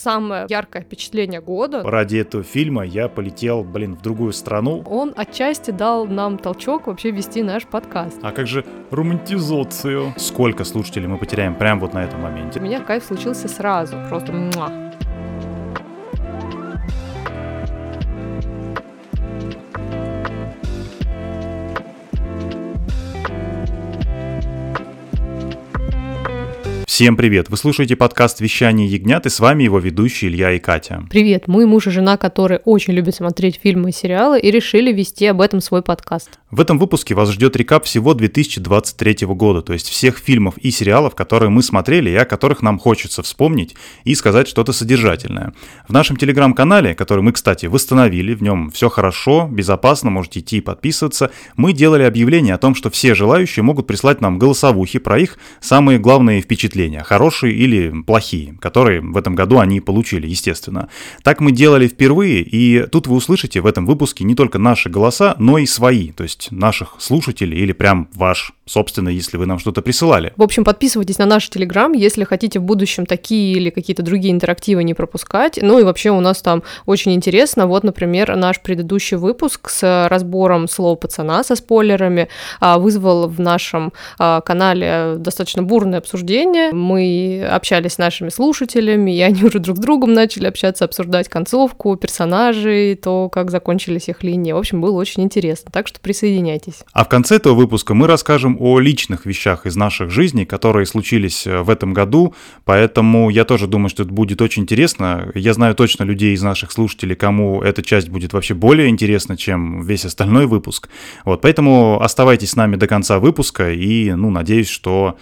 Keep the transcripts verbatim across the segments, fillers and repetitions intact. самое яркое впечатление года. Ради этого фильма я полетел, блин, в другую страну. Он отчасти дал нам толчок вообще вести наш подкаст. А как же романтизацию? Сколько слушателей мы потеряем прямо вот на этом моменте? У меня кайф случился сразу, просто муа. Всем привет! Вы слушаете подкаст «Вещание ягнят» и с вами его ведущие Илья и Катя. Привет! Мы муж и жена, которые очень любят смотреть фильмы и сериалы и решили вести об этом свой подкаст. В этом выпуске вас ждет рекап всего две тысячи двадцать третьего года, то есть всех фильмов и сериалов, которые мы смотрели и о которых нам хочется вспомнить и сказать что-то содержательное. В нашем телеграм-канале, который мы, кстати, восстановили, в нем все хорошо, безопасно, можете идти и подписываться, мы делали объявление о том, что все желающие могут прислать нам голосовухи про их самые главные впечатления. Хорошие или плохие, которые в этом году они получили, естественно. Так мы делали впервые, и тут вы услышите в этом выпуске не только наши голоса, но и свои, то есть наших слушателей или прям ваш, собственно, если вы нам что-то присылали. В общем, подписывайтесь на наш Телеграм, если хотите в будущем такие или какие-то другие интерактивы не пропускать. Ну и вообще у нас там очень интересно. Вот, например, наш предыдущий выпуск с разбором «Слова пацана» со спойлерами вызвал в нашем канале достаточно бурное обсуждение. Мы общались с нашими слушателями, и они уже друг с другом начали общаться, обсуждать концовку, персонажей, то, как закончились их линии. В общем, было очень интересно, так что присоединяйтесь. А в конце этого выпуска мы расскажем о личных вещах из наших жизней, которые случились в этом году, поэтому я тоже думаю, что это будет очень интересно. Я знаю точно людей из наших слушателей, кому эта часть будет вообще более интересна, чем весь остальной выпуск. Вот, поэтому оставайтесь с нами до конца выпуска и, ну, надеюсь, что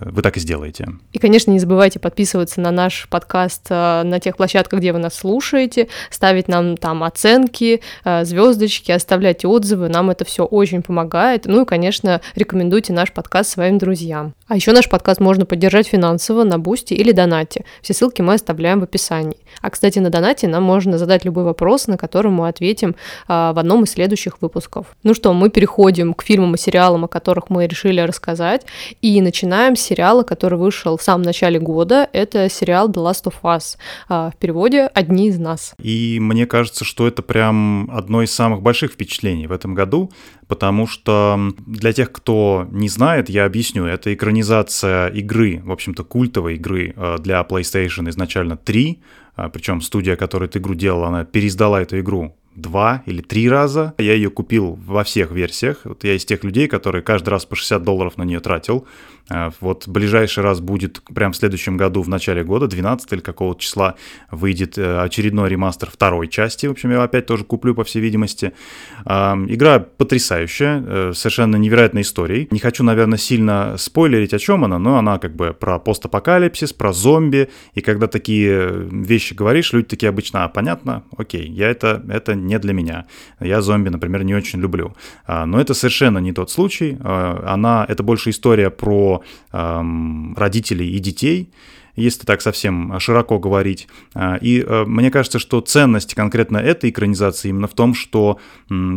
вы так и сделаете. И, конечно, не забывайте подписываться на наш подкаст на тех площадках, где вы нас слушаете, ставить нам там оценки, звездочки, оставлять отзывы. Нам это все очень помогает. Ну и, конечно, рекомендуйте наш подкаст своим друзьям. А еще наш подкаст можно поддержать финансово на Бусти или Донате. Все ссылки мы оставляем в описании. А, кстати, на Донате нам можно задать любой вопрос, на который мы ответим в одном из следующих выпусков. Ну что, мы переходим к фильмам и сериалам, о которых мы решили рассказать, и начинаем с сериала, который вышел в самом начале года. Это сериал The Last of Us. В переводе «Одни из нас». И мне кажется, что это прям одно из самых больших впечатлений в этом году, потому что для тех, кто не знает, я объясню. Это экранизация игры, в общем-то культовой игры для PlayStation изначально три. Причем студия, которая эту игру делала, она переиздала эту игру два или три раза. Я ее купил во всех версиях. Вот я из тех людей, которые каждый раз по шестьдесят долларов на нее тратил. Вот ближайший раз будет прям в следующем году, в начале года, двенадцатого или какого-то числа, выйдет очередной ремастер второй части. В общем, я опять тоже куплю, по всей видимости. Игра потрясающая, совершенно невероятной историей. Не хочу, наверное, сильно спойлерить, о чем она, но она как бы про постапокалипсис, про зомби. И когда такие вещи говоришь, люди такие обычно: а, понятно, окей, я это, это не для меня. Я зомби, например, не очень люблю. Но это совершенно не тот случай. Она, это больше история про родителей и детей, если так совсем широко говорить. И мне кажется, что ценность конкретно этой экранизации именно в том, что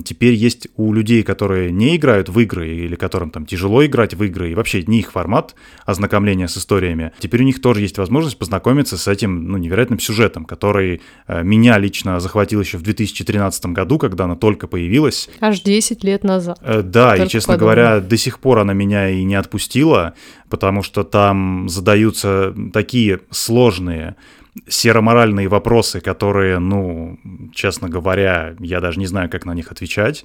теперь есть у людей, которые не играют в игры или которым там тяжело играть в игры, и вообще не их формат ознакомления с историями, теперь у них тоже есть возможность познакомиться с этим, ну, невероятным сюжетом, который меня лично захватил еще в две тысячи тринадцатом году, когда она только появилась. Аж десять лет назад. Да, и, честно подумала. говоря, до сих пор она меня и не отпустила, потому что там задаются такие такие сложные серо-моральные вопросы, которые, ну, честно говоря, я даже не знаю, как на них отвечать.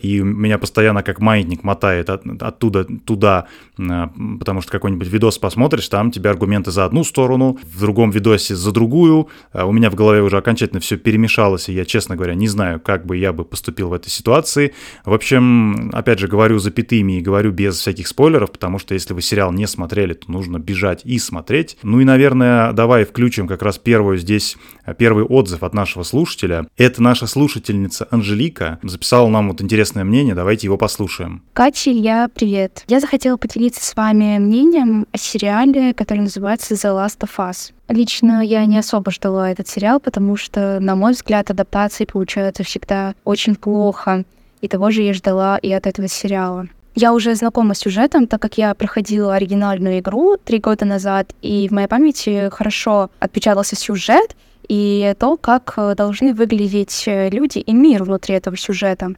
И меня постоянно как маятник мотает от, оттуда туда, потому что какой-нибудь видос посмотришь, там тебе аргументы за одну сторону, в другом видосе за другую. У меня в голове уже окончательно все перемешалось, и я, честно говоря, не знаю, как бы я бы поступил в этой ситуации. В общем, опять же, говорю запятыми и говорю без всяких спойлеров, потому что если вы сериал не смотрели, то нужно бежать и смотреть. Ну и, наверное, давай включим как раз первую здесь, первый отзыв от нашего слушателя. Это наша слушательница Анжелика записала нам вот интересное мнение, давайте его послушаем. Катя, Илья, привет. Я захотела поделиться с вами мнением о сериале, который называется The Last of Us. Лично я не особо ждала этот сериал, потому что, на мой взгляд, адаптации получаются всегда очень плохо. И того же я ждала и от этого сериала. Я уже знакома с сюжетом, так как я проходила оригинальную игру три года назад, и в моей памяти хорошо отпечатался сюжет и то, как должны выглядеть люди и мир внутри этого сюжета.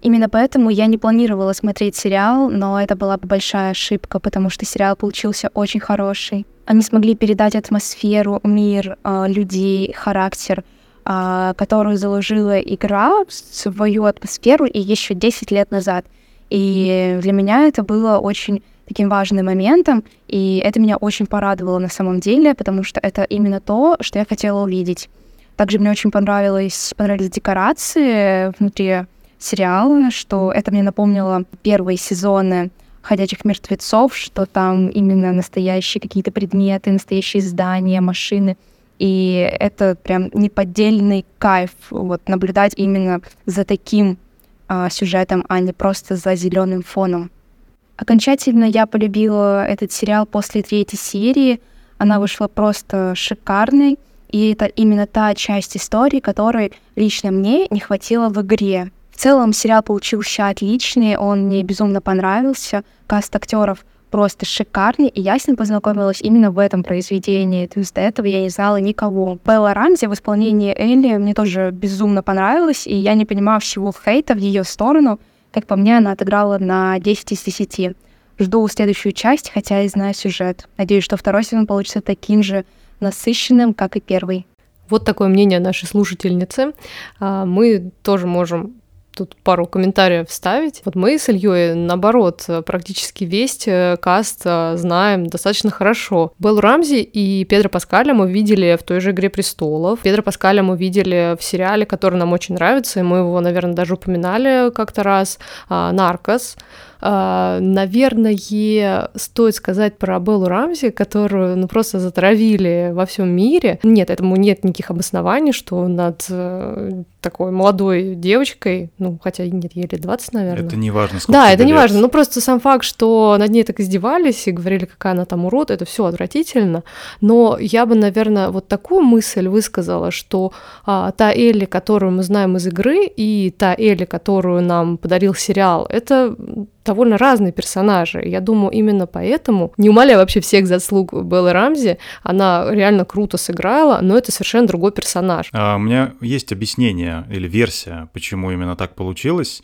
Именно поэтому я не планировала смотреть сериал, но это была большая ошибка, потому что сериал получился очень хороший. Они смогли передать атмосферу, мир, людей, характер, которую заложила игра, свою атмосферу и еще десять лет назад. И для меня это было очень таким важным моментом, и это меня очень порадовало на самом деле, потому что это именно то, что я хотела увидеть. Также мне очень понравилось, понравились декорации внутри сериала, что это мне напомнило первые сезоны «Ходячих мертвецов», что там именно настоящие какие-то предметы, настоящие здания, машины. И это прям неподдельный кайф вот, наблюдать именно за таким а, сюжетом, а не просто за зеленым фоном. Окончательно я полюбила этот сериал после третьей серии. Она вышла просто шикарной. И это именно та часть истории, которой лично мне не хватило в игре. В целом сериал получился отличный, он мне безумно понравился. Каст актеров просто шикарный, и я с ним познакомилась именно в этом произведении. То есть до этого я не знала никого. Белла Рамзи в исполнении Элли мне тоже безумно понравилась, и я не понимала всего хейта в ее сторону. Как по мне, она отыграла на десять из десяти. Жду следующую часть, хотя и знаю сюжет. Надеюсь, что второй сезон получится таким же насыщенным, как и первый. Вот такое мнение нашей слушательницы. Мы тоже можем тут пару комментариев вставить. Вот мы с Ильей, наоборот, практически весь каст знаем достаточно хорошо. Беллу Рамзи и Педро Паскаля мы видели в той же «Игре престолов». Педро Паскаля мы видели в сериале, который нам очень нравится, и мы его, наверное, даже упоминали как-то раз, «Наркос». Наверное, стоит сказать про Беллу Рамзи, которую ну, просто затравили во всем мире. Нет, этому нет никаких обоснований, что над такой молодой девочкой, ну, хотя нет, ей лет двадцать, наверное. Это не важно, сколько Да, это не лет. важно, ну, просто сам факт, что над ней так издевались и говорили, какая она там урод, это все отвратительно. Но я бы, наверное, вот такую мысль высказала, что а, та Элли, которую мы знаем из игры, и та Элли, которую нам подарил сериал, это довольно разные персонажи. Я думаю, именно поэтому, не умаляя вообще всех заслуг Беллы Рамзи, она реально круто сыграла, но это совершенно другой персонаж. А у меня есть объяснение или версия, почему именно так получилось.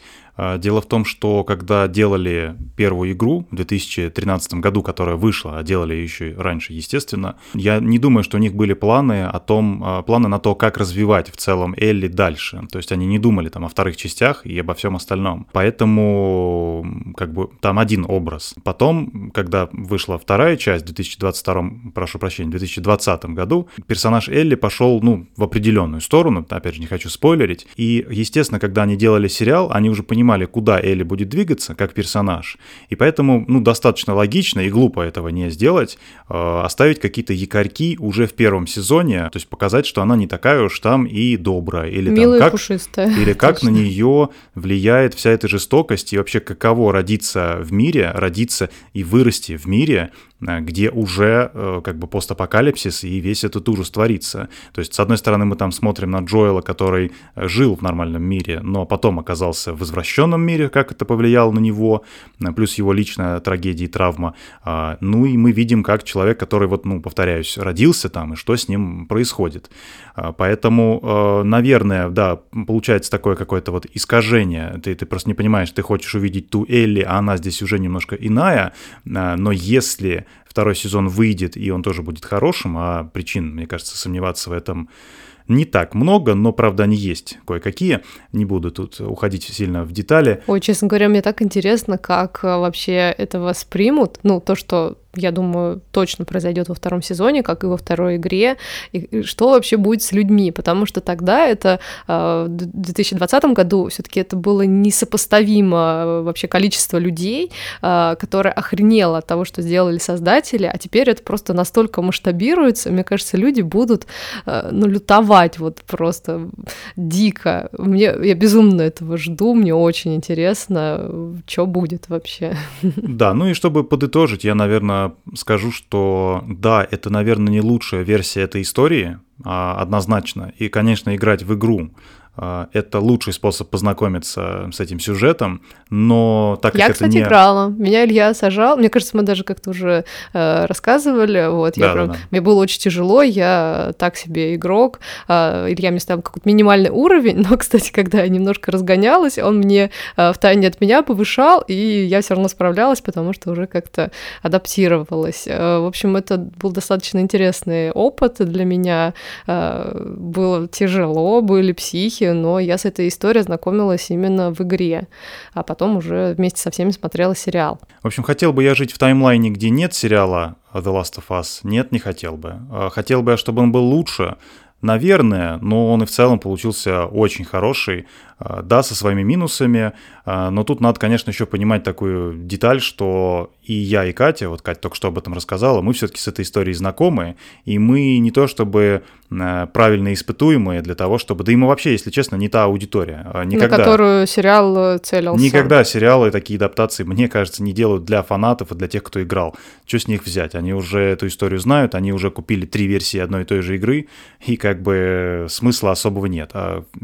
Дело в том, что когда делали первую игру в две тысячи тринадцатом году, которая вышла, а делали еще раньше, естественно, я не думаю, что у них были планы о том, планы на то, как развивать в целом Элли дальше. То есть они не думали там о вторых частях и обо всем остальном. Поэтому как бы там один образ. Потом, когда вышла вторая часть в две тысячи двадцать втором, прошу прощения, в две тысячи двадцатом году, персонаж Элли пошел, ну, в определенную сторону, опять же, не хочу спойлерить. И, естественно, когда они делали сериал, они уже понимали, куда Элли будет двигаться как персонаж, и поэтому, ну, достаточно логично и глупо этого не сделать, э, оставить какие-то якорьки уже в первом сезоне, то есть показать, что она не такая уж там и добрая, или милая, там, как, пушистая. Или как на нее влияет вся эта жестокость, и вообще каково родиться в мире, родиться и вырасти в мире, где уже э, как бы постапокалипсис и весь этот ужас творится. То есть, с одной стороны, мы там смотрим на Джоэла, который жил в нормальном мире, но потом оказался в извращенном мире, как это повлияло на него, плюс его личная трагедия и травма. А, ну и мы видим, как человек, который, вот, ну, повторяюсь, родился там, и что с ним происходит. А, поэтому, э, наверное, да, получается такое какое-то вот искажение. Ты, ты просто не понимаешь, ты хочешь увидеть ту Элли, а она здесь уже немножко иная, а, но если второй сезон выйдет, и он тоже будет хорошим, а причин, мне кажется, сомневаться в этом не так много, но, правда, они есть кое-какие. Не буду тут уходить сильно в детали. Ой, честно говоря, мне так интересно, как вообще это воспримут. Ну, то, что, я думаю, точно произойдет во втором сезоне, как и во второй игре. И что вообще будет с людьми? Потому что тогда это в две тысячи двадцатом году все-таки это было несопоставимо вообще количество людей, которое охренело от того, что сделали создатели, а теперь это просто настолько масштабируется. Мне кажется, люди будут, ну, лютовать вот просто дико. Мне, я безумно этого жду, мне очень интересно, что будет вообще. Да, ну и чтобы подытожить, я, наверное, скажу, что да, это, наверное, не лучшая версия этой истории, однозначно, и, конечно, играть в игру Это лучший способ познакомиться с этим сюжетом, но так как я, это кстати, не... играла. Меня Илья сажал. Мне кажется, мы даже как-то уже э, рассказывали. Вот, да, я да, прям... да. Мне было очень тяжело, я так себе игрок. Э, Илья мне ставил какой-то минимальный уровень, но, кстати, когда я немножко разгонялась, он мне э, втайне от меня повышал, и я все равно справлялась, потому что уже как-то адаптировалась. Э, в общем, это был достаточно интересный опыт для меня. Э, было тяжело, были психи, но я с этой историей знакомилась именно в игре, а потом уже вместе со всеми смотрела сериал. В общем, хотел бы я жить в таймлайне, где нет сериала The Last of Us. Нет, не хотел бы. Хотел бы я, чтобы он был лучше, наверное, но он и в целом получился очень хороший. Да, со своими минусами, но тут надо, конечно, еще понимать такую деталь, что и я, и Катя, вот Катя только что об этом рассказала, мы все-таки с этой историей знакомы, и мы не то чтобы правильно испытуемые для того, чтобы... Да и мы вообще, если честно, не та аудитория. Никогда, на которую сериал целился. Никогда сериалы, такие адаптации, мне кажется, не делают для фанатов и для тех, кто играл. Что с них взять? Они уже эту историю знают, они уже купили три версии одной и той же игры, и как бы смысла особого нет.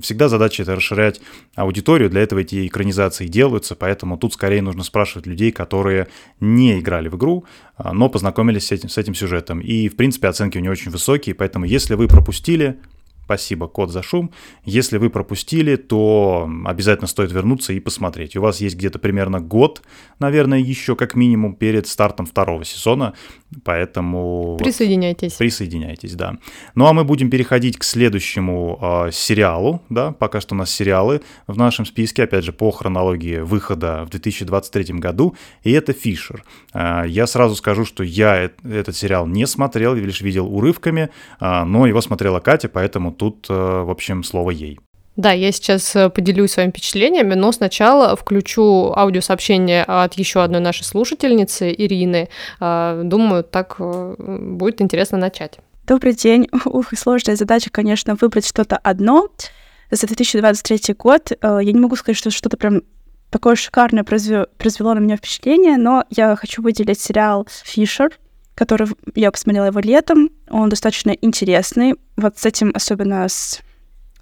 Всегда задача — это расширять аудиторию, для этого эти экранизации делаются, поэтому тут скорее нужно спрашивать людей, которые не играли в игру, но познакомились с этим, с этим сюжетом. И, в принципе, оценки у нее очень высокие, поэтому если вы пропустили... Спасибо, кот, за шум. Если вы пропустили, то обязательно стоит вернуться и посмотреть. У вас есть где-то примерно год, наверное, еще как минимум перед стартом второго сезона, поэтому... Присоединяйтесь. Вот, присоединяйтесь, да. Ну, а мы будем переходить к следующему э, сериалу, да, пока что у нас сериалы в нашем списке, опять же, по хронологии выхода в две тысячи двадцать третьем году, и это «Фишер». Э, я сразу скажу, что я этот сериал не смотрел, я лишь видел урывками, э, но его смотрела Катя, поэтому... Тут, в общем, слово ей. Да, я сейчас поделюсь своими впечатлениями, но сначала включу аудиосообщение от еще одной нашей слушательницы, Ирины. Думаю, так будет интересно начать. Добрый день. Ух, и сложная задача, конечно, выбрать что-то одно. За две тысячи двадцать третий год я не могу сказать, что что-то прям такое шикарное произвело на меня впечатление, но я хочу выделить сериал «Фишер», который я посмотрела его летом. Он достаточно интересный. Вот с этим, особенно с...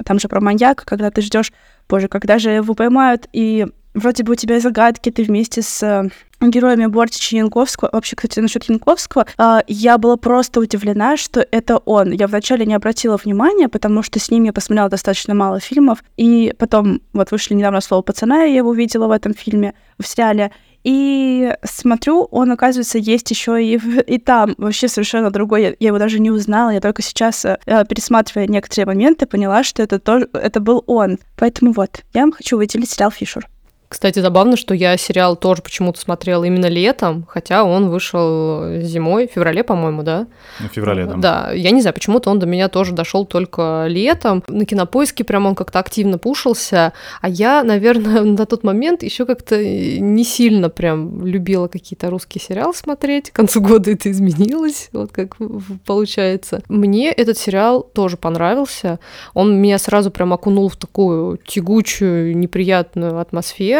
Там же про маньяка, когда ты ждешь, боже, когда же его поймают, и вроде бы у тебя загадки, ты вместе с героями Бортича и Янковского. Вообще, кстати, насчет Янковского, я была просто удивлена, что это он. Я вначале не обратила внимания, потому что с ним я посмотрела достаточно мало фильмов, и потом вот вышли недавно «Слово пацана», я его увидела в этом фильме, в сериале, и смотрю, он, оказывается, есть еще и, и там. Вообще совершенно другой. Я, я его даже не узнала. Я только сейчас, э, пересматривая некоторые моменты, поняла, что это, тоже, это был он. Поэтому вот, я вам хочу выделить сериал «Фишер». Кстати, забавно, что я сериал тоже почему-то смотрела именно летом, хотя он вышел зимой, в феврале, по-моему, да? В феврале, да. Да, я не знаю, почему-то он до меня тоже дошел только летом. На Кинопоиске прям он как-то активно пушился, а я, наверное, на тот момент еще как-то не сильно прям любила какие-то русские сериалы смотреть. К концу года это изменилось, вот как получается. Мне этот сериал тоже понравился. Он меня сразу прям окунул в такую тягучую, неприятную атмосферу.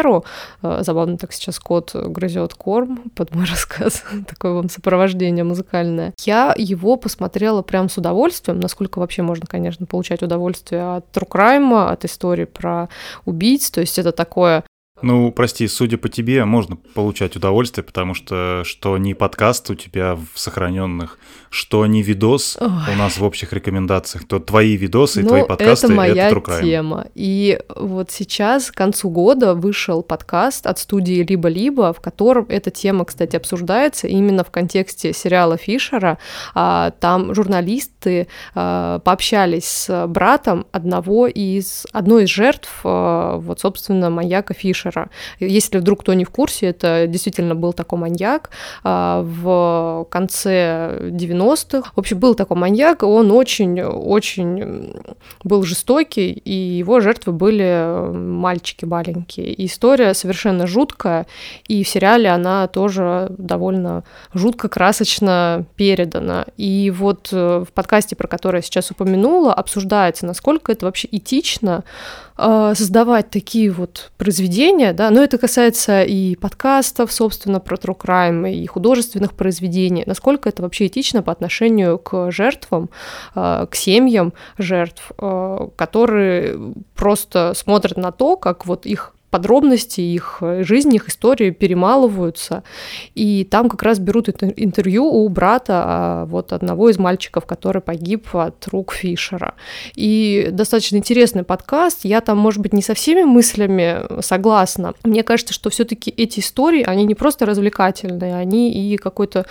Забавно, так сейчас кот грызет корм под мой рассказ. Такое вам сопровождение музыкальное. Я его посмотрела прям с удовольствием. Насколько вообще можно, конечно, получать удовольствие от true crime, от истории про убийц. То есть это такое... Ну, прости, судя по тебе, можно получать удовольствие, потому что что не подкаст у тебя в сохраненных, что не видос Ой. у нас в общих рекомендациях, то твои видосы и ну, твои подкасты — это моя это тема. И вот сейчас, к концу года, вышел подкаст от студии «Либо-либо», в котором эта тема, кстати, обсуждается именно в контексте сериала «Фишера». Там журналисты пообщались с братом одного из, одной из жертв, вот, собственно, маньяка Фишера. Если вдруг кто не в курсе, это действительно был такой маньяк в конце девяностых. В общем, был такой маньяк, он очень-очень был жестокий, и его жертвы были мальчики маленькие. И история совершенно жуткая, и в сериале она тоже довольно жутко-красочно передана. И вот в подкасте, про который я сейчас упомянула, обсуждается, насколько это вообще этично создавать такие вот произведения, направление, да, но это касается и подкастов, собственно, про true crime, и художественных произведений. Насколько это вообще этично по отношению к жертвам, к семьям жертв, которые просто смотрят на то, как вот их подробности их жизни, их истории перемалываются. И там как раз берут интервью у брата вот одного из мальчиков, который погиб от рук Фишера. И достаточно интересный подкаст. Я там, может быть, не со всеми мыслями согласна. Мне кажется, что все-таки эти истории, они не просто развлекательные, они и какой-то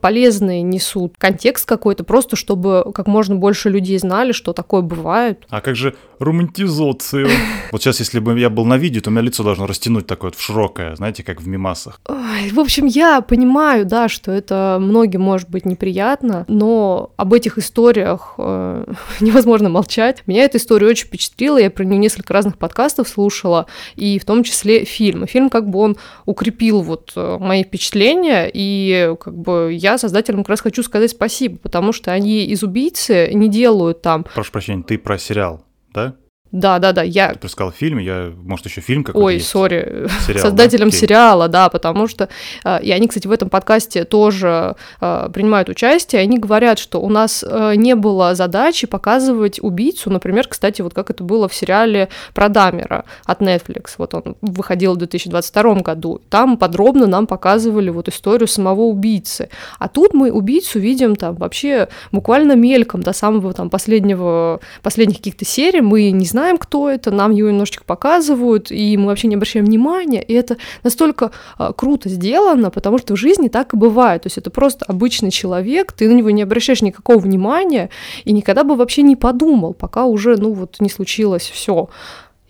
полезный несут контекст какой-то, просто чтобы как можно больше людей знали, что такое бывает. А как же романтизация? Вот сейчас, если бы я был на видео, то у меня лицо должно растянуть такое вот в широкое, знаете, как в мимасах. Ой, в общем, я понимаю, да, что это многим может быть неприятно, но об этих историях э, невозможно молчать. Меня эта история очень впечатлила, я про нее несколько разных подкастов слушала, и в том числе фильм. И фильм как бы он укрепил вот мои впечатления, и как бы я создателям как раз хочу сказать спасибо, потому что они из «Убийцы» не делают там... Прошу прощения, ты про сериал, да? Да, да, да, я... Ты сказал фильм, я, может, еще фильм какой-то Ой, есть. сори, создателям да? сериала, да, потому что... И они, кстати, в этом подкасте тоже принимают участие, они говорят, что у нас не было задачи показывать убийцу, например, кстати, вот как это было в сериале про Даммера от Netflix, вот он выходил в две тысячи двадцать втором году, там подробно нам показывали вот историю самого убийцы, а тут мы убийцу видим там вообще буквально мельком до самого там последнего, последних каких-то серий, мы не знаем, кто это, нам его немножечко показывают, и мы вообще не обращаем внимания, и это настолько э, круто сделано, потому что в жизни так и бывает, то есть это просто обычный человек, ты на него не обращаешь никакого внимания, и никогда бы вообще не подумал, пока уже, ну вот, не случилось все.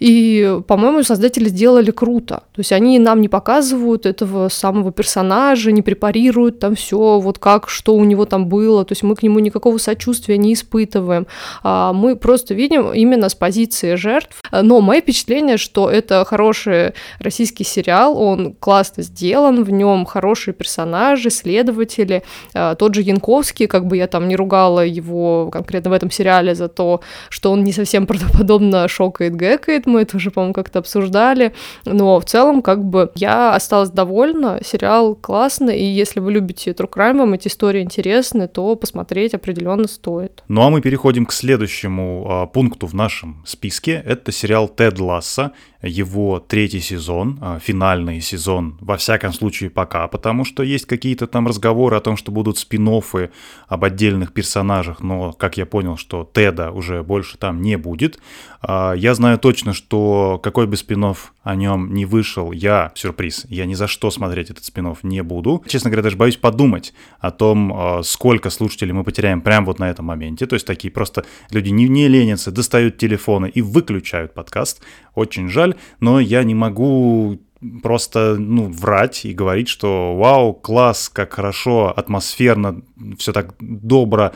И, по-моему, создатели сделали круто. То есть они нам не показывают этого самого персонажа, не препарируют там все, вот как, что у него там было. То есть мы к нему никакого сочувствия не испытываем. Мы просто видим именно с позиции жертв. Но мое впечатление, что это хороший российский сериал, он классно сделан, в нем хорошие персонажи, следователи. Тот же Янковский, как бы я там не ругала его конкретно в этом сериале за то, что он не совсем правдоподобно шокает, гэкает, мы это уже, по-моему, как-то обсуждали, но в целом, как бы, я осталась довольна, сериал классный, и если вы любите true crime, вам эти истории интересны, то посмотреть определенно стоит. Ну а мы переходим к следующему а, пункту в нашем списке, это сериал «Тед Лассо», его третий сезон, а, финальный сезон, во всяком случае пока, потому что есть какие-то там разговоры о том, что будут спин-оффы об отдельных персонажах, но, как я понял, что Теда уже больше там не будет. А, я знаю точно, что какой бы спин-офф о нем не вышел, я, сюрприз, я ни за что смотреть этот спин-офф не буду. Честно говоря, даже боюсь подумать о том, сколько слушателей мы потеряем прямо вот на этом моменте. То есть такие просто люди не, не ленятся, достают телефоны и выключают подкаст. Очень жаль, но я не могу... просто, ну, врать и говорить, что вау, класс, как хорошо, атмосферно, все так добро.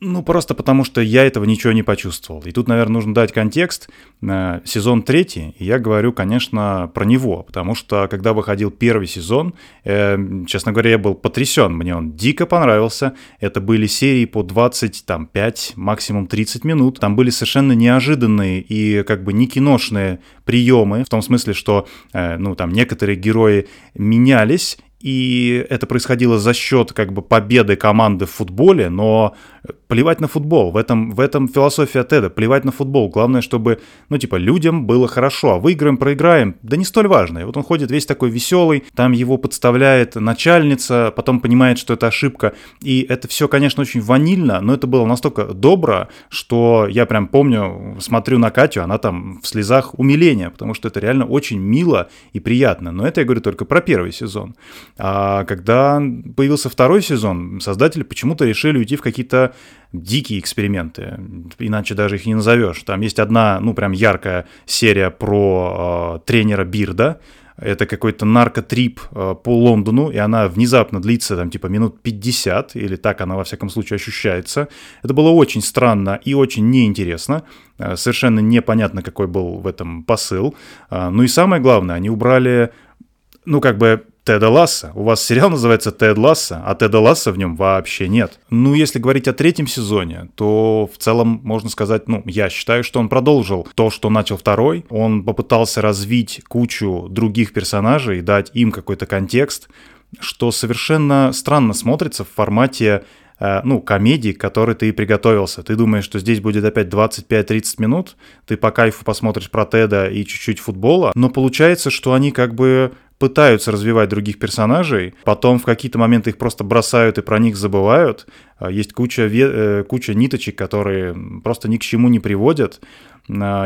Ну, просто потому что я этого ничего не почувствовал. И тут, наверное, нужно дать контекст. Сезон третий, и я говорю, конечно, про него, потому что, когда выходил первый сезон, э, честно говоря, я был потрясен, мне он дико понравился. Это были серии по двадцать пять, максимум тридцать минут. Там были совершенно неожиданные и как бы не киношные приемы, в том смысле, что, э, ну, там некоторые герои менялись, и это происходило за счет как бы победы команды в футболе, но плевать на футбол, в этом, в этом философия Теда, плевать на футбол, главное, чтобы, ну типа, людям было хорошо, а выиграем, проиграем, да не столь важно. И вот он ходит весь такой веселый, там его подставляет начальница, потом понимает, что это ошибка, и это все, конечно, очень ванильно, но это было настолько добро, что я прям помню, смотрю на Катю, она там в слезах умиления, потому что это реально очень мило и приятно, но это я говорю только про первый сезон. А когда появился второй сезон, создатели почему-то решили уйти в какие-то дикие эксперименты, иначе даже их не назовешь. Там есть одна, ну, прям яркая серия про э, тренера Бирда. Это какой-то наркотрип э, по Лондону, и она внезапно длится, там, типа, минут пятьдесят, или так она, во всяком случае, ощущается. Это было очень странно и очень неинтересно. Э, совершенно непонятно, какой был в этом посыл. Э, ну и самое главное, они убрали... ну, как бы, Теда Лассо. У вас сериал называется «Тед Лассо», а Теда Лассо в нем вообще нет. Ну, если говорить о третьем сезоне, то в целом можно сказать, ну, я считаю, что он продолжил то, что начал второй. Он попытался развить кучу других персонажей, дать им какой-то контекст, что совершенно странно смотрится в формате, ну, комедии, к которой ты и приготовился. Ты думаешь, что здесь будет опять двадцать пять тридцать минут, ты по кайфу посмотришь про Теда и чуть-чуть футбола, но получается, что они как бы пытаются развивать других персонажей, потом в какие-то моменты их просто бросают и про них забывают. Есть куча, ве... куча ниточек, которые просто ни к чему не приводят.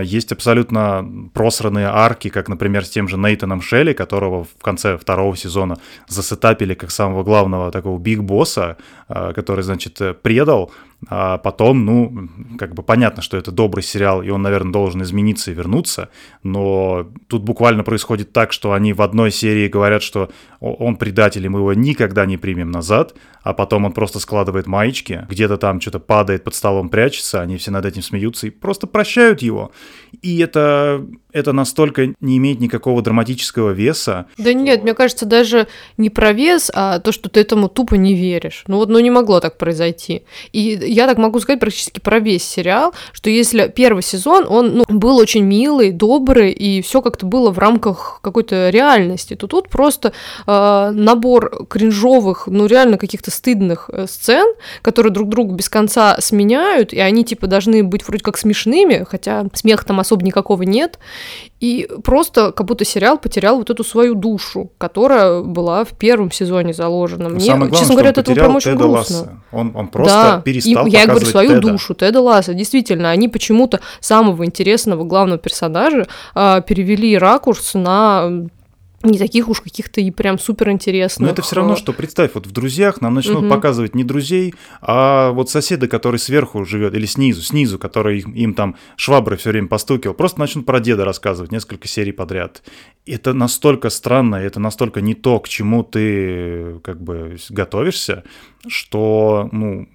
Есть абсолютно просранные арки, как, например, с тем же Нейтаном Шелли, которого в конце второго сезона засетапили как самого главного такого биг-босса, который, значит, предал. А потом, ну, как бы понятно, что это добрый сериал, и он, наверное, должен измениться и вернуться, но тут буквально происходит так, что они в одной серии говорят, что он предатель, и мы его никогда не примем назад, а потом он просто складывает маечки, где-то там что-то падает, под столом прячется, они все над этим смеются и просто прощают его. И это... это настолько не имеет никакого драматического веса. Да нет, мне кажется, даже не про вес, а то, что ты этому тупо не веришь. Ну вот, ну не могло так произойти. И я так могу сказать практически про весь сериал, что если первый сезон, он, ну, был очень милый, добрый, и все как-то было в рамках какой-то реальности, то тут просто э, набор кринжовых, ну реально каких-то стыдных сцен, которые друг друга без конца сменяют, и они типа должны быть вроде как смешными, хотя смеха там особо никакого нет. И просто как будто сериал потерял вот эту свою душу, которая была в первом сезоне заложена. Мне, самое главное, честно говоря, от этого прям очень Теда грустно. Ласса. Он, он просто да. перестал и, показывать я говорю, свою Теда. душу, Теда Ласса. Действительно, они почему-то самого интересного главного персонажа э, перевели ракурс на... не таких уж каких-то и прям суперинтересных. Но это все равно, что, представь, вот в «Друзьях» нам начнут угу. показывать не друзей, а вот соседа, который сверху живет, или снизу, снизу, который им, им там швабры все время постукивал, просто начнут про деда рассказывать несколько серий подряд. Это настолько странно, это настолько не то, к чему ты как бы готовишься, что, ну,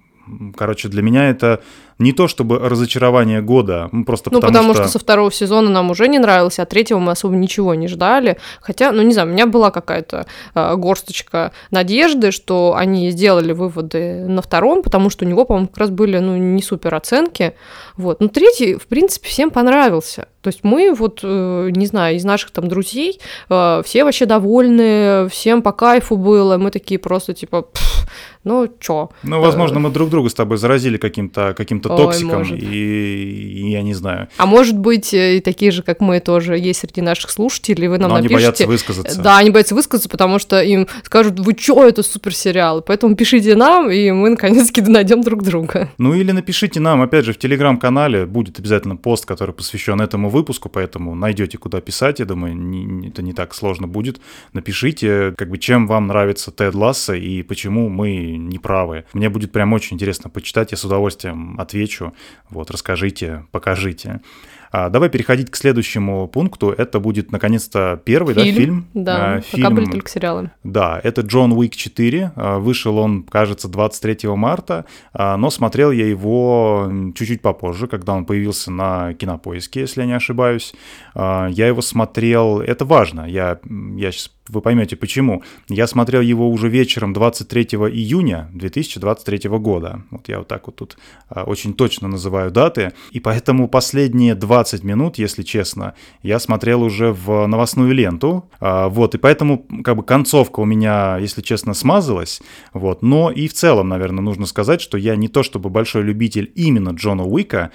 короче, для меня это... не то чтобы разочарование года, просто ну, потому, потому что... Ну, потому что со второго сезона нам уже не нравилось, а третьего мы особо ничего не ждали. Хотя, ну, не знаю, у меня была какая-то э, горсточка надежды, что они сделали выводы на втором, потому что у него, по-моему, как раз были, ну, не супер оценки. Вот. Но третий, в принципе, всем понравился. То есть мы вот, э, не знаю, из наших там друзей, э, все вообще довольны, всем по кайфу было, мы такие просто типа, ну, чё? Ну, возможно, мы друг друга с тобой заразили каким-то каким-то токсиком, Ой, и, и я не знаю. А может быть, и такие же, как мы, тоже есть среди наших слушателей, вы нам Но напишите. Они боятся высказаться. Да, они боятся высказаться, потому что им скажут, вы чё, это суперсериал, поэтому пишите нам, и мы наконец-таки найдем друг друга. Ну или напишите нам, опять же, в Телеграм-канале будет обязательно пост, который посвящен этому выпуску, поэтому найдете, куда писать, я думаю, не, это не так сложно будет. Напишите, как бы, чем вам нравится Тед Лассо и почему мы не правы. Мне будет прям очень интересно почитать, я с удовольствием отвечу. Отвечу. Вот, расскажите, покажите. А, давай переходить к следующему пункту. Это будет, наконец-то, первый фильм. Да, фильм. Да, а, фильм. Пока были только сериалы. Да, это «Джон Уик четыре». А, вышел он, кажется, двадцать третьего марта, а, но смотрел я его чуть-чуть попозже, когда он появился на Кинопоиске, если я не ошибаюсь. А, я его смотрел... Это важно. Я, я сейчас... Вы поймете, почему. Я смотрел его уже вечером двадцать третьего июня две тысячи двадцать третьего года. Вот я вот так вот тут очень точно называю даты. И поэтому последние двадцать минут, если честно, я смотрел уже в новостную ленту. Вот, и поэтому как бы концовка у меня, если честно, смазалась. Вот, но и в целом, наверное, нужно сказать, что я не то чтобы большой любитель именно Джона Уика,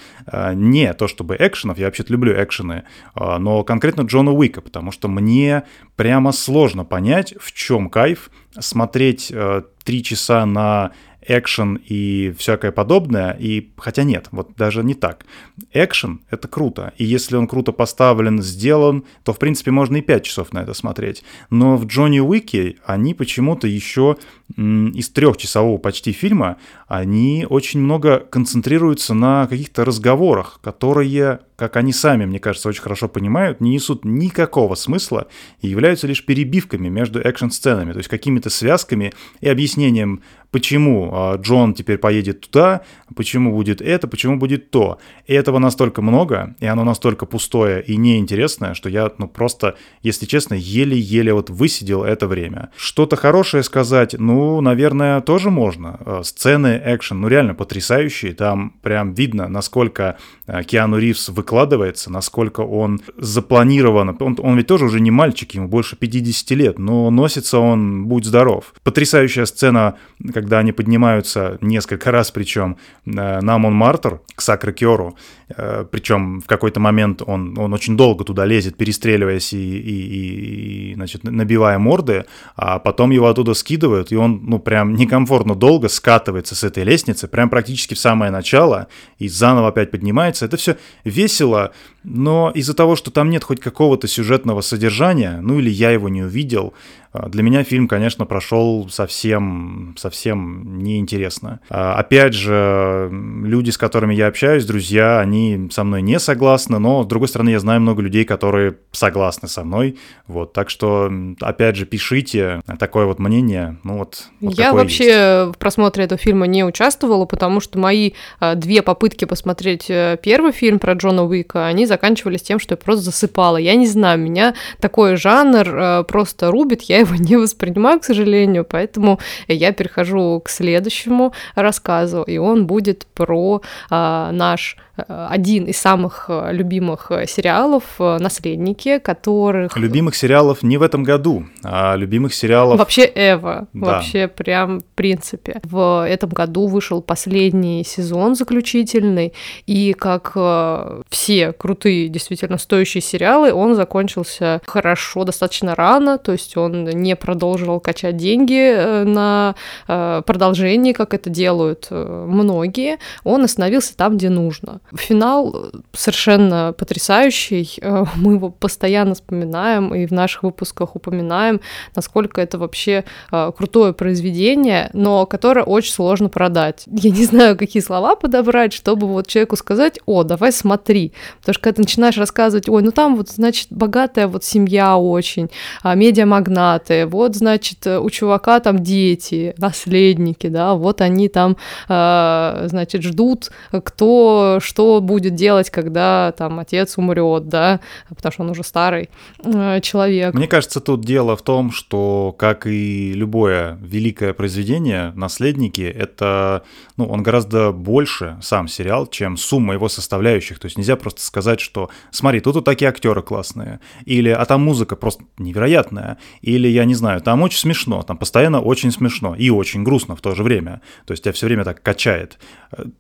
не то чтобы экшенов, я вообще-то люблю экшены, но конкретно Джона Уика, потому что мне прямо сложно Сложно понять, в чем кайф смотреть три э, часа на экшен и всякое подобное, и хотя нет, вот даже не так. Экшен — это круто, и если он круто поставлен, сделан, то, в принципе, можно и пять часов на это смотреть. Но в Джонни Уике они почему-то еще из трехчасового почти фильма они очень много концентрируются на каких-то разговорах, которые, как они сами, мне кажется, очень хорошо понимают, не несут никакого смысла и являются лишь перебивками между экшн-сценами, то есть какими-то связками и объяснением, почему Джон теперь поедет туда, почему будет это, почему будет то. И этого настолько много, и оно настолько пустое и неинтересное, что я, ну, просто, если честно, еле-еле вот высидел это время. Что-то хорошее сказать, ну, наверное, тоже можно. Сцены экшен, ну, реально потрясающие. Там прям видно, насколько Киану Ривз выкладывается, насколько он запланирован. Он, он ведь тоже уже не мальчик, ему больше пятьдесят лет, но носится он, будь здоров. Потрясающая сцена, как когда они поднимаются несколько раз, причем на Монмартр к Сакрэ-Кёру, причем в какой-то момент он, он очень долго туда лезет, перестреливаясь и, и, и значит, набивая морды, а потом его оттуда скидывают, и он, ну, прям некомфортно долго скатывается с этой лестницы, прям практически в самое начало, и заново опять поднимается. Это все весело, но из-за того, что там нет хоть какого-то сюжетного содержания, ну или я его не увидел, для меня фильм, конечно, прошел совсем, совсем неинтересно. Опять же, люди, с которыми я общаюсь, друзья, они со мной не согласны, но, с другой стороны, я знаю много людей, которые согласны со мной. Вот, так что, опять же, пишите такое вот мнение. Ну, вот, вот я вообще есть. В просмотре этого фильма не участвовала, потому что мои две попытки посмотреть первый фильм про Джона Уика, они заканчивались тем, что я просто засыпала. Я не знаю, меня такой жанр просто рубит, я его не воспринимаю, к сожалению, поэтому я перехожу к следующему рассказу, и он будет про э, наш э, один из самых любимых сериалов э, «Наследники», которых... Любимых сериалов не в этом году, а любимых сериалов... Вообще эво, да. Вообще прям в принципе. В этом году вышел последний сезон заключительный, и как э, все крутые, действительно стоящие сериалы, он закончился хорошо, достаточно рано, то есть он не продолжил качать деньги на продолжение, как это делают многие, он остановился там, где нужно. Финал совершенно потрясающий, мы его постоянно вспоминаем и в наших выпусках упоминаем, насколько это вообще крутое произведение, но которое очень сложно продать. Я не знаю, какие слова подобрать, чтобы вот человеку сказать: о, давай смотри, потому что когда ты начинаешь рассказывать: ой, ну там вот, значит, богатая вот семья очень, медиамагнат, вот, значит, у чувака там дети, наследники, да, вот они там, э, значит, ждут, кто что будет делать, когда там отец умрет, да, потому что он уже старый э, человек. Мне кажется, тут дело в том, что, как и любое великое произведение, «Наследники» — это, ну, он гораздо больше, сам сериал, чем сумма его составляющих, то есть нельзя просто сказать, что, смотри, тут вот такие актеры классные, или, а там музыка просто невероятная, или Или, я не знаю, там очень смешно, там постоянно очень смешно и очень грустно в то же время. То есть тебя все время так качает.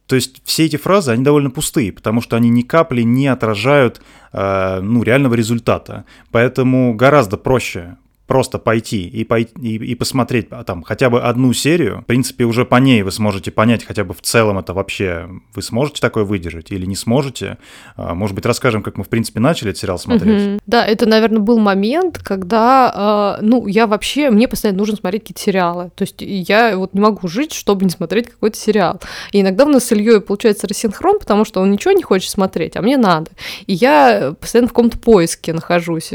То есть все эти фразы, они довольно пустые, потому что они ни капли не отражают, э, ну, реального результата. Поэтому гораздо проще просто пойти и, пой... и, и посмотреть там хотя бы одну серию. В принципе, уже по ней вы сможете понять хотя бы в целом это вообще. Вы сможете такое выдержать или не сможете? Может быть, расскажем, как мы, в принципе, начали этот сериал смотреть. Угу. Да, это, наверное, был момент, когда, э, ну, я вообще, мне постоянно нужно смотреть какие-то сериалы. То есть я вот не могу жить, чтобы не смотреть какой-то сериал. И иногда у нас с Ильей получается рассинхрон, потому что он ничего не хочет смотреть, а мне надо. И я постоянно в каком-то поиске нахожусь.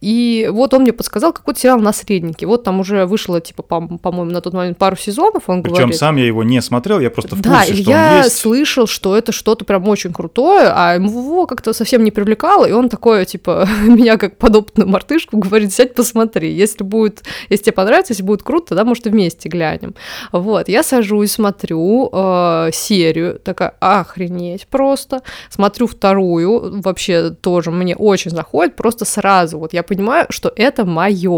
И вот он мне подсказал, как какой-то сериал «Наследники». Вот там уже вышло, типа, по- по-моему, на тот момент пару сезонов, он Причем говорит. Причем сам я его не смотрел, я просто в курсе, да, что я он есть. Слышал, что это что-то прям очень крутое, а его как-то совсем не привлекало, и он такой, типа, меня как подопытную мартышку говорит: сядь, посмотри, если будет, если тебе понравится, если будет круто, тогда, может, вместе глянем. Вот, я сажусь, смотрю э, серию, такая: охренеть просто, смотрю вторую, вообще тоже мне очень заходит, просто сразу, вот я понимаю, что это моё.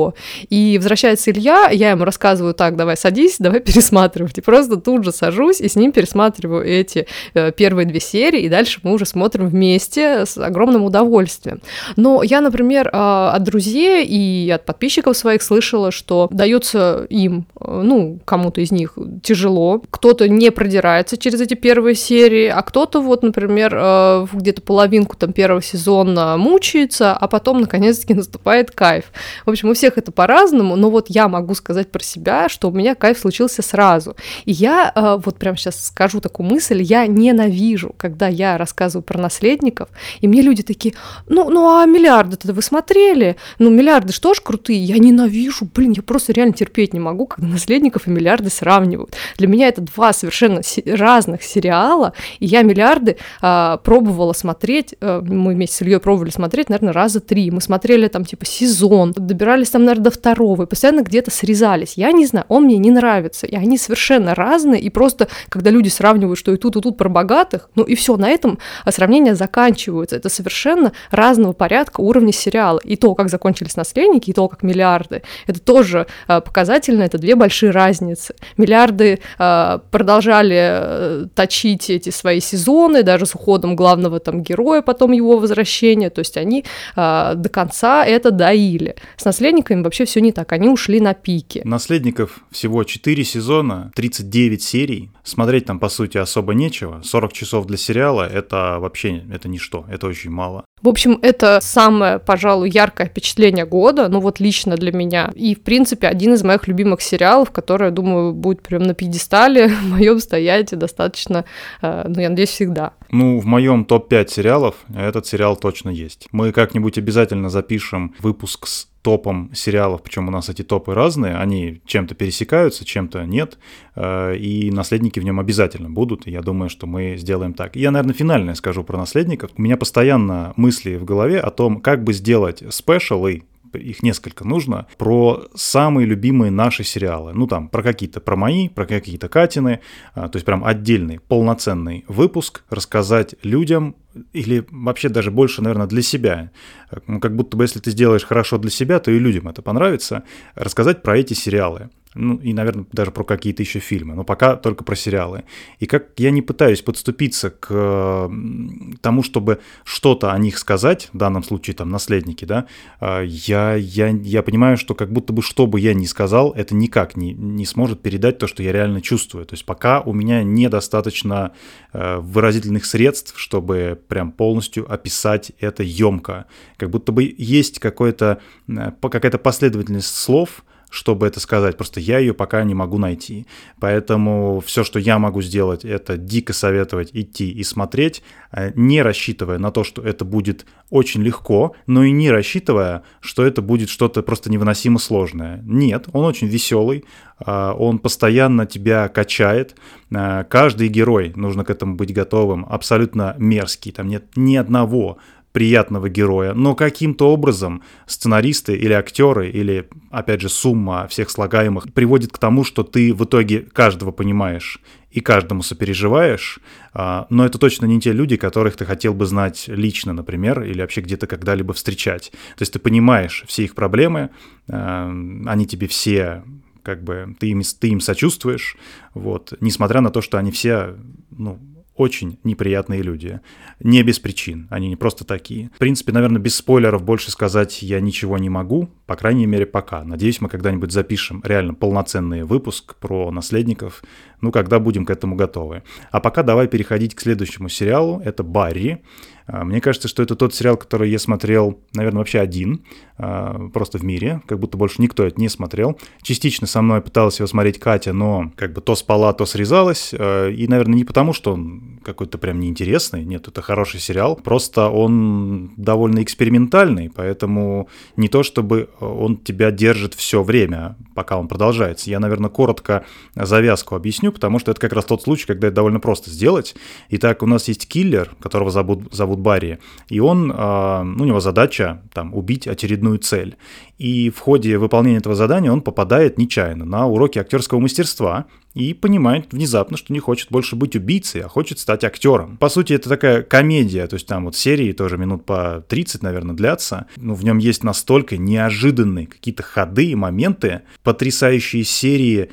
И возвращается Илья, я ему рассказываю: так, давай садись, давай пересматривать. И просто тут же сажусь и с ним пересматриваю эти э, первые две серии, и дальше мы уже смотрим вместе с огромным удовольствием. Но я, например, э, от друзей и от подписчиков своих слышала, что дается им, э, ну, кому-то из них тяжело, кто-то не продирается через эти первые серии, а кто-то вот, например, э, где-то половинку там первого сезона мучается, а потом, наконец-таки, наступает кайф. В общем, мы все всех это по-разному, но вот я могу сказать про себя, что у меня кайф случился сразу. И я э, вот прямо сейчас скажу такую мысль, я ненавижу, когда я рассказываю про наследников, и мне люди такие, ну, ну а миллиарды-то вы смотрели? Ну миллиарды что ж крутые? Я ненавижу, блин, я просто реально терпеть не могу, когда наследников и миллиарды сравнивают. Для меня это два совершенно си- разных сериала, и я миллиарды э, пробовала смотреть, э, мы вместе с Ильей пробовали смотреть, наверное, раза три. Мы смотрели там типа сезон, добирались там, наверное, до второго, и постоянно где-то срезались. Я не знаю, он мне не нравится, и они совершенно разные, и просто, когда люди сравнивают, что и тут, и тут про богатых, ну и все, на этом сравнения заканчиваются. Это совершенно разного порядка уровня сериала. И то, как закончились наследники, и то, как миллиарды, это тоже э, показательно, это две большие разницы. Миллиарды э, продолжали э, точить эти свои сезоны, даже с уходом главного там героя, потом его возвращения, то есть они э, до конца это доили. С наследниками вообще все не так, они ушли на пике. Наследников всего четыре сезона, тридцать девять серий, смотреть там по сути особо нечего, сорок часов для сериала это вообще это ничто, это очень мало. В общем, это самое, пожалуй, яркое впечатление года, ну вот лично для меня. И, в принципе, один из моих любимых сериалов, который, я думаю, будет прям на пьедестале в моем стоять достаточно, ну, я надеюсь, всегда. Ну, в моем топ пять сериалов этот сериал точно есть. Мы как-нибудь обязательно запишем выпуск с топом сериалов, причем у нас эти топы разные, они чем-то пересекаются, чем-то нет, и наследники в нем обязательно будут, и я думаю, что мы сделаем так. Я, наверное, финальное скажу про наследников. У меня постоянно мысли в голове о том, как бы сделать спешалы, их несколько нужно, про самые любимые наши сериалы. Ну, там, про какие-то, про мои, про какие-то Катины, то есть прям отдельный, полноценный выпуск, рассказать людям, или вообще даже больше, наверное, для себя. Ну, как будто бы, если ты сделаешь хорошо для себя, то и людям это понравится. Рассказать про эти сериалы. Ну, и, наверное, даже про какие-то еще фильмы, но пока только про сериалы. И как я не пытаюсь подступиться к тому, чтобы что-то о них сказать, в данном случае там «Наследники», да, я, я, я понимаю, что как будто бы что бы я ни сказал, это никак не, не сможет передать то, что я реально чувствую. То есть пока у меня недостаточно выразительных средств, чтобы прям полностью описать это емко. Как будто бы есть какое-то, какая-то последовательность слов, чтобы это сказать, просто я ее пока не могу найти. Поэтому все, что я могу сделать, это дико советовать идти и смотреть, не рассчитывая на то, что это будет очень легко, но и не рассчитывая, что это будет что-то просто невыносимо сложное. Нет, он очень веселый, он постоянно тебя качает. Каждый герой, нужно к этому быть готовым, абсолютно мерзкий, там нет ни одного приятного героя, но каким-то образом сценаристы или актеры, или, опять же, сумма всех слагаемых приводит к тому, что ты в итоге каждого понимаешь и каждому сопереживаешь, но это точно не те люди, которых ты хотел бы знать лично, например, или вообще где-то когда-либо встречать. То есть ты понимаешь все их проблемы, они тебе все... как бы ты им, ты им сочувствуешь, вот, несмотря на то, что они все, ну, очень неприятные люди. Не без причин, они не просто такие. В принципе, наверное, без спойлеров больше сказать я ничего не могу, по крайней мере, пока. Надеюсь, мы когда-нибудь запишем реально полноценный выпуск про наследников, ну, когда будем к этому готовы. А пока давай переходить к следующему сериалу, это «Барри». Мне кажется, что это тот сериал, который я смотрел, наверное, вообще один, просто в мире, как будто больше никто это не смотрел. Частично со мной пыталась его смотреть Катя, но как бы то спала, то срезалась. И, наверное, не потому, что он какой-то прям неинтересный, нет, это хороший сериал, просто он довольно экспериментальный, поэтому не то, чтобы он тебя держит все время, пока он продолжается. Я, наверное, коротко завязку объясню, потому что это как раз тот случай, когда это довольно просто сделать. Итак, у нас есть киллер, которого зовут, зовут Барри, и он, э, у него задача там убить очередную цель. И в ходе выполнения этого задания он попадает нечаянно на уроки актерского мастерства и понимает внезапно, что не хочет больше быть убийцей, а хочет стать актером. По сути, это такая комедия, то есть там вот серии тоже минут по тридцать, наверное, длятся. Но в нем есть настолько неожиданные какие-то ходы и моменты, потрясающие серии,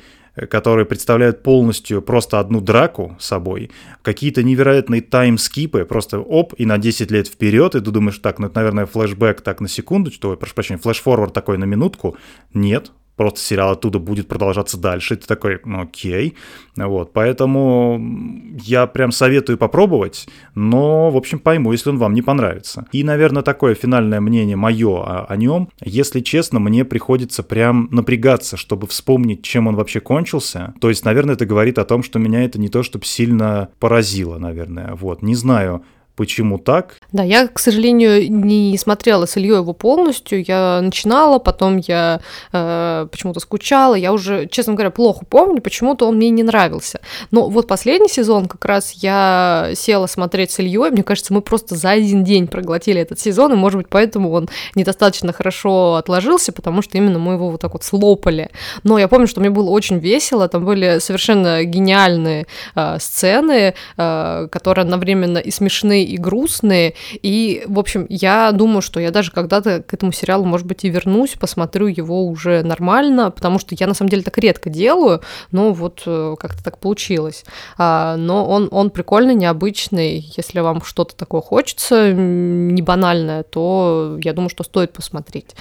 которые представляют полностью просто одну драку с собой, какие-то невероятные таймскипы, просто оп, и на десять лет вперед, и ты думаешь, так, ну это, наверное, флешбэк так на секунду, что, прошу прощения, флешфорвард такой на минутку. Нет, просто сериал оттуда будет продолжаться дальше. И ты такой, ну окей. Вот, поэтому я прям советую попробовать, но, в общем, пойму, если он вам не понравится. И, наверное, такое финальное мнение мое о, о нем. Если честно, мне приходится прям напрягаться, чтобы вспомнить, чем он вообще кончился. То есть, наверное, это говорит о том, что меня это не то, чтобы сильно поразило, наверное. Вот, не знаю, почему так? Да, я, к сожалению, не смотрела с Ильёй его полностью. Я начинала, потом я э, почему-то скучала. Я уже, честно говоря, плохо помню, почему-то он мне не нравился. Но вот последний сезон как раз я села смотреть с Ильёй. Мне кажется, мы просто за один день проглотили этот сезон, и, может быть, поэтому он недостаточно хорошо отложился, потому что именно мы его вот так вот слопали. Но я помню, что мне было очень весело. Там были совершенно гениальные э, сцены, э, которые одновременно и смешные, и грустные, и, в общем, я думаю, что я даже когда-то к этому сериалу, может быть, и вернусь, посмотрю его уже нормально, потому что я, на самом деле, так редко делаю, но вот как-то так получилось. Но он, он прикольный, необычный, если вам что-то такое хочется, не банальное, то я думаю, что стоит посмотреть.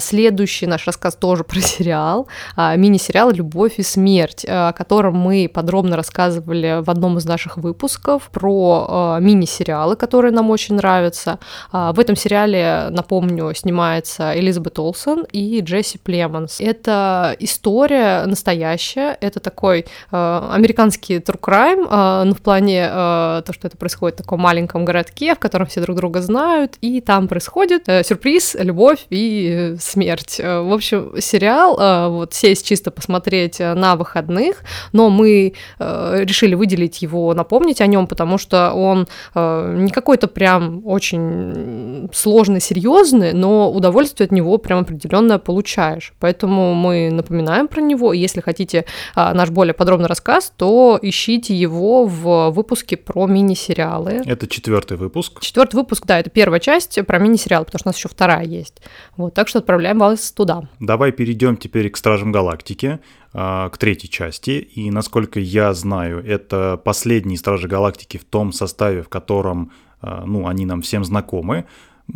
Следующий наш рассказ тоже про сериал, мини-сериал «Любовь и смерть», о котором мы подробно рассказывали в одном из наших выпусков, про мини-сериал, сериалы, которые нам очень нравятся. В этом сериале, напомню, снимается Элизабет Олсен и Джесси Племонс. Это история настоящая, это такой э, американский true crime, э, ну, в плане э, то, что это происходит в таком маленьком городке, в котором все друг друга знают, и там происходит э, сюрприз, любовь и э, смерть. Э, в общем, сериал, э, вот сесть чисто посмотреть на выходных, но мы э, решили выделить его, напомнить о нем, потому что он не какой-то прям очень сложный, серьезный, но удовольствие от него прям определенное получаешь. Поэтому мы напоминаем про него. И если хотите а, наш более подробный рассказ, то ищите его в выпуске про мини-сериалы. Это четвертый выпуск. Четвертый выпуск, да, это первая часть про мини-сериал, потому что у нас еще вторая есть. Вот, так что отправляем вас туда. Давай перейдем теперь к «Стражам галактики», к третьей части, и, насколько я знаю, это последние «Стражи галактики» в том составе, в котором, ну, они нам всем знакомы.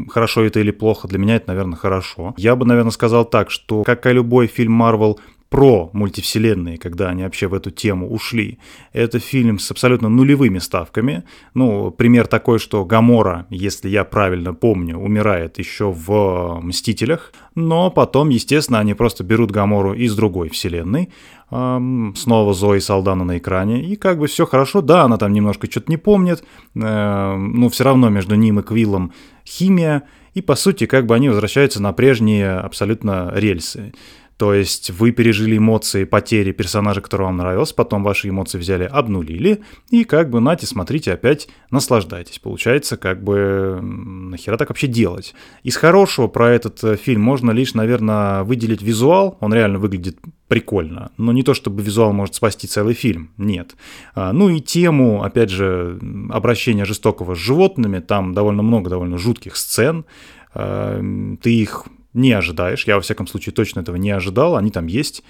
Хорошо это или плохо, для меня это, наверное, хорошо. Я бы, наверное, сказал так, что, как и любой фильм Marvel про мультивселенные, когда они вообще в эту тему ушли, это фильм с абсолютно нулевыми ставками. Ну, пример такой, что Гамора, если я правильно помню, умирает еще в «Мстителях», но потом, естественно, они просто берут Гамору из другой вселенной. Снова Зои Салдана на экране, и как бы все хорошо. Да, она там немножко что-то не помнит, но все равно между ним и Квиллом химия, и, по сути, как бы они возвращаются на прежние абсолютно рельсы. То есть вы пережили эмоции потери персонажа, который вам нравился, потом ваши эмоции взяли, обнулили, и как бы нате, смотрите, опять наслаждайтесь. Получается, как бы нахера так вообще делать? Из хорошего про этот фильм можно лишь, наверное, выделить визуал. Он реально выглядит прикольно, но не то, чтобы визуал может спасти целый фильм, нет. Ну и тему, опять же, обращения жестокого с животными, там довольно много довольно жутких сцен, ты их не ожидаешь, я, во всяком случае, точно этого не ожидал, они там есть.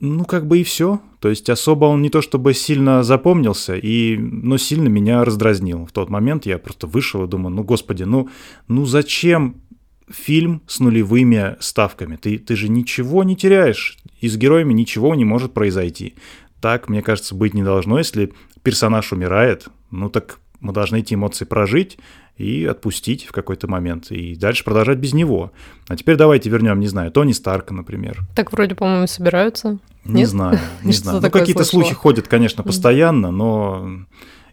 Ну, как бы и все. То есть особо он не то чтобы сильно запомнился, и, но сильно меня раздразнил. В тот момент я просто вышел и думаю, ну, господи, ну, ну зачем фильм с нулевыми ставками? Ты, ты же ничего не теряешь, и с героями ничего не может произойти. Так, мне кажется, быть не должно. Если персонаж умирает, ну так мы должны эти эмоции прожить и отпустить в какой-то момент, и дальше продолжать без него. А теперь давайте вернем, не знаю, Тони Старка, например. Так вроде, по-моему, собираются. Не Нет? знаю, не знаю. Ну, какие-то слухи ходят, конечно, постоянно, но...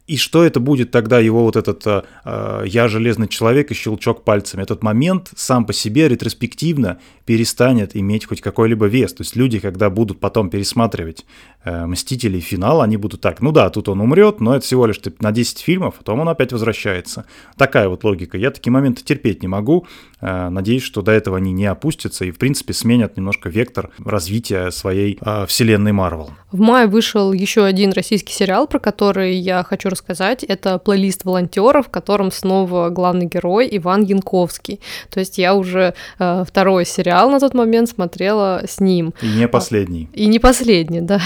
И что это будет тогда, его вот этот э, «я железный человек» и щелчок пальцами? Этот момент сам по себе ретроспективно перестанет иметь хоть какой-либо вес. То есть люди, когда будут потом пересматривать э, «Мстителей» финал, они будут так, ну да, тут он умрет, но это всего лишь на десять фильмов, потом он опять возвращается. Такая вот логика. Я такие моменты терпеть не могу. Э, надеюсь, что до этого они не опустятся и, в принципе, сменят немножко вектор развития своей э, вселенной Marvel. В мае вышел еще один российский сериал, про который я хочу рассказать. сказать, это плейлист волонтеров, в котором снова главный герой Иван Янковский. То есть я уже э, второй сериал на тот момент смотрела с ним. И не последний. И не последний, да.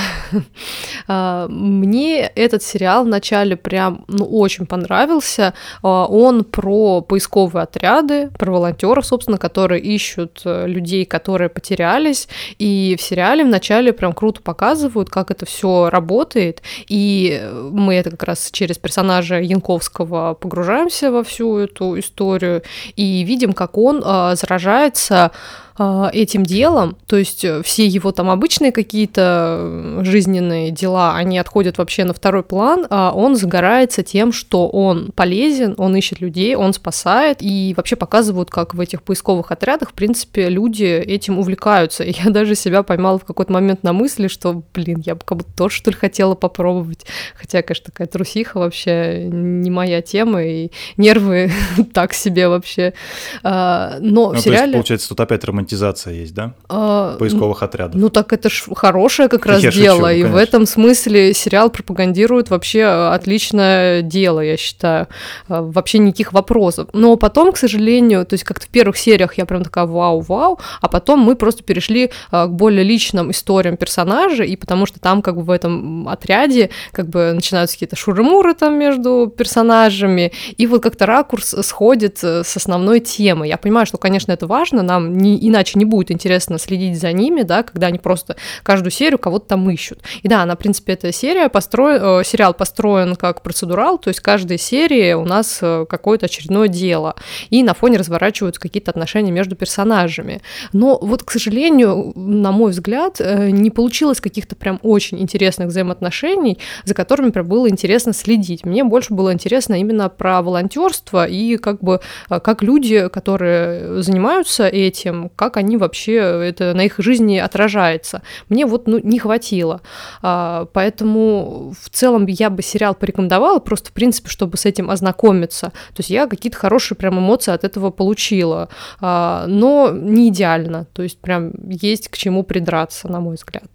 Мне этот сериал вначале прям ну, очень понравился. Он про поисковые отряды, про волонтеров, собственно, которые ищут людей, которые потерялись. И в сериале вначале прям круто показывают, как это все работает. И мы это как раз через персонажа Янковского погружаемся во всю эту историю и видим, как он заражается этим делом, то есть все его там обычные какие-то жизненные дела, они отходят вообще на второй план, а он загорается тем, что он полезен, он ищет людей, он спасает, и вообще показывают, как в этих поисковых отрядах, в принципе, люди этим увлекаются, и я даже себя поймала в какой-то момент на мысли, что, блин, я бы как будто тоже, что ли, хотела попробовать, хотя, конечно, такая трусиха вообще не моя тема, и нервы так себе вообще, но в сериале... Получается, тут опять романтизация есть, да? А, поисковых ну, отрядов. Ну так это ж хорошее как раз я дело, шучу, и конечно. В этом смысле сериал пропагандирует вообще отличное дело, я считаю, вообще никаких вопросов. Но потом, к сожалению, то есть как-то в первых сериях я прям такая вау-вау, а потом мы просто перешли к более личным историям персонажей, и потому что там как бы в этом отряде как бы начинаются какие-то шуры-муры там между персонажами, и вот как-то ракурс сходит с основной темы. Я понимаю, что, конечно, это важно, нам не иначе не будет интересно следить за ними, да, когда они просто каждую серию кого-то там ищут. И да, она, в принципе, эта серия построен, э, сериал построен как процедурал, то есть каждая серия у нас какое-то очередное дело, и на фоне разворачиваются какие-то отношения между персонажами. Но вот, к сожалению, на мой взгляд, э, не получилось каких-то прям очень интересных взаимоотношений, за которыми прям было интересно следить. Мне больше было интересно именно про волонтерство и как бы э, как люди, которые занимаются этим, как они вообще, это на их жизни отражается. Мне вот ну, не хватило. А, поэтому в целом я бы сериал порекомендовала, просто в принципе, чтобы с этим ознакомиться. То есть я какие-то хорошие прям эмоции от этого получила. А, но не идеально. То есть прям есть к чему придраться, на мой взгляд.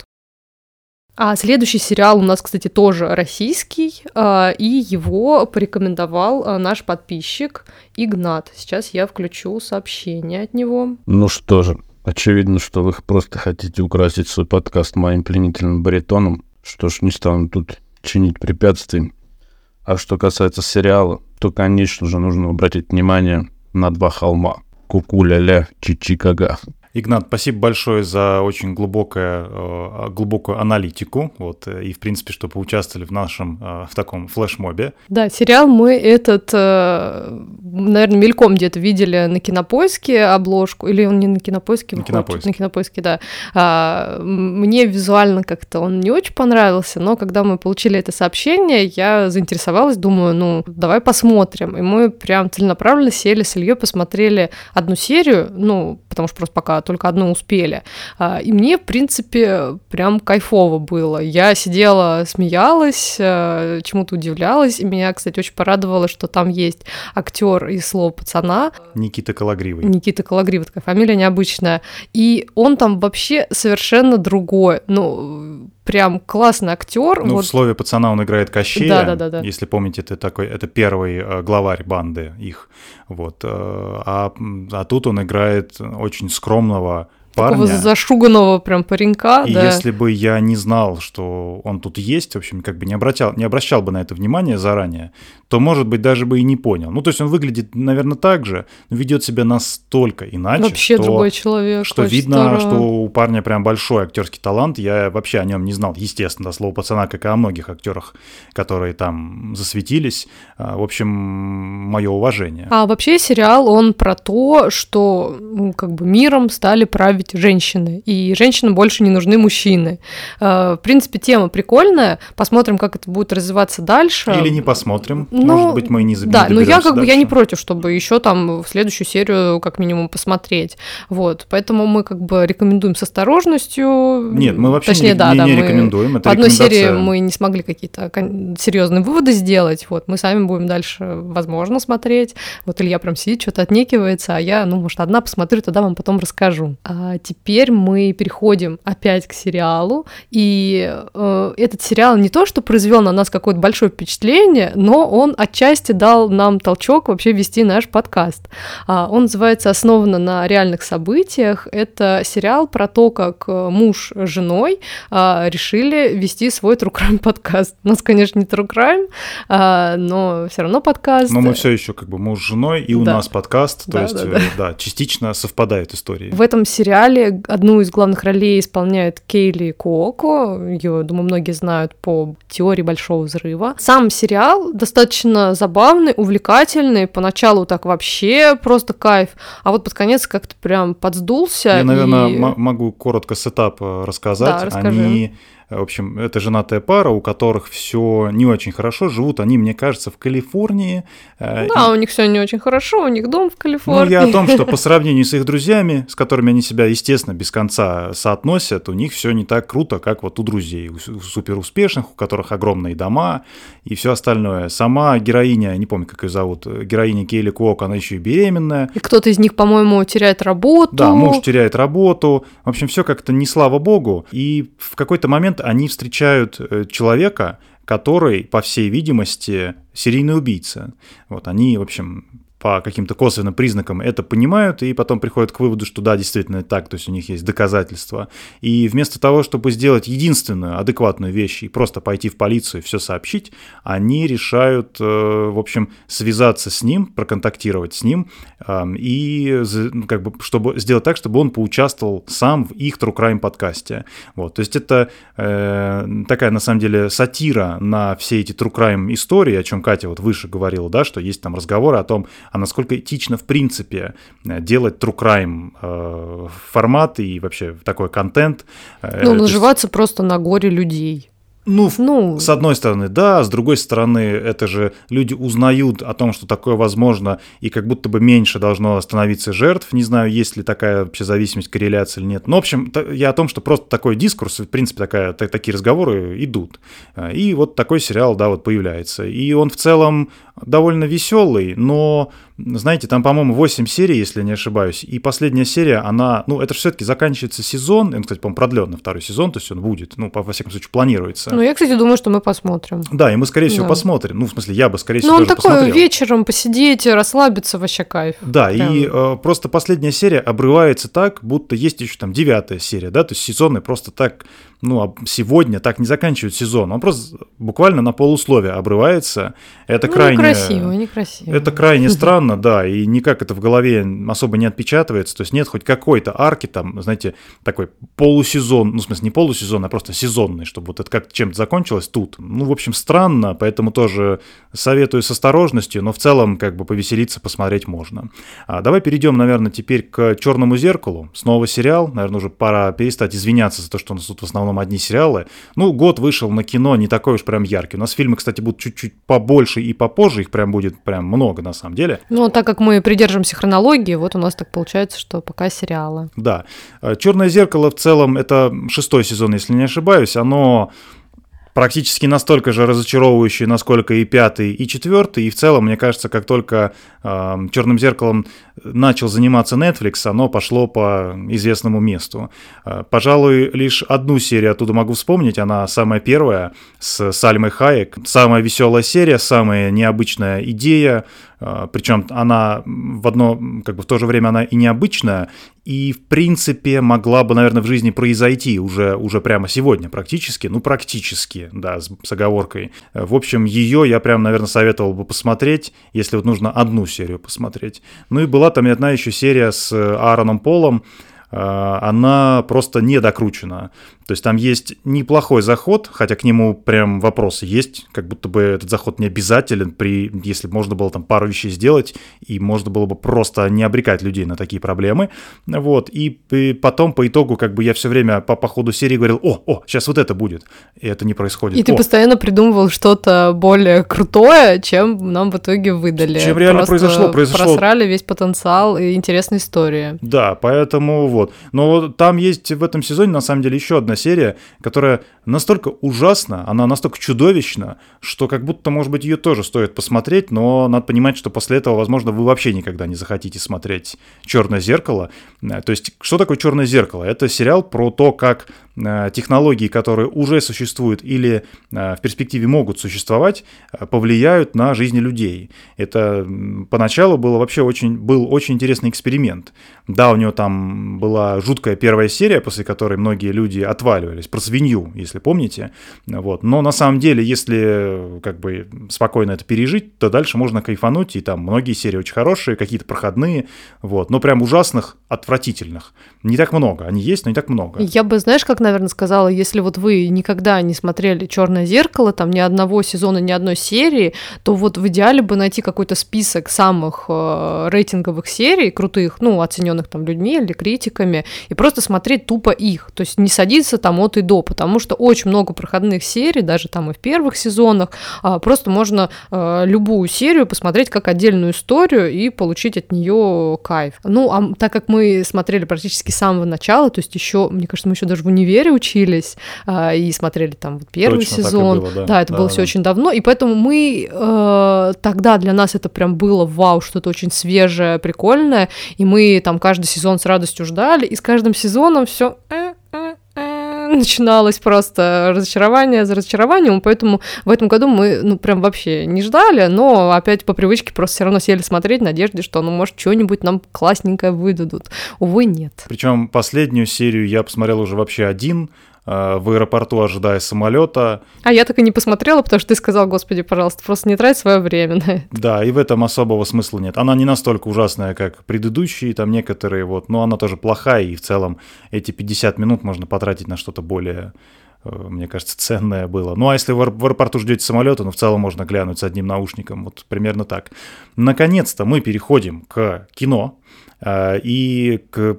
А следующий сериал у нас, кстати, тоже российский, и его порекомендовал наш подписчик Игнат. Сейчас я включу сообщение от него. Ну что же, очевидно, что вы просто хотите украсить свой подкаст моим пленительным баритоном. Что ж, не стану тут чинить препятствий. А что касается сериала, то, конечно же, нужно обратить внимание на два холма. Кукуляля, чичикага. Игнат, спасибо большое за очень глубокое, глубокую аналитику, вот, и, в принципе, что поучаствовали в нашем, в таком флешмобе. Да, сериал мы этот, наверное, мельком где-то видели на Кинопоиске обложку, или он не на Кинопоиске выходит? На Кинопоиске. На Кинопоиске, да. Мне визуально как-то он не очень понравился, но когда мы получили это сообщение, я заинтересовалась, думаю, ну, давай посмотрим. И мы прям целенаправленно сели с Ильей, посмотрели одну серию, ну, потому что просто пока только одно успели. И мне, в принципе, прям кайфово было. Я сидела, смеялась, чему-то удивлялась. И меня, кстати, очень порадовало, что там есть актер из «Слова пацана». Никита Калагривый. Никита Калагривый, такая фамилия необычная. И он там вообще совершенно другой. Ну, прям классный актер. Ну, вот. В «Слове пацана» он играет Кащея. Да, да, да, да. Если помните, это такой, это первый главарь банды их. Вот. А, а тут он играет очень скромного парня. Такого зашуганного прям паренька. И да. Если бы я не знал, что он тут есть, в общем, как бы не обращал, не обращал бы на это внимание заранее, то, может быть, даже бы и не понял. Ну, то есть он выглядит, наверное, так же, но ведет себя настолько иначе, вообще что, другой человек, что видно, что у парня прям большой актерский талант. Я вообще о нем не знал, естественно, «Слово пацана», как и о многих актерах, которые там засветились. В общем, мое уважение. А вообще сериал, он про то, что ну, как бы миром стали править женщины, и женщинам больше не нужны мужчины. В принципе, тема прикольная. Посмотрим, как это будет развиваться дальше. Или не посмотрим. Но, может быть, мы и не заберем. Да, но я как бы я не против, чтобы еще там в следующую серию как минимум посмотреть. Вот, поэтому мы как бы рекомендуем с осторожностью. Нет, мы вообще Точнее, не, да, не, да, не мы рекомендуем. Это по одной рекомендация... серии мы не смогли какие-то серьезные выводы сделать. Вот, мы сами будем дальше, возможно, смотреть. Вот Илья прям сидит, что-то отнекивается, а я, ну, может, одна посмотрю, тогда вам потом расскажу. А А теперь мы переходим опять к сериалу, и э, этот сериал не то, что произвел на нас какое-то большое впечатление, но он отчасти дал нам толчок вообще вести наш подкаст. А, он называется «Основано на реальных событиях». Это сериал про то, как муж с женой а, решили вести свой True Crime подкаст. У нас, конечно, не True Crime, а, но все равно подкаст. Но мы все еще как бы муж с женой, и у да. нас подкаст, то да, есть да, да. да, частично совпадают истории. В этом сериале одну из главных ролей исполняет Кейли Куоко. Ее, думаю, многие знают по теории Большого взрыва. Сам сериал достаточно забавный, увлекательный. Поначалу так вообще просто кайф, а вот под конец как-то прям подсдулся. Я, и... наверное, м- могу коротко сетап рассказать. Да, расскажи. Они... В общем, это женатая пара, у которых все не очень хорошо. Живут они, мне кажется, в Калифорнии. Да, и... у них все не очень хорошо, у них дом в Калифорнии. Ну, я о том, что по сравнению с их друзьями, с которыми они себя, естественно, без конца соотносят, у них все не так круто, как вот у друзей, у суперуспешных, у которых огромные дома и все остальное. Сама героиня, не помню, как ее зовут, героиня Кейли Куок, она еще и беременная. И кто-то из них, по-моему, теряет работу. Да, муж теряет работу. В общем, все как-то не слава богу. И в какой-то момент они встречают человека, который, по всей видимости, серийный убийца. Вот они, в общем, по каким-то косвенным признакам это понимают, и потом приходят к выводу, что да, действительно так, то есть у них есть доказательства. И вместо того, чтобы сделать единственную адекватную вещь и просто пойти в полицию и все сообщить, они решают, в общем, связаться с ним, проконтактировать с ним, и как бы, чтобы сделать так, чтобы он поучаствовал сам в их True Crime подкасте. Вот. То есть это э, такая, на самом деле, сатира на все эти True Crime истории, о чем Катя вот выше говорила, да, что есть там разговоры о том, а насколько этично, в принципе, делать true crime э, формат и вообще такой контент. Э, ну, наживаться есть... просто на горе людей. Ну, ну, с одной стороны, да, с другой стороны, это же люди узнают о том, что такое возможно, и как будто бы меньше должно становиться жертв. Не знаю, есть ли такая вообще зависимость, корреляция или нет. Но, в общем, я о том, что просто такой дискурс, в принципе, такая, такие разговоры идут. И вот такой сериал, да, вот появляется. И он в целом довольно веселый, но, знаете, там, по-моему, восемь серий, если я не ошибаюсь, и последняя серия, она, ну, это же все-таки заканчивается сезон, он, кстати, по-моему, продлен на второй сезон, то есть он будет, ну, во всяком случае, планируется. Ну, я, кстати, думаю, что мы посмотрим. Да, и мы, скорее всего, да. посмотрим, ну, в смысле, я бы, скорее всего, ну, тоже посмотрел. Ну, он такой, вечером посидеть, расслабиться, вообще кайф. Да, прям. И э, просто последняя серия обрывается так, будто есть еще там девятая серия, да, то есть сезоны просто так, ну, сегодня так не заканчивают сезон, он просто буквально на полусловие обрывается, это ну, крайне... Некрасиво, некрасиво. Это крайне странно, да, и никак это в голове особо не отпечатывается, то есть нет хоть какой-то арки там, знаете, такой полусезон, ну, в смысле, не полусезон, а просто сезонный, чтобы вот это как чем-то закончилось тут. Ну, в общем, странно, поэтому тоже советую с осторожностью, но в целом как бы повеселиться, посмотреть можно. А давай перейдем, наверное, теперь к «Черному зеркалу». Снова сериал, наверное, уже пора перестать извиняться за то, что у нас тут в основном одни сериалы. Ну, год вышел на кино, не такой уж прям яркий. У нас фильмы, кстати, будут чуть-чуть побольше и попозже, их прям будет прям много на самом деле. Ну, так как мы придерживаемся хронологии, вот у нас так получается, что пока сериалы. Да. «Черное зеркало» в целом, это шестой сезон, если не ошибаюсь, оно... практически настолько же разочаровывающий, насколько и пятый, и четвертый. И в целом, мне кажется, как только э, «Черным зеркалом» начал заниматься Netflix, оно пошло по известному месту. Э, пожалуй, лишь одну серию оттуда могу вспомнить. Она самая первая, с Сальмой Хайек. Самая веселая серия, самая необычная идея. Э, причем она в одно, как бы в то же время она и необычная, и, в принципе, могла бы, наверное, в жизни произойти уже, уже прямо сегодня практически. Ну, практически, да, с, с оговоркой. В общем, ее я прям, наверное, советовал бы посмотреть, если вот нужно одну серию посмотреть. Ну и была там одна еще серия с Аароном Полом. Она просто не докручена. То есть там есть неплохой заход, хотя к нему прям вопросы есть, как будто бы этот заход не обязателен, при, если можно было там пару вещей сделать, и можно было бы просто не обрекать людей на такие проблемы. Вот. И, и потом по итогу как бы я все время по, по ходу серии говорил, о, о, сейчас вот это будет, и это не происходит. И о. Ты постоянно придумывал что-то более крутое, чем нам в итоге выдали. Чем реально просто произошло. Просто просрали весь потенциал и интересные истории. Да, поэтому вот. вот. Но там есть в этом сезоне, на самом деле, еще одна серия, которая настолько ужасна, она настолько чудовищна, что как будто, может быть, ее тоже стоит посмотреть, но надо понимать, что после этого, возможно, вы вообще никогда не захотите смотреть «Черное зеркало». То есть, что такое «Черное зеркало»? Это сериал про то, как технологии, которые уже существуют или в перспективе могут существовать, повлияют на жизни людей. Это поначалу было вообще очень, был очень интересный эксперимент. Да, у него там была жуткая первая серия, после которой многие люди отваливались, про свинью, если помните. Вот. Но на самом деле, если как бы спокойно это пережить, то дальше можно кайфануть, и там многие серии очень хорошие, какие-то проходные, вот. Но прям ужасных, отвратительных. Не так много. Они есть, но не так много. Я бы, знаешь, как, наверное, сказала, если вот вы никогда не смотрели «Черное зеркало», там ни одного сезона, ни одной серии, то вот в идеале бы найти какой-то список самых э, рейтинговых серий, крутых, ну, оцененных там людьми или критиками, и просто смотреть тупо их, то есть не садиться там от и до, потому что очень много проходных серий, даже там и в первых сезонах, э, просто можно э, любую серию посмотреть как отдельную историю и получить от нее кайф. Ну, а так как мы смотрели практически с самого начала, то есть еще, мне кажется, мы еще даже в универе учились э, и смотрели там вот первый Точно, сезон, было, да. да, это да, было да. все очень давно, и поэтому мы э, тогда для нас это прям было вау, что-то очень свежее, прикольное, и мы там каждый сезон с радостью ждали, и с каждым сезоном все э, э, э, начиналось просто разочарование за разочарованием, поэтому в этом году мы ну прям вообще не ждали, но опять по привычке просто все равно сели смотреть в надежде, что ну может что-нибудь нам классненькое выдадут. Увы, нет. Причем последнюю серию я посмотрел уже вообще один, в аэропорту, ожидая самолета. А я так и не посмотрела, потому что ты сказал: господи, пожалуйста, просто не трать свое время на это. Да, и в этом особого смысла нет. Она не настолько ужасная, как предыдущие, там некоторые, вот, но она тоже плохая, и в целом эти пятьдесят минут можно потратить на что-то более, мне кажется, ценное было. Ну, а если в аэропорту ждете самолета, ну, в целом можно глянуть с одним наушником, вот примерно так. Наконец-то мы переходим к кино. И, к,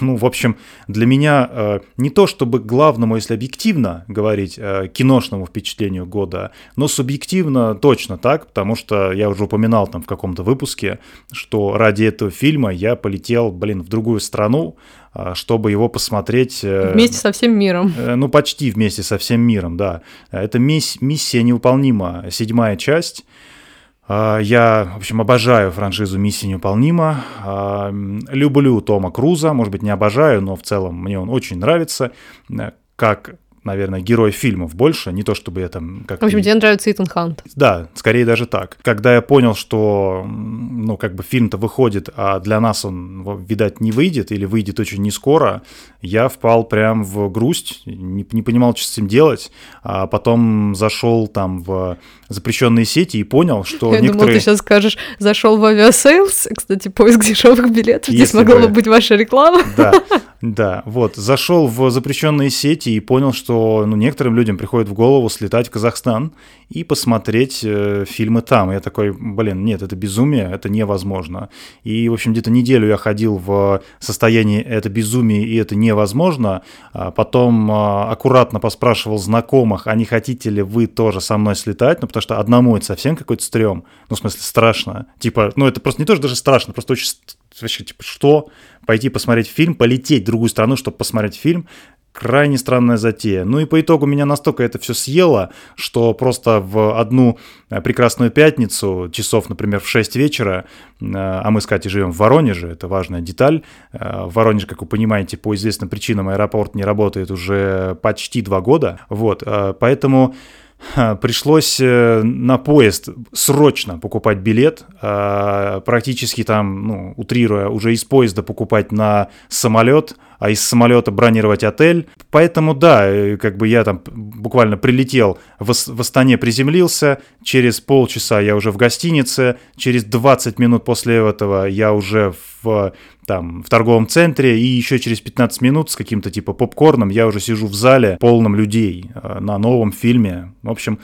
ну, в общем, для меня не то чтобы главному, если объективно говорить, киношному впечатлению года, но субъективно точно так, потому что я уже упоминал там в каком-то выпуске, что ради этого фильма я полетел, блин, в другую страну, чтобы его посмотреть... Вместе со всем миром. Ну, почти вместе со всем миром, да. Это «Миссия невыполнима», седьмая часть. Я, в общем, обожаю франшизу «Миссия невыполнима», люблю Тома Круза, может быть, не обожаю, но в целом мне он очень нравится, как, наверное, герой фильмов больше, не то чтобы я там... Как... В общем, тебе нравится Итан Хант. Да, скорее даже так. Когда я понял, что, ну, как бы фильм-то выходит, а для нас он, видать, не выйдет или выйдет очень нескоро, я впал прям в грусть, не, не понимал, что с этим делать, а потом зашел там в... запрещенные сети и понял, что я некоторые... Я думал, ты сейчас скажешь, зашел в авиасейлс, кстати, поиск дешевых билетов, здесь могла бы быть ваша реклама. Да, да, вот, зашел в запрещенные сети и понял, что ну, некоторым людям приходит в голову слетать в Казахстан и посмотреть э, фильмы там. Я такой, блин, нет, это безумие, это невозможно. И, в общем, где-то неделю я ходил в состоянии «это безумие и это невозможно», а потом э, аккуратно поспрашивал знакомых, а не хотите ли вы тоже со мной слетать, ну, потому что одному это совсем какой-то стрём, ну, в смысле, страшно, типа, ну, это просто не то, что даже страшно, просто очень, вообще, типа, что? Пойти посмотреть фильм, полететь в другую страну, чтобы посмотреть фильм, крайне странная затея. Ну и по итогу меня настолько это все съело, что просто в одну прекрасную пятницу, часов, например, в шесть вечера, а мы с Катей живем в Воронеже, это важная деталь. Воронеж, как вы понимаете, по известным причинам аэропорт не работает уже почти два года, вот, поэтому... Пришлось на поезд срочно покупать билет, практически там, ну, утрируя, уже из поезда покупать на самолет, а из самолета бронировать отель. Поэтому, да, как бы я там буквально прилетел, в Астане приземлился, через полчаса я уже в гостинице, через двадцать минут после этого я уже в... там, в торговом центре, и еще через пятнадцать минут с каким-то типа попкорном я уже сижу в зале, полном людей, на новом фильме. В общем,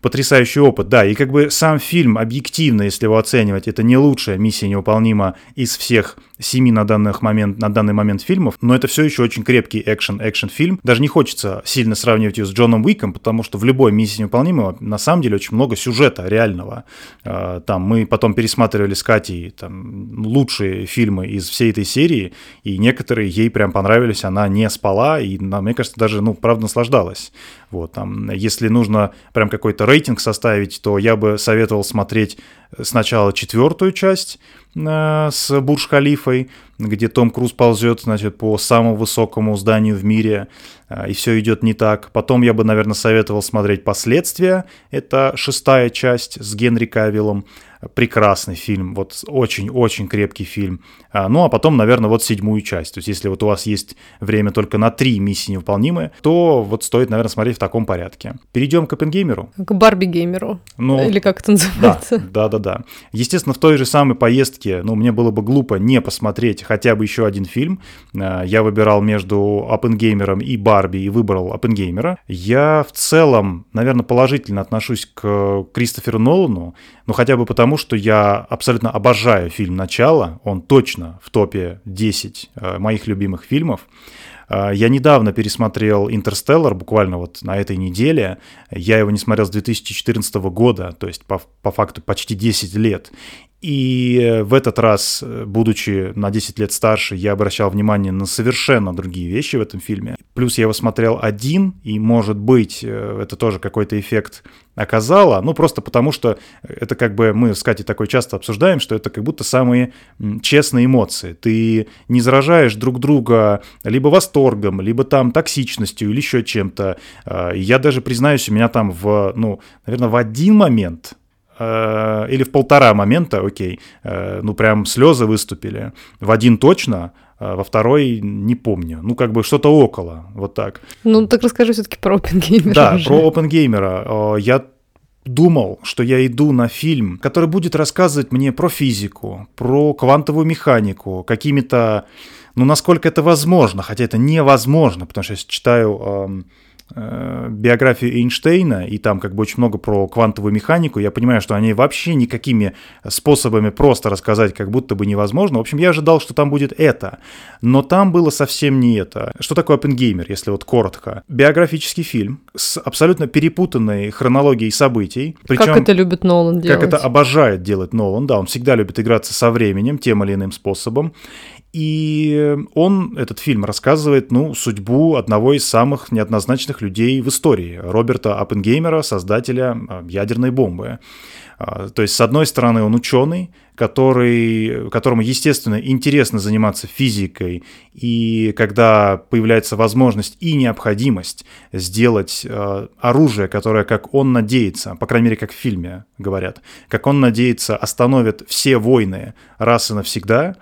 потрясающий опыт, да, и как бы сам фильм объективно, если его оценивать, это не лучшая «Миссия невыполнима» из всех семи на, данных момент, на данный момент фильмов, но это все еще очень крепкий экшен-экшен-фильм. Даже не хочется сильно сравнивать ее с Джоном Уиком, потому что в любой «Миссии невыполнимой» на самом деле очень много сюжета реального. Там мы потом пересматривали с Катей там, лучшие фильмы из всей этой серии, и некоторые ей прям понравились, она не спала, и, мне кажется, даже, ну, правда, наслаждалась. Вот, там, если нужно прям какой-то рейтинг составить, то я бы советовал смотреть сначала четвертую часть э, с Бурдж-Халифой, где Том Круз ползет, значит, по самому высокому зданию в мире, э, и все идет не так. Потом я бы, наверное, советовал смотреть «Последствия». Это шестая часть с Генри Кавиллом. Прекрасный фильм, вот очень-очень крепкий фильм. Ну, а потом, наверное, вот седьмую часть. То есть, если вот у вас есть время только на три миссии невыполнимые, то вот стоит, наверное, смотреть в таком порядке. Перейдем к Оппенгеймеру. К Барби-геймеру. Ну, или как это называется. Да-да-да. Естественно, в той же самой поездке, ну, мне было бы глупо не посмотреть хотя бы еще один фильм. Я выбирал между Оппенгеймером и Барби и выбрал Оппенгеймера. Я в целом, наверное, положительно отношусь к Кристоферу Нолану, но хотя бы потому, Потому что я абсолютно обожаю фильм «Начало», он точно в топе десять моих любимых фильмов. Я недавно пересмотрел «Интерстеллар», буквально вот на этой неделе. Я его не смотрел с две тысячи четырнадцатого года, то есть по, по факту почти десять лет. И в этот раз, будучи на десять лет старше, я обращал внимание на совершенно другие вещи в этом фильме. Плюс я его смотрел один, и, может быть, это тоже какой-то эффект оказало. Ну, просто потому что это как бы мы с Катей такое часто обсуждаем, что это как будто самые честные эмоции. Ты не заражаешь друг друга либо восторгом, либо там токсичностью, или еще чем-то. Я даже признаюсь, у меня там, в, ну, наверное, в один момент... или в полтора момента, окей, ну прям слезы выступили, в один точно, во второй не помню, ну как бы что-то около, вот так. Ну так расскажи все-таки про Оппенгеймера. Да, уже. Про Оппенгеймера. Я думал, что я иду на фильм, который будет рассказывать мне про физику, про квантовую механику, какими-то, ну насколько это возможно, хотя это невозможно, потому что я читаю... биографию Эйнштейна, и там как бы очень много про квантовую механику, я понимаю, что они вообще никакими способами просто рассказать как будто бы невозможно. В общем, я ожидал, что там будет это, но там было совсем не это. Что такое Оппенгеймер, если вот коротко? Биографический фильм с абсолютно перепутанной хронологией событий. Причем, как это любит Нолан делать. Как это обожает делать Нолан, да, он всегда любит играться со временем тем или иным способом. И он, этот фильм, рассказывает, ну, судьбу одного из самых неоднозначных людей в истории, Роберта Оппенгеймера, создателя ядерной бомбы. То есть, с одной стороны, он ученый, который, которому, естественно, интересно заниматься физикой, и когда появляется возможность и необходимость сделать оружие, которое, как он надеется, по крайней мере, как в фильме говорят, как он надеется, остановит все войны раз и навсегда,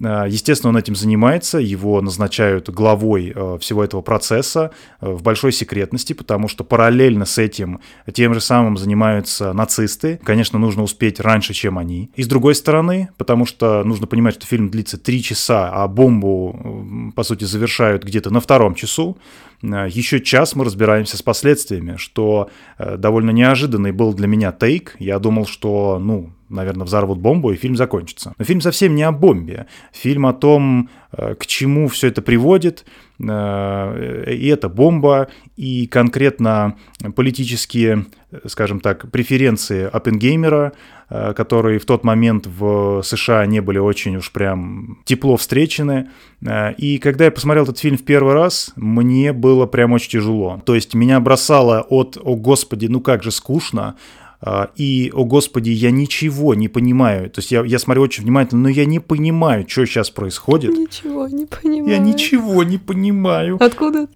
естественно, он этим занимается, его назначают главой всего этого процесса в большой секретности, потому что параллельно с этим тем же самым занимаются нацисты. Конечно, нужно успеть раньше, чем они. И с другой стороны, потому что нужно понимать, что фильм длится три часа, а бомбу, по сути, завершают где-то на втором часу. Еще час мы разбираемся с последствиями, что довольно неожиданный был для меня тейк. Я думал, что, ну... наверное, взорвут бомбу, и фильм закончится. Но фильм совсем не о бомбе. Фильм о том, к чему все это приводит, и эта бомба, и конкретно политические, скажем так, преференции Оппенгеймера, которые в тот момент в США не были очень уж прям тепло встречены. И когда я посмотрел этот фильм в первый раз, мне было прям очень тяжело. То есть меня бросало от «О, Господи, ну как же скучно», и, о господи, я ничего не понимаю. То есть я, я смотрю очень внимательно, но я не понимаю, что сейчас происходит. Ничего не понимаю. Я ничего не понимаю. Откуда?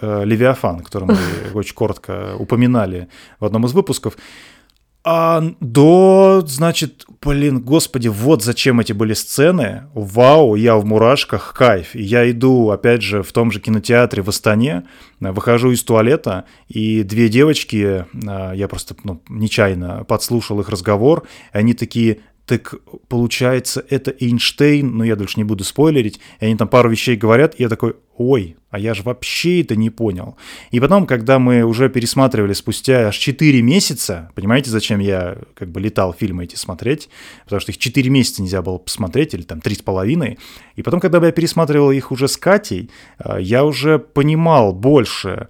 Левиафан, который мы очень коротко упоминали в одном из выпусков. А, да, значит, блин, господи, вот зачем эти были сцены. Вау, я в мурашках, кайф. И я иду, опять же, в том же кинотеатре в Астане, выхожу из туалета, и две девочки, я просто ну, нечаянно подслушал их разговор, и они такие... Так получается, это Эйнштейн, но я дальше не буду спойлерить, и они там пару вещей говорят, и я такой, ой, а я же вообще это не понял. И потом, когда мы уже пересматривали спустя аж четыре месяца, понимаете, зачем я как бы летал фильмы эти смотреть, потому что их четыре месяца нельзя было посмотреть, или там три с половиной, и потом, когда я пересматривал их уже с Катей, я уже понимал больше,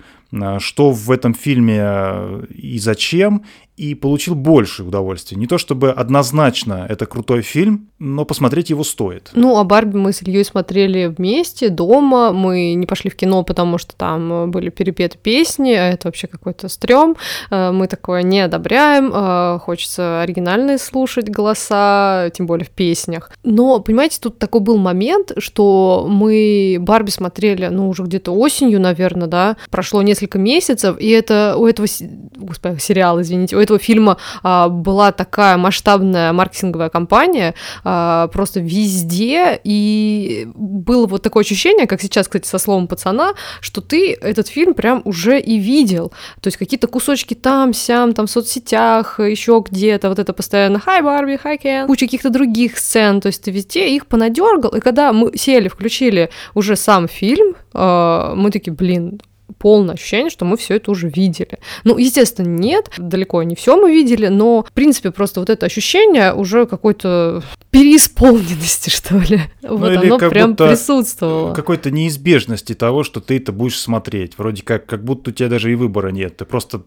что в этом фильме и зачем, и получил больше удовольствия. Не то чтобы однозначно это крутой фильм, но посмотреть его стоит. Ну, а Барби мы с Ильей смотрели вместе, дома. Мы не пошли в кино, потому что там были перепеты песни, а это вообще какой-то стрём. Мы такое не одобряем, хочется оригинальные слушать голоса, тем более в песнях. Но, понимаете, тут такой был момент, что мы Барби смотрели, ну, уже где-то осенью, наверное, да, прошло несколько месяцев, и это у этого... Господи, сериал, извините, у этого этого фильма а, была такая масштабная маркетинговая кампания а, просто везде, и было вот такое ощущение, как сейчас, кстати, со словом пацана, что ты этот фильм прям уже и видел, то есть какие-то кусочки там-сям, там в соцсетях, еще где-то, вот это постоянно «Hi, Барби», «Hi, Ken», куча каких-то других сцен, то есть ты везде их понадергал, и когда мы сели, включили уже сам фильм, а, мы такие, блин, полное ощущение, что мы все это уже видели. Ну, естественно, нет, далеко не все мы видели, но, в принципе, просто вот это ощущение уже какой-то переисполненности, что ли. Ну, вот оно прям присутствовало. Какой-то неизбежности того, что ты это будешь смотреть. Вроде как, как будто у тебя даже и выбора нет. Ты просто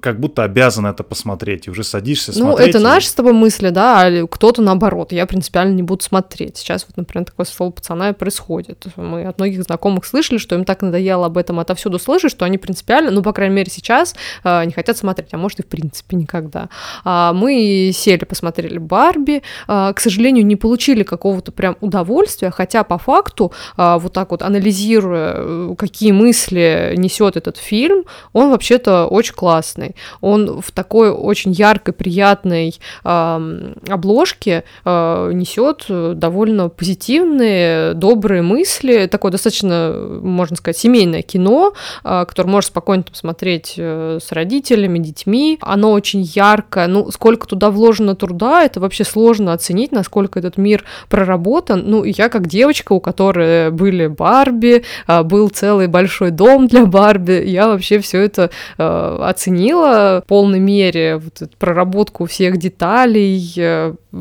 как будто обязан это посмотреть, и уже садишься смотреть. Ну, это и... наши с тобой мысли, да, а кто-то наоборот, я принципиально не буду смотреть. Сейчас вот, например, такое слово пацана и происходит. Мы от многих знакомых слышали, что им так надоело об этом отовсюду слышать, что они принципиально, ну, по крайней мере, сейчас э, не хотят смотреть, а может и в принципе никогда. А мы сели, посмотрели Барби, э, к сожалению, не получили какого-то прям удовольствия, хотя по факту, э, вот так вот анализируя, какие мысли несет этот фильм, он вообще-то очень классный. Он в такой очень яркой, приятной э, обложке э, несет довольно позитивные, добрые мысли. Такое достаточно, можно сказать, семейное кино, э, которое можно спокойно там смотреть э, с родителями, детьми. Оно очень яркое. Ну, сколько туда вложено труда, это вообще сложно оценить, насколько этот мир проработан. Ну, и я как девочка, у которой были Барби, э, был целый большой дом для Барби, я вообще все это э, оценила в полной мере, вот, проработку всех деталей.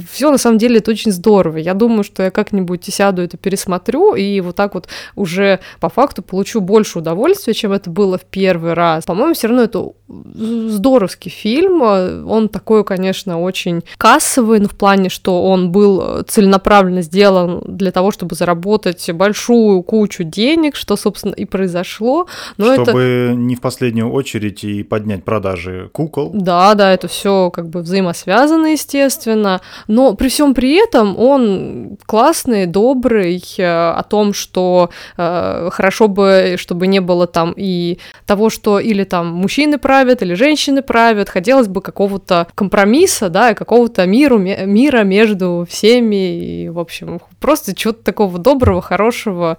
Все на самом деле, это очень здорово. Я думаю, что я как-нибудь сяду это пересмотрю, и вот так вот уже по факту получу больше удовольствия, чем это было в первый раз. По-моему, все равно это здоровский фильм. Он такой, конечно, очень кассовый, но в плане, что он был целенаправленно сделан для того, чтобы заработать большую кучу денег, что, собственно, и произошло. Но чтобы это... не в последнюю очередь и поднять продажи кукол. Да, да, это все как бы взаимосвязано, естественно. Но при всем при этом он классный, добрый, о том, что э, хорошо бы, чтобы не было там и того, что или там мужчины правят, или женщины правят. Хотелось бы какого-то компромисса, да, и какого-то миру, мира между всеми. И, в общем, просто чего-то такого доброго, хорошего.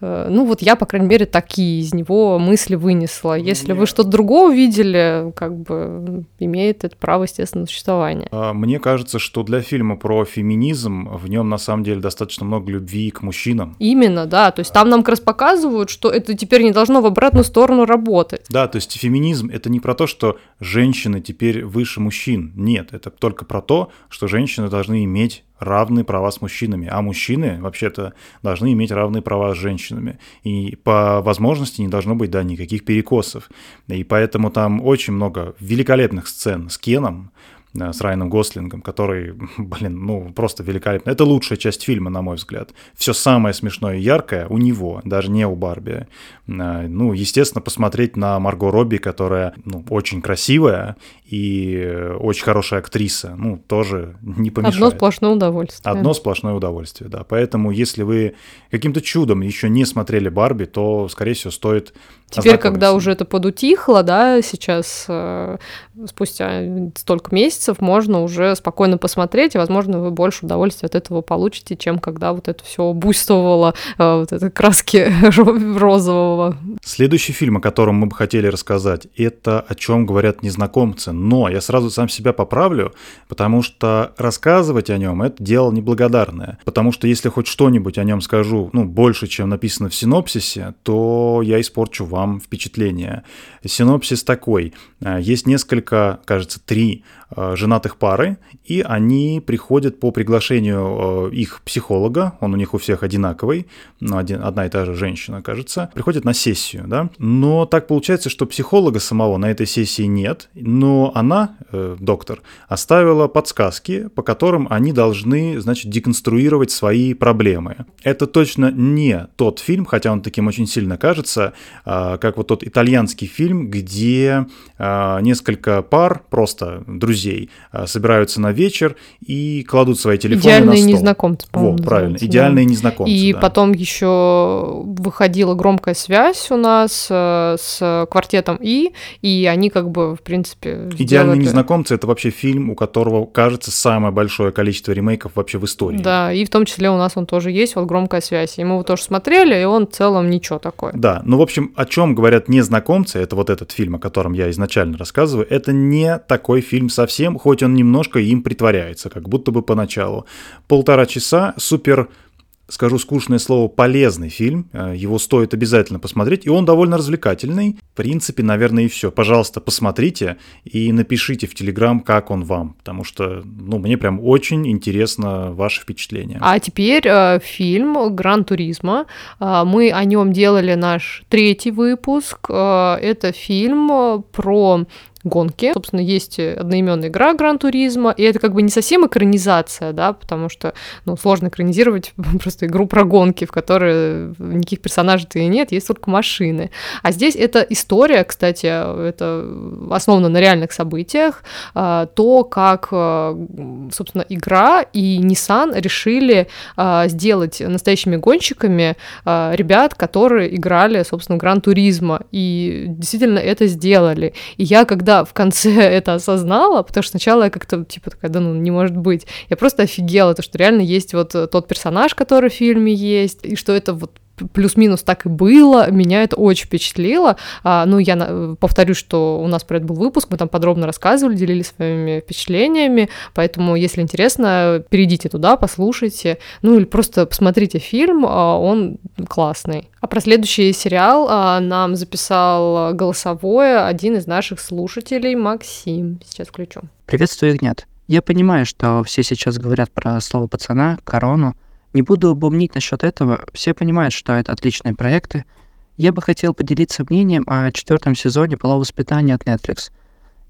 Э, ну, вот я, по крайней мере, такие из него мысли вынесла. Если Нет. вы что-то другое увидели, как бы имеет это право, естественно, на существование. Мне кажется, что для фильма про феминизм в нем на самом деле достаточно много любви к мужчинам. Именно, да. То есть там нам как раз показывают, что это теперь не должно в обратную сторону работать. Да, то есть феминизм — это не про то, что женщины теперь выше мужчин. Нет, это только про то, что женщины должны иметь равные права с мужчинами, а мужчины вообще-то должны иметь равные права с женщинами. И по возможности не должно быть, да, никаких перекосов. И поэтому там очень много великолепных сцен с Кеном, с Райаном Гослингом, который, блин, ну просто великолепно. Это лучшая часть фильма, на мой взгляд. Все самое смешное и яркое у него, даже не у Барби. Ну, естественно, посмотреть на Марго Робби, которая, ну, очень красивая и очень хорошая актриса, ну, тоже не помешает. Одно сплошное удовольствие. Одно сплошное удовольствие, да. Поэтому, если вы каким-то чудом еще не смотрели Барби, то, скорее всего, стоит... Теперь, когда уже это подутихло, да, сейчас, спустя столько месяцев, месяцев можно уже спокойно посмотреть, и, возможно, вы больше удовольствия от этого получите, чем когда вот это все буйствовало, вот это краски розового. Следующий фильм, о котором мы бы хотели рассказать, это «О чем говорят незнакомцы». Но я сразу сам себя поправлю, потому что рассказывать о нем — это дело неблагодарное. Потому что если хоть что-нибудь о нем скажу, ну, больше, чем написано в синопсисе, то я испорчу вам впечатление. Синопсис такой. Есть несколько, кажется, три женатых пары, и они приходят по приглашению их психолога, он у них у всех одинаковый, ну, один, одна и та же женщина, кажется, приходят на сессию, да, но так получается, что психолога самого на этой сессии нет, но она, э, доктор, оставила подсказки, по которым они должны, значит, деконструировать свои проблемы. Это точно не тот фильм, хотя он таким очень сильно кажется, э, как вот тот итальянский фильм, где э, несколько пар, просто друзей, собираются на вечер и кладут свои телефоны «Идеальные на стол». «Идеальные незнакомцы», по-моему, Во, правильно, «Идеальные да. незнакомцы». И да. потом еще выходила «Громкая связь» у нас с «Квартетом И», и они как бы, в принципе... «Идеальные делают... незнакомцы» — это вообще фильм, у которого, кажется, самое большое количество ремейков вообще в истории. Да, и в том числе у нас он тоже есть, вот «Громкая связь». И мы его тоже смотрели, и он в целом ничего такое. Да, ну, в общем, о чем говорят незнакомцы, это вот этот фильм, о котором я изначально рассказываю, это не такой фильм совсем. Всем, хоть он немножко им притворяется, как будто бы поначалу. Полтора часа, супер, скажу скучное слово, полезный фильм, его стоит обязательно посмотреть, и он довольно развлекательный. В принципе, наверное, и все. Пожалуйста, посмотрите и напишите в Телеграм, как он вам, потому что, ну, мне прям очень интересно ваше впечатление. А теперь э, фильм «Гран Туризмо». Э, мы о нем делали наш третий выпуск. Э, это фильм про... гонки. Собственно, есть одноименная игра Гран Туризмо, и это как бы не совсем экранизация, да, потому что, ну, сложно экранизировать просто игру про гонки, в которой никаких персонажей-то и нет, есть только машины. А здесь это история, кстати, это основано на реальных событиях, то, как, собственно, игра и Nissan решили сделать настоящими гонщиками ребят, которые играли, собственно, Гран Туризмо, и действительно это сделали. И я, когда в конце это осознала, потому что сначала я как-то, типа, такая, да ну, не может быть. Я просто офигела, то, что реально есть вот тот персонаж, который в фильме есть, и что это вот плюс-минус так и было, меня это очень впечатлило. А, ну, я повторю, что у нас про это был выпуск, мы там подробно рассказывали, делились своими впечатлениями, поэтому, если интересно, перейдите туда, послушайте, ну, или просто посмотрите фильм, он классный. А про следующий сериал а, нам записал голосовое один из наших слушателей, Максим. Сейчас включу. Приветствую, Игнат. Я понимаю, что все сейчас говорят про «Слово пацана», «Корону». Не буду бубнить насчет этого, все понимают, что это отличные проекты. Я бы хотел поделиться мнением о четвертом сезоне «Половоспитания» от Netflix.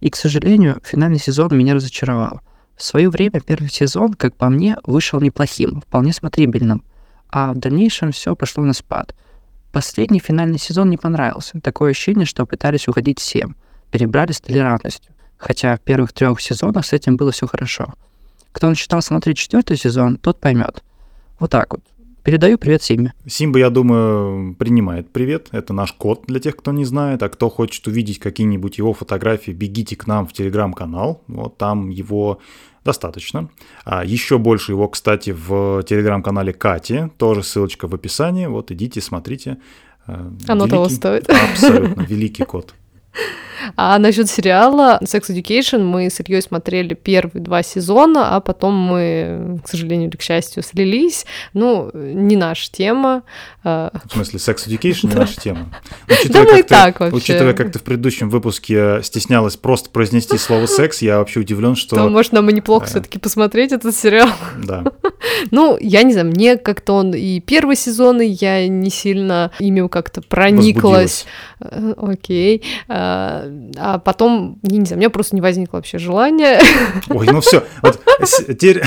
И, к сожалению, финальный сезон меня разочаровал. В свое время первый сезон, как по мне, вышел неплохим, вполне смотрибельным, а в дальнейшем все пошло на спад. Последний финальный сезон не понравился, такое ощущение, что пытались уходить всем, перебрали с толерантностью, хотя в первых трех сезонах с этим было все хорошо. Кто начитал смотреть четвертый сезон, тот поймет. Вот так вот. Передаю привет Симбе. Симба, я думаю, принимает привет. Это наш кот, для тех, кто не знает. А кто хочет увидеть какие-нибудь его фотографии, бегите к нам в Телеграм-канал. Вот там его достаточно. А еще больше его, кстати, в Телеграм-канале Кати. Тоже ссылочка в описании. Вот идите, смотрите. Оно великий, того стоит. Абсолютно. Великий кот. А насчет сериала Sex Education мы с Ильей смотрели первые два сезона, а потом мы, к сожалению или к счастью, слились. Ну, не наша тема. В смысле, Sex Education не наша тема? Да мы и так вообще. Учитывая, как ты в предыдущем выпуске стеснялась просто произнести слово «секс», я вообще удивлен, что... Может, нам и неплохо все-таки посмотреть этот сериал. Да. Ну, я не знаю, мне как-то он и первые сезоны, я не сильно ими как-то прониклась. Окей. А потом, я не знаю, у меня просто не возникло вообще желания. Ой, ну все, вот теперь,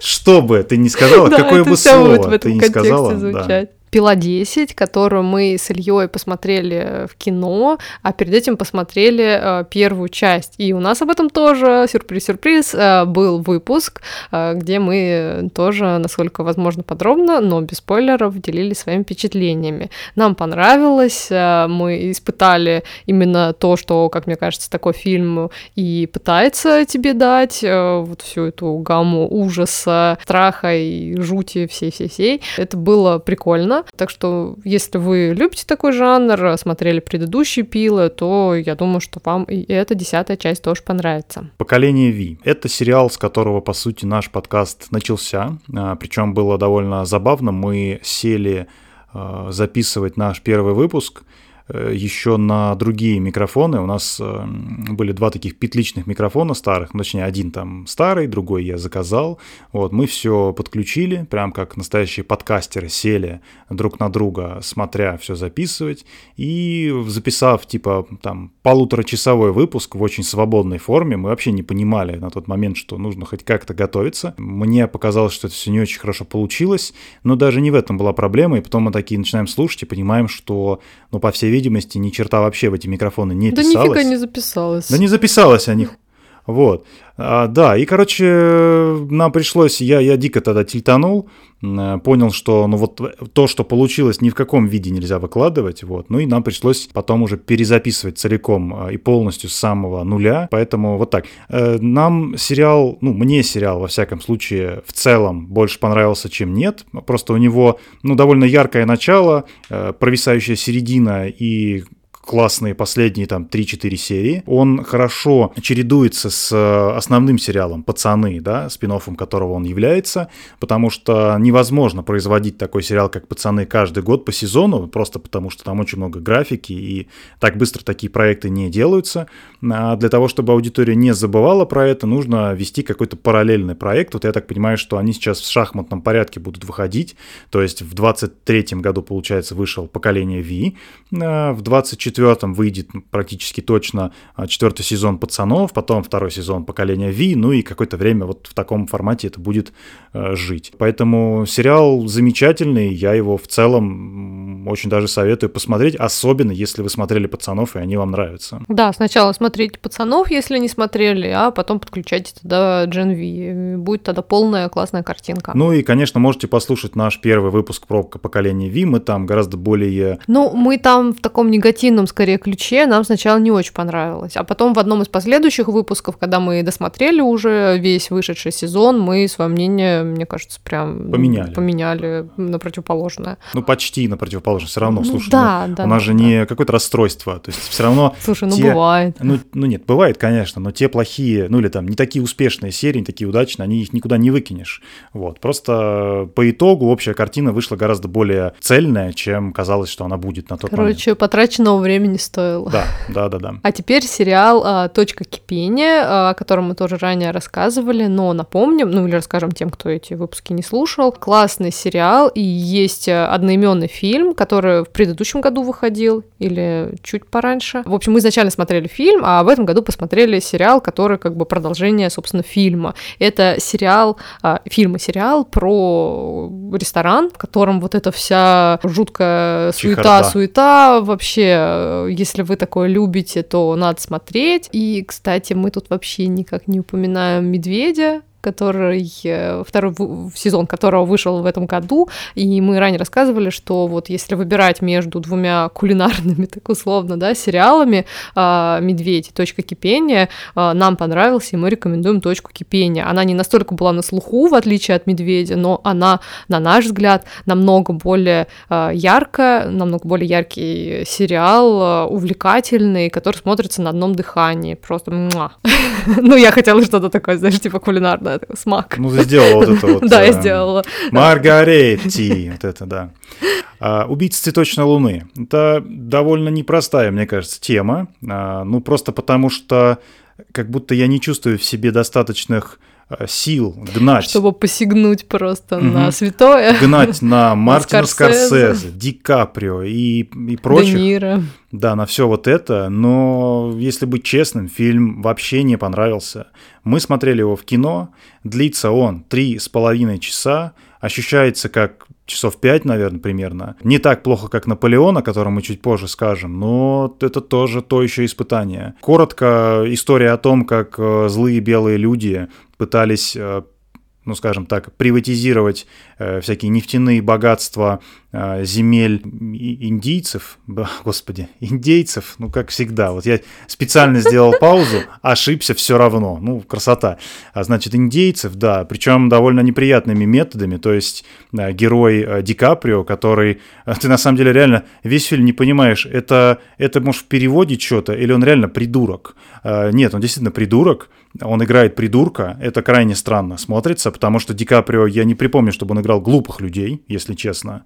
что бы ты ни сказала, какое бы слово ты ни сказала, да. Пила десять, которую мы с Ильей посмотрели в кино, а перед этим посмотрели э, первую часть. И у нас об этом тоже, сюрприз-сюрприз, э, был выпуск, э, где мы тоже, насколько возможно, подробно, но без спойлеров, делились своими впечатлениями. Нам понравилось, э, мы испытали именно то, что, как мне кажется, такой фильм и пытается тебе дать, э, вот всю эту гамму ужаса, страха и жути всей-всей-всей. Это было прикольно. Так что, если вы любите такой жанр, смотрели предыдущие пилы, то я думаю, что вам и эта десятая часть тоже понравится. «Поколение Ви» — это сериал, с которого, по сути, наш подкаст начался. Причем было довольно забавно. Мы сели записывать наш первый выпуск еще на другие микрофоны. У нас были два таких петличных микрофона старых, точнее, один там старый, другой я заказал. Вот, мы все подключили, прям как настоящие подкастеры сели друг на друга, смотря все записывать, и записав типа там полуторачасовой выпуск в очень свободной форме, мы вообще не понимали на тот момент, что нужно хоть как-то готовиться. Мне показалось, что это все не очень хорошо получилось, но даже не в этом была проблема, и потом мы такие начинаем слушать и понимаем, что, ну, по всей видимости, ни черта вообще в эти микрофоны не писалось. Да нифига не записалось. Да не записалось о них. Вот. А, да, и, короче, нам пришлось... Я, я дико тогда тильтанул, понял, что ну вот то, что получилось, ни в каком виде нельзя выкладывать. Вот. Ну и нам пришлось потом уже перезаписывать целиком и полностью с самого нуля. Поэтому вот так. Нам сериал, ну мне сериал, во всяком случае, в целом больше понравился, чем нет. Просто у него ну, довольно яркое начало, провисающая середина и... классные последние там три-четыре серии. Он хорошо чередуется с основным сериалом «Пацаны», да, спин-оффом которого он является, потому что невозможно производить такой сериал, как «Пацаны», каждый год по сезону, просто потому что там очень много графики, и так быстро такие проекты не делаются. А для того, чтобы аудитория не забывала про это, нужно вести какой-то параллельный проект. Вот я так понимаю, что они сейчас в шахматном порядке будут выходить, то есть в двадцать третьем году, получается, вышел «Поколение Ви», в двадцать четвёртом В четвертом выйдет практически точно четвертый сезон «Пацанов», потом второй сезон «Поколения Ви», ну и какое-то время вот в таком формате это будет э, жить. Поэтому сериал замечательный, я его в целом очень даже советую посмотреть, особенно если вы смотрели «Пацанов» и они вам нравятся. Да, сначала смотрите «Пацанов», если не смотрели, а потом подключайте туда «Джен Ви», будет тогда полная классная картинка. Ну и, конечно, можете послушать наш первый выпуск «Пробка поколения Ви», мы там гораздо более... Ну, мы там в таком негативном скорее ключе, нам сначала не очень понравилось. А потом в одном из последующих выпусков, когда мы досмотрели уже весь вышедший сезон, мы свое мнение, мне кажется, прям поменяли, поменяли на противоположное. Ну, почти на противоположное, все равно, ну, слушай, да, ну, да, у нас да, же да. не какое-то расстройство, то есть все равно... Слушай, ну те... бывает. Ну, ну нет, бывает, конечно, но те плохие, ну или там не такие успешные серии, не такие удачные, они их никуда не выкинешь. Вот, просто по итогу общая картина вышла гораздо более цельная, чем казалось, что она будет на тот Короче, момент. Короче, потраченного времени не стоило. Да, да, да, да. А теперь сериал «Точка кипения», о котором мы тоже ранее рассказывали, но напомним, ну или расскажем тем, кто эти выпуски не слушал. Классный сериал, и есть одноименный фильм, который в предыдущем году выходил, или чуть пораньше. В общем, мы изначально смотрели фильм, а в этом году посмотрели сериал, который как бы продолжение, собственно, фильма. Это сериал, фильм и сериал про ресторан, в котором вот эта вся жуткая суета-суета вообще... Если вы такое любите, то надо смотреть. И, кстати, мы тут вообще никак не упоминаем медведя, который, второй сезон которого вышел в этом году, и мы ранее рассказывали, что вот если выбирать между двумя кулинарными, так условно, да, сериалами «Медведь» и «Точка кипения», нам понравился, и мы рекомендуем «Точку кипения». Она не настолько была на слуху, в отличие от «Медведя», но она, на наш взгляд, намного более яркая, намного более яркий сериал, увлекательный, который смотрится на одном дыхании. Просто муа. Ну, я хотела что-то такое, знаешь, типа кулинарное. Смак. Ну, ты сделала вот это вот. Да, я сделала. Маргаретти, вот это, да. «Убийца цветочной луны». Это довольно непростая, мне кажется, тема. Ну, просто потому что как будто я не чувствую в себе достаточных сил гнать. Чтобы посягнуть просто на святое. Гнать на Мартина Скорсезе, Ди Каприо и прочих. Де Ниро. Да, на все вот это, но, если быть честным, фильм вообще не понравился. Мы смотрели его в кино, длится он три с половиной часа, ощущается как часов пять, наверное, примерно. Не так плохо, как Наполеон, о котором мы чуть позже скажем, но это тоже то еще испытание. Коротко, история о том, как злые белые люди пытались, ну, скажем так, приватизировать э, всякие нефтяные богатства э, земель индийцев. Господи, индейцев, ну, как всегда. Вот я специально сделал паузу, ошибся все равно. Ну, красота. А значит, индейцев, да, причем довольно неприятными методами. То есть э, герой э, Ди Каприо, который... Э, ты, на самом деле, реально весь фильм не понимаешь, это, это может, в переводе что-то, или он реально придурок? Э, нет, он действительно придурок. Он играет придурка. Это крайне странно смотрится, потому что Ди Каприо, я не припомню, чтобы он играл глупых людей, если честно.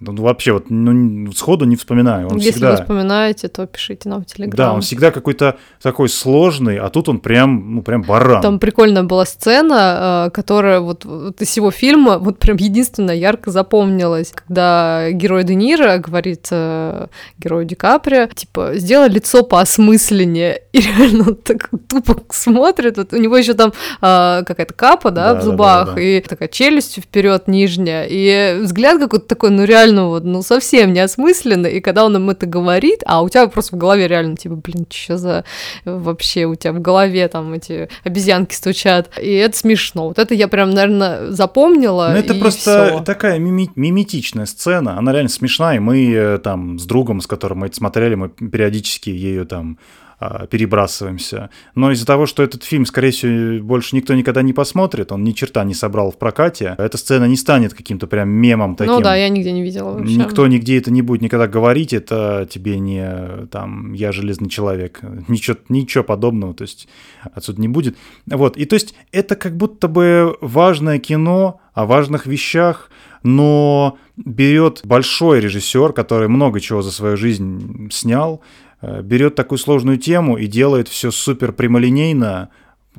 Ну, вообще, вот ну, сходу не вспоминаю. Он если всегда... вы вспоминаете, то пишите нам в Телеграм. Да, он всегда какой-то такой сложный, а тут он прям, ну, прям баран. Там прикольная была сцена, которая вот, вот из всего фильма вот прям единственная ярко запомнилась, когда герой Де Ниро говорит герою Ди Каприо, типа, сделай лицо поосмысленнее. И реально он так тупо смотрит. Вот у него еще там какая-то капа, да, да в зубах, да, да, да. И такая челюсть вперед нижняя, и взгляд какой-то такой, ну, реально, вот, ну, совсем неосмысленно, и когда он им это говорит, а у тебя просто в голове реально, типа, блин, что за вообще у тебя в голове там эти обезьянки стучат, и это смешно, вот это я прям, наверное, запомнила, ну, это просто всё. Такая мими- миметичная сцена, она реально смешная, и мы там с другом, с которым мы это смотрели, мы периодически ею там перебрасываемся. Но из-за того, что этот фильм, скорее всего, больше никто никогда не посмотрит, он ни черта не собрал в прокате, эта сцена не станет каким-то прям мемом таким. Ну да, я нигде не видела вообще. Никто нигде это не будет никогда говорить, это тебе не там «я железный человек», ничего, ничего подобного, то есть отсюда не будет. Вот, и то есть это как будто бы важное кино о важных вещах, но берет большой режиссер, который много чего за свою жизнь снял, берет такую сложную тему и делает все супер прямолинейно,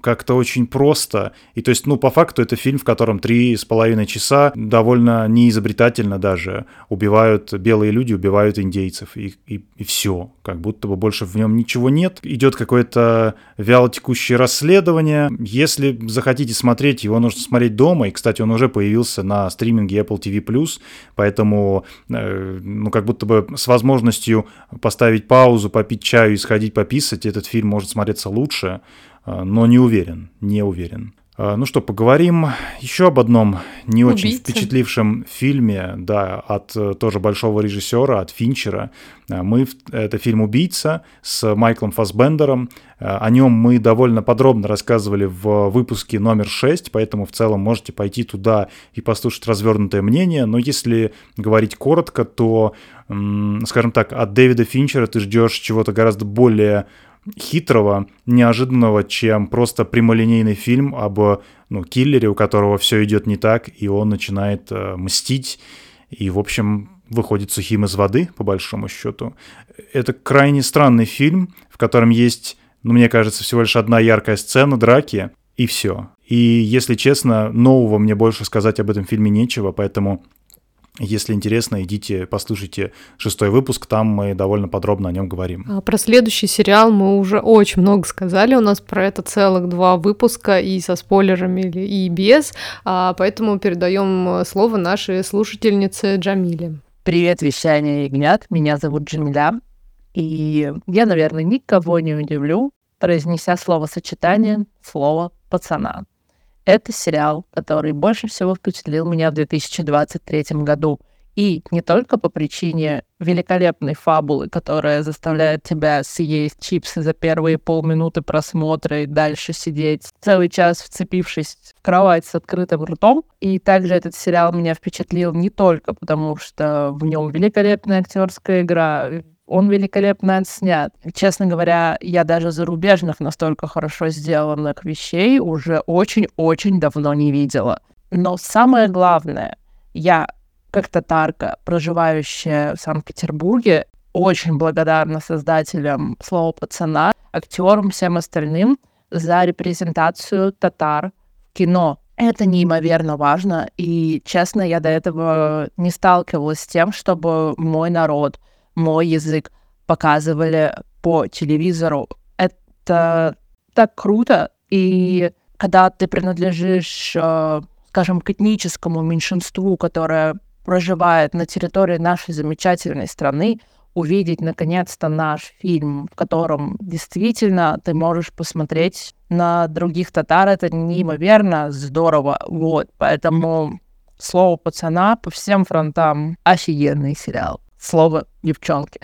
как-то очень просто. И то есть, ну, по факту, это фильм, в котором три с половиной часа довольно неизобретательно даже убивают белые люди, убивают индейцев, и, и, и все. Как будто бы больше в нем ничего нет. Идет какое-то вялотекущее расследование. Если захотите смотреть, его нужно смотреть дома. И, кстати, он уже появился на стриминге Apple Ти Ви плюс, поэтому, э, ну, как будто бы с возможностью поставить паузу, попить чаю и сходить пописать, этот фильм может смотреться лучше. Но не уверен, не уверен. Ну что, поговорим еще об одном не Убийца. Очень впечатлившем фильме, да, от тоже большого режиссера, от Финчера. Мы, это фильм «Убийца» с Майклом Фассбендером. О нем мы довольно подробно рассказывали в выпуске номер шесть, поэтому в целом можете пойти туда и послушать развернутое мнение. Но если говорить коротко, то, скажем так, от Дэвида Финчера ты ждешь чего-то гораздо более... хитрого, неожиданного, чем просто прямолинейный фильм об, ну, киллере, у которого все идет не так, и он начинает э, мстить, и, в общем, выходит сухим из воды, по большому счету. Это крайне странный фильм, в котором есть, ну, мне кажется, всего лишь одна яркая сцена драки, и все. И, если честно, нового мне больше сказать об этом фильме нечего, поэтому... Если интересно, идите, послушайте шестой выпуск, там мы довольно подробно о нем говорим. Про следующий сериал мы уже очень много сказали, у нас про это целых два выпуска, и со спойлерами, и без, поэтому передаем слово нашей слушательнице Джамиле. Привет, вещание Игнат, меня зовут Джамиля, и я, наверное, никого не удивлю, произнеся словосочетание «слово пацана». Это сериал, который больше всего впечатлил меня в две тысячи двадцать третьем году. И не только по причине великолепной фабулы, которая заставляет тебя съесть чипсы за первые полминуты просмотра и дальше сидеть целый час, вцепившись в кровать с открытым ртом. И также этот сериал меня впечатлил не только потому, что в нем великолепная актерская игра, он великолепно отснят. Честно говоря, я даже зарубежных настолько хорошо сделанных вещей уже очень-очень давно не видела. Но самое главное, я, как татарка, проживающая в Санкт-Петербурге, очень благодарна создателям «Слова пацана», актерам, всем остальным за репрезентацию татар в кино. Это неимоверно важно, и, честно, я до этого не сталкивалась с тем, чтобы мой народ... мой язык показывали по телевизору. Это так круто. И когда ты принадлежишь э, скажем, к этническому меньшинству, которое проживает на территории нашей замечательной страны, увидеть, наконец-то, наш фильм, в котором действительно ты можешь посмотреть на других татар. Это неимоверно здорово. Вот, поэтому «Слово пацана» по всем фронтам офигенный сериал. Слово девчонки.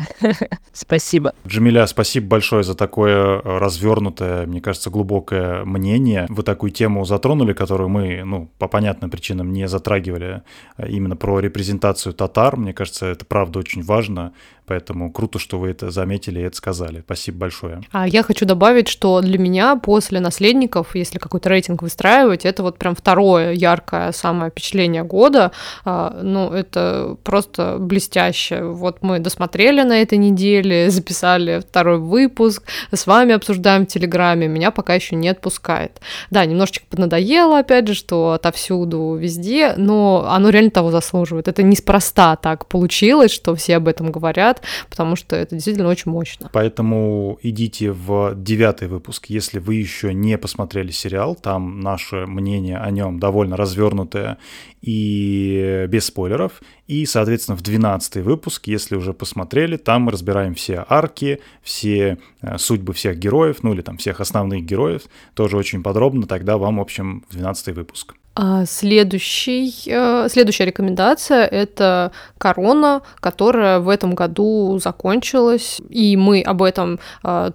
Спасибо. Джамиля, спасибо большое за такое развернутое, мне кажется, глубокое мнение. Вы такую тему затронули, которую мы, ну, по понятным причинам не затрагивали, именно про репрезентацию татар. Мне кажется, это правда очень важно, поэтому круто, что вы это заметили и это сказали. Спасибо большое. А я хочу добавить, что для меня после «Наследников», если какой-то рейтинг выстраивать, это вот прям второе яркое самое впечатление года. Ну, это просто блестяще. Вот мы досмотрели на этой неделе, записали второй выпуск, с вами обсуждаем в Телеграме, меня пока еще не отпускает. Да, немножечко поднадоело, опять же, что отовсюду, везде, но оно реально того заслуживает. Это неспроста так получилось, что все об этом говорят, потому что это действительно очень мощно. Поэтому идите в девятый выпуск, если вы еще не посмотрели сериал, там наше мнение о нем довольно развернутое и без спойлеров. И, соответственно, в двенадцатый выпуск, если уже посмотрели, там мы разбираем все арки, все судьбы всех героев, ну или там всех основных героев, тоже очень подробно, тогда вам, в общем, двенадцатый выпуск. Следующий, следующая рекомендация – это «Корона», которая в этом году закончилась, и мы об этом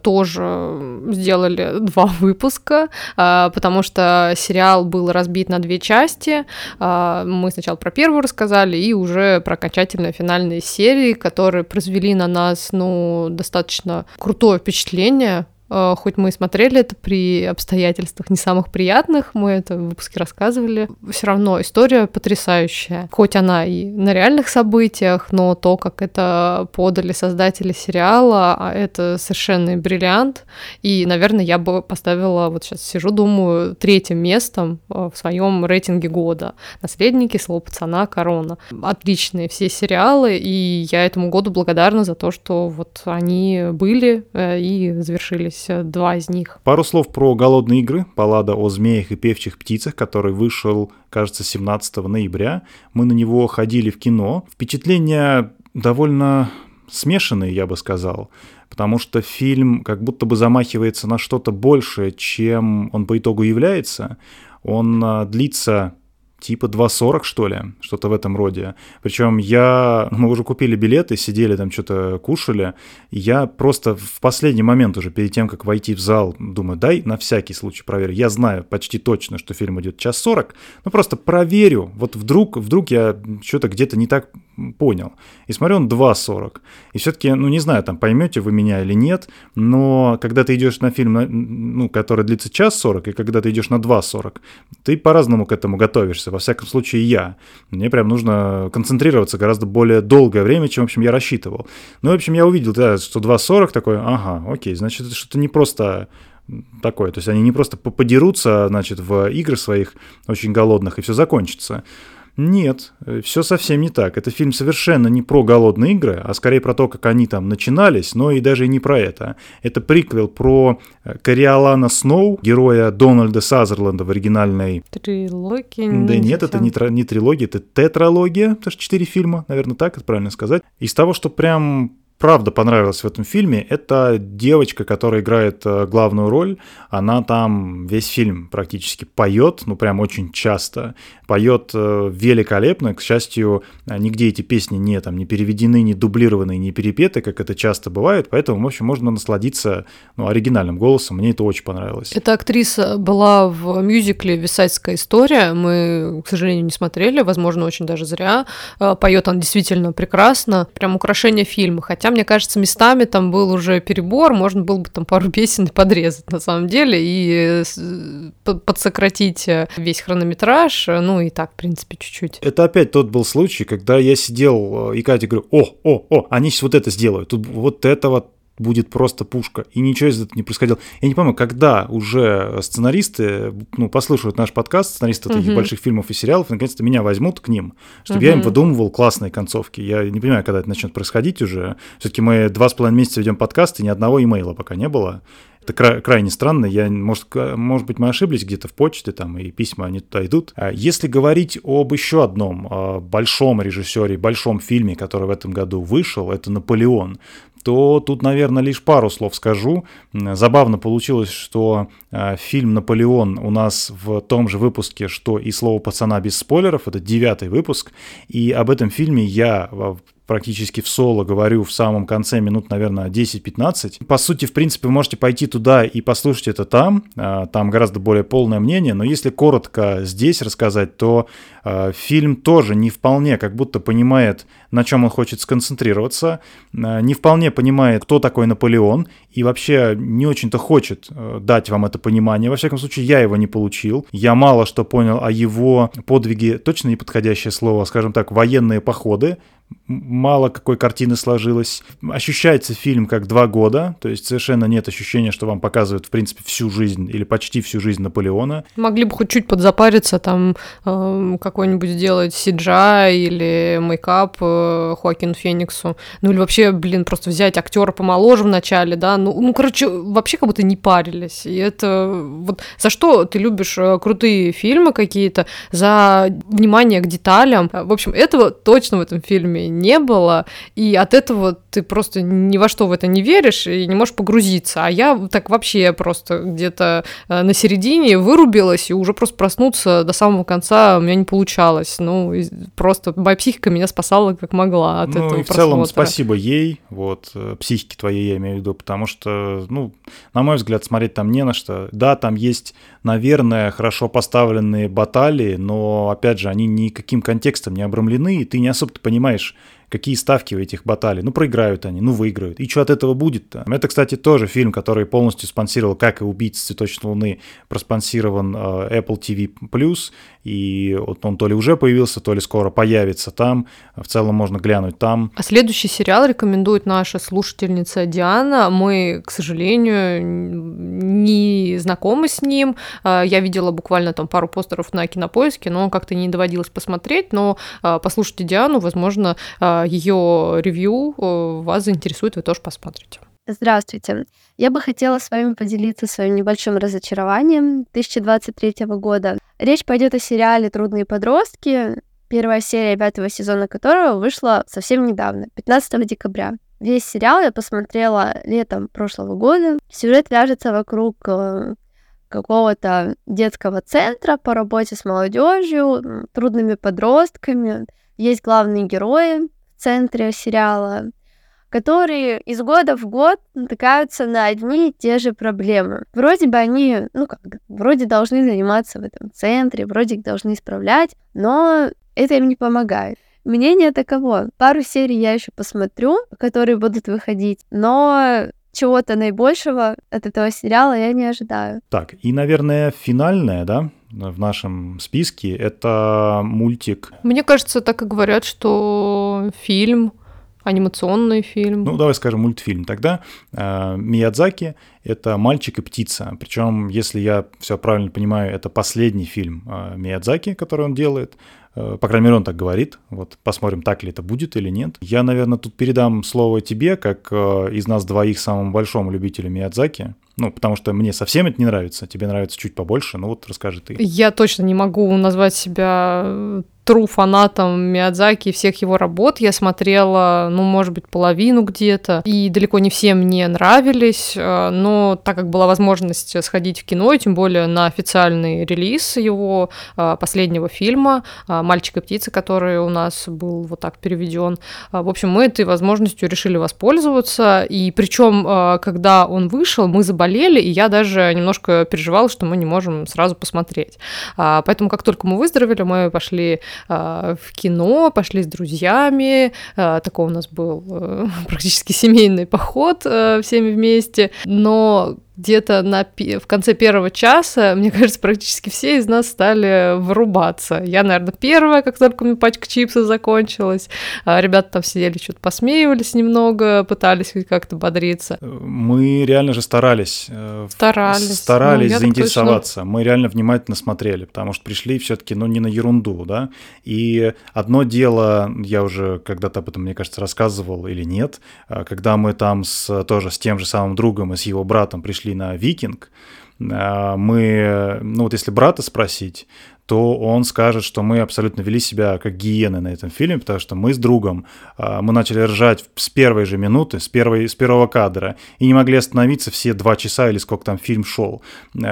тоже сделали два выпуска, потому что сериал был разбит на две части. Мы сначала про первую рассказали и уже про окончательные финальные серии, которые произвели на нас, ну, достаточно крутое впечатление. Хоть мы и смотрели это при обстоятельствах не самых приятных, мы это в выпуске рассказывали, все равно история потрясающая. Хоть она и на реальных событиях, но то, как это подали создатели сериала, это совершенно бриллиант. И, наверное, я бы поставила, вот сейчас сижу, думаю, третьим местом в своем рейтинге года. «Наследники», «Слово пацана», «Корона». Отличные все сериалы, и я этому году благодарна за то, что вот они были и завершились. Два из них. Пару слов про «Голодные игры», баллада о змеях и певчих птицах, который вышел, кажется, семнадцатого ноября. Мы на него ходили в кино. Впечатления довольно смешанные, я бы сказал, потому что фильм как будто бы замахивается на что-то большее, чем он по итогу является. Он длится типа два сорок, что ли, что-то в этом роде. Причем я... Мы уже купили билеты, сидели там, что-то кушали. Я просто в последний момент уже, перед тем, как войти в зал, думаю, дай на всякий случай проверю. Я знаю почти точно, что фильм идет час сорок, но просто проверю. Вот вдруг, вдруг я что-то где-то не так понял. И смотрю, он два сорок. И все-таки, ну, не знаю, там, поймете вы меня или нет, но когда ты идешь на фильм, ну, который длится час сорок, и когда ты идешь на два сорок, ты по-разному к этому готовишься. Во всяком случае, я. Мне прям нужно концентрироваться гораздо более долгое время, чем, в общем, я рассчитывал. Ну, в общем, я увидел, да, что два сорок такой, ага, окей, значит, это что-то не просто такое. То есть они не просто подерутся, значит, в игры своих очень голодных, и все закончится. Нет, все совсем не так. Это фильм совершенно не про «Голодные игры», а скорее про то, как они там начинались, но и даже и не про это. Это приквел про Кориолана Сноу, героя Дональда Сазерленда в оригинальной... Трилогии? Да нет, это не, не трилогия, это тетралогия, потому что четыре фильма, наверное, так это правильно сказать. Из того, что прям... Правда понравилась в этом фильме, это девочка, которая играет главную роль. Она там весь фильм практически поет, ну прям очень часто. Поет великолепно. К счастью, нигде эти песни не, там, не переведены, не дублированы, не перепеты, как это часто бывает. Поэтому, в общем, можно насладиться, ну, оригинальным голосом. Мне это очень понравилось. Эта актриса была в мюзикле «Висайдская история». Мы, к сожалению, не смотрели. Возможно, очень даже зря. Поет она действительно прекрасно. Прям украшение фильма. Хотя мне кажется, местами там был уже перебор, можно было бы там пару песен подрезать на самом деле и подсократить весь хронометраж, ну и так, в принципе, чуть-чуть. Это опять тот был случай, когда я сидел и Кате говорю, о, о, о, они сейчас вот это сделают, тут вот этого будет просто пушка. И ничего из этого не происходило. Я не помню, когда уже сценаристы, ну, послушают наш подкаст, сценаристы таких uh-huh. больших фильмов и сериалов, и наконец-то меня возьмут к ним, чтобы uh-huh. я им выдумывал классные концовки. Я не понимаю, когда это начнет происходить уже. Все-таки мы два с половиной месяца ведем подкаст, и ни одного имейла пока не было. Это кра- крайне странно. Я, может, может быть, мы ошиблись где-то в почте, там, и письма, они туда идут. Если говорить об еще одном большом режиссере, большом фильме, который в этом году вышел, это «Наполеон», то тут, наверное, лишь пару слов скажу. Забавно получилось, что фильм «Наполеон» у нас в том же выпуске, что и «Слово пацана» без спойлеров. Это девятый выпуск. И об этом фильме я практически в соло говорю в самом конце минут, наверное, десять-пятнадцать. По сути, в принципе, вы можете пойти туда и послушать это там. Там гораздо более полное мнение. Но если коротко здесь рассказать, то фильм тоже не вполне как будто понимает, на чем он хочет сконцентрироваться. Не вполне понимает, кто такой Наполеон. И вообще не очень-то хочет дать вам это понимание. Во всяком случае, я его не получил. Я мало что понял о его подвиге. Точно неподходящее слово, скажем так, военные походы. Мало какой картины сложилось. Ощущается фильм как два года, то есть совершенно нет ощущения, что вам показывают, в принципе, всю жизнь или почти всю жизнь Наполеона. Могли бы хоть чуть подзапариться, там э, какой-нибудь сделать си джи ай или мейкап э, Хоакину Фениксу. Ну или вообще, блин, просто взять актера помоложе в начале, да. Ну, ну, короче, вообще как будто не парились. И это вот за что ты любишь крутые фильмы какие-то? За внимание к деталям. В общем, этого точно в этом фильме не было, и от этого ты просто ни во что в это не веришь и не можешь погрузиться, а я так вообще просто где-то на середине вырубилась, и уже просто проснуться до самого конца у меня не получалось, ну, просто моя психика меня спасала как могла от ну, этого и в просмотра. Целом спасибо ей, вот, психике твоей я имею в виду, потому что, ну, на мой взгляд, смотреть там не на что, да, там есть, наверное, хорошо поставленные баталии, но, опять же, они никаким контекстом не обрамлены, и ты не особо-то понимаешь, какие ставки у этих баталий. Ну, проиграют они, ну, выиграют. И что от этого будет-то? Это, кстати, тоже фильм, который полностью спонсировал, как и «Убийца цветочной луны», проспонсирован Apple Ти Ви плюс, и вот он то ли уже появился, то ли скоро появится там. В целом можно глянуть там. А следующий сериал рекомендует наша слушательница Диана. Мы, к сожалению, не знакомы с ним. Я видела буквально там пару постеров на Кинопоиске, но как-то не доводилось посмотреть. Но послушайте Диану, возможно, ее ревью вас заинтересует, вы тоже посмотрите. Здравствуйте. Я бы хотела с вами поделиться своим небольшим разочарованием две тысячи двадцать третьего года. Речь пойдет о сериале «Трудные подростки», первая серия пятого сезона которого вышла совсем недавно, пятнадцатого декабря. Весь сериал я посмотрела летом прошлого года. Сюжет вяжется вокруг какого-то детского центра по работе с молодежью, трудными подростками. Есть главные герои в центре сериала, которые из года в год натыкаются на одни и те же проблемы. Вроде бы они, ну как, вроде должны заниматься в этом центре, вроде их должны исправлять, но это им не помогает. Мнение таково. Пару серий я еще посмотрю, которые будут выходить, но чего-то наибольшего от этого сериала я не ожидаю. Так, и, наверное, финальное, да? В нашем списке, это мультик. Мне кажется, так и говорят, что фильм, анимационный фильм. Ну, давай скажем мультфильм тогда. Миядзаки — это «Мальчик и птица». Причем, если я все правильно понимаю, это последний фильм Миядзаки, который он делает. По крайней мере, он так говорит. Вот посмотрим, так ли это будет или нет. Я, наверное, тут передам слово тебе, как из нас двоих самому большому любителю Миядзаки. Ну, потому что мне совсем это не нравится, тебе нравится чуть побольше, ну вот расскажи ты. Я точно не могу назвать себя true фанатом Миядзаки и всех его работ. Я смотрела, ну, может быть, половину где-то, и далеко не все мне нравились, но так как была возможность сходить в кино, и тем более на официальный релиз его последнего фильма «Мальчик и птица», который у нас был вот так переведен, в общем, мы этой возможностью решили воспользоваться, и причем, когда он вышел, мы заболели, и я даже немножко переживала, что мы не можем сразу посмотреть. Поэтому, как только мы выздоровели, мы пошли в кино, пошли с друзьями. Такой у нас был практически семейный поход всеми вместе. Но где-то на, в конце первого часа, мне кажется, практически все из нас стали врубаться. Я, наверное, первая, как только у меня пачка чипсов закончилась. Ребята там сидели, что-то посмеивались немного, пытались как-то бодриться. Мы реально же старались. Старались. Старались ну, заинтересоваться. Точно... Мы реально внимательно смотрели, потому что пришли все-таки, ну, не на ерунду, да. И одно дело, я уже когда-то об этом, мне кажется, рассказывал или нет, когда мы там с, тоже с тем же самым другом и с его братом пришли на «Викинг», мы, ну вот если брата спросить, то он скажет, что мы абсолютно вели себя как гиены на этом фильме, потому что мы с другом, мы начали ржать с первой же минуты, с, первой, с первого кадра, и не могли остановиться все два часа или сколько там фильм шел.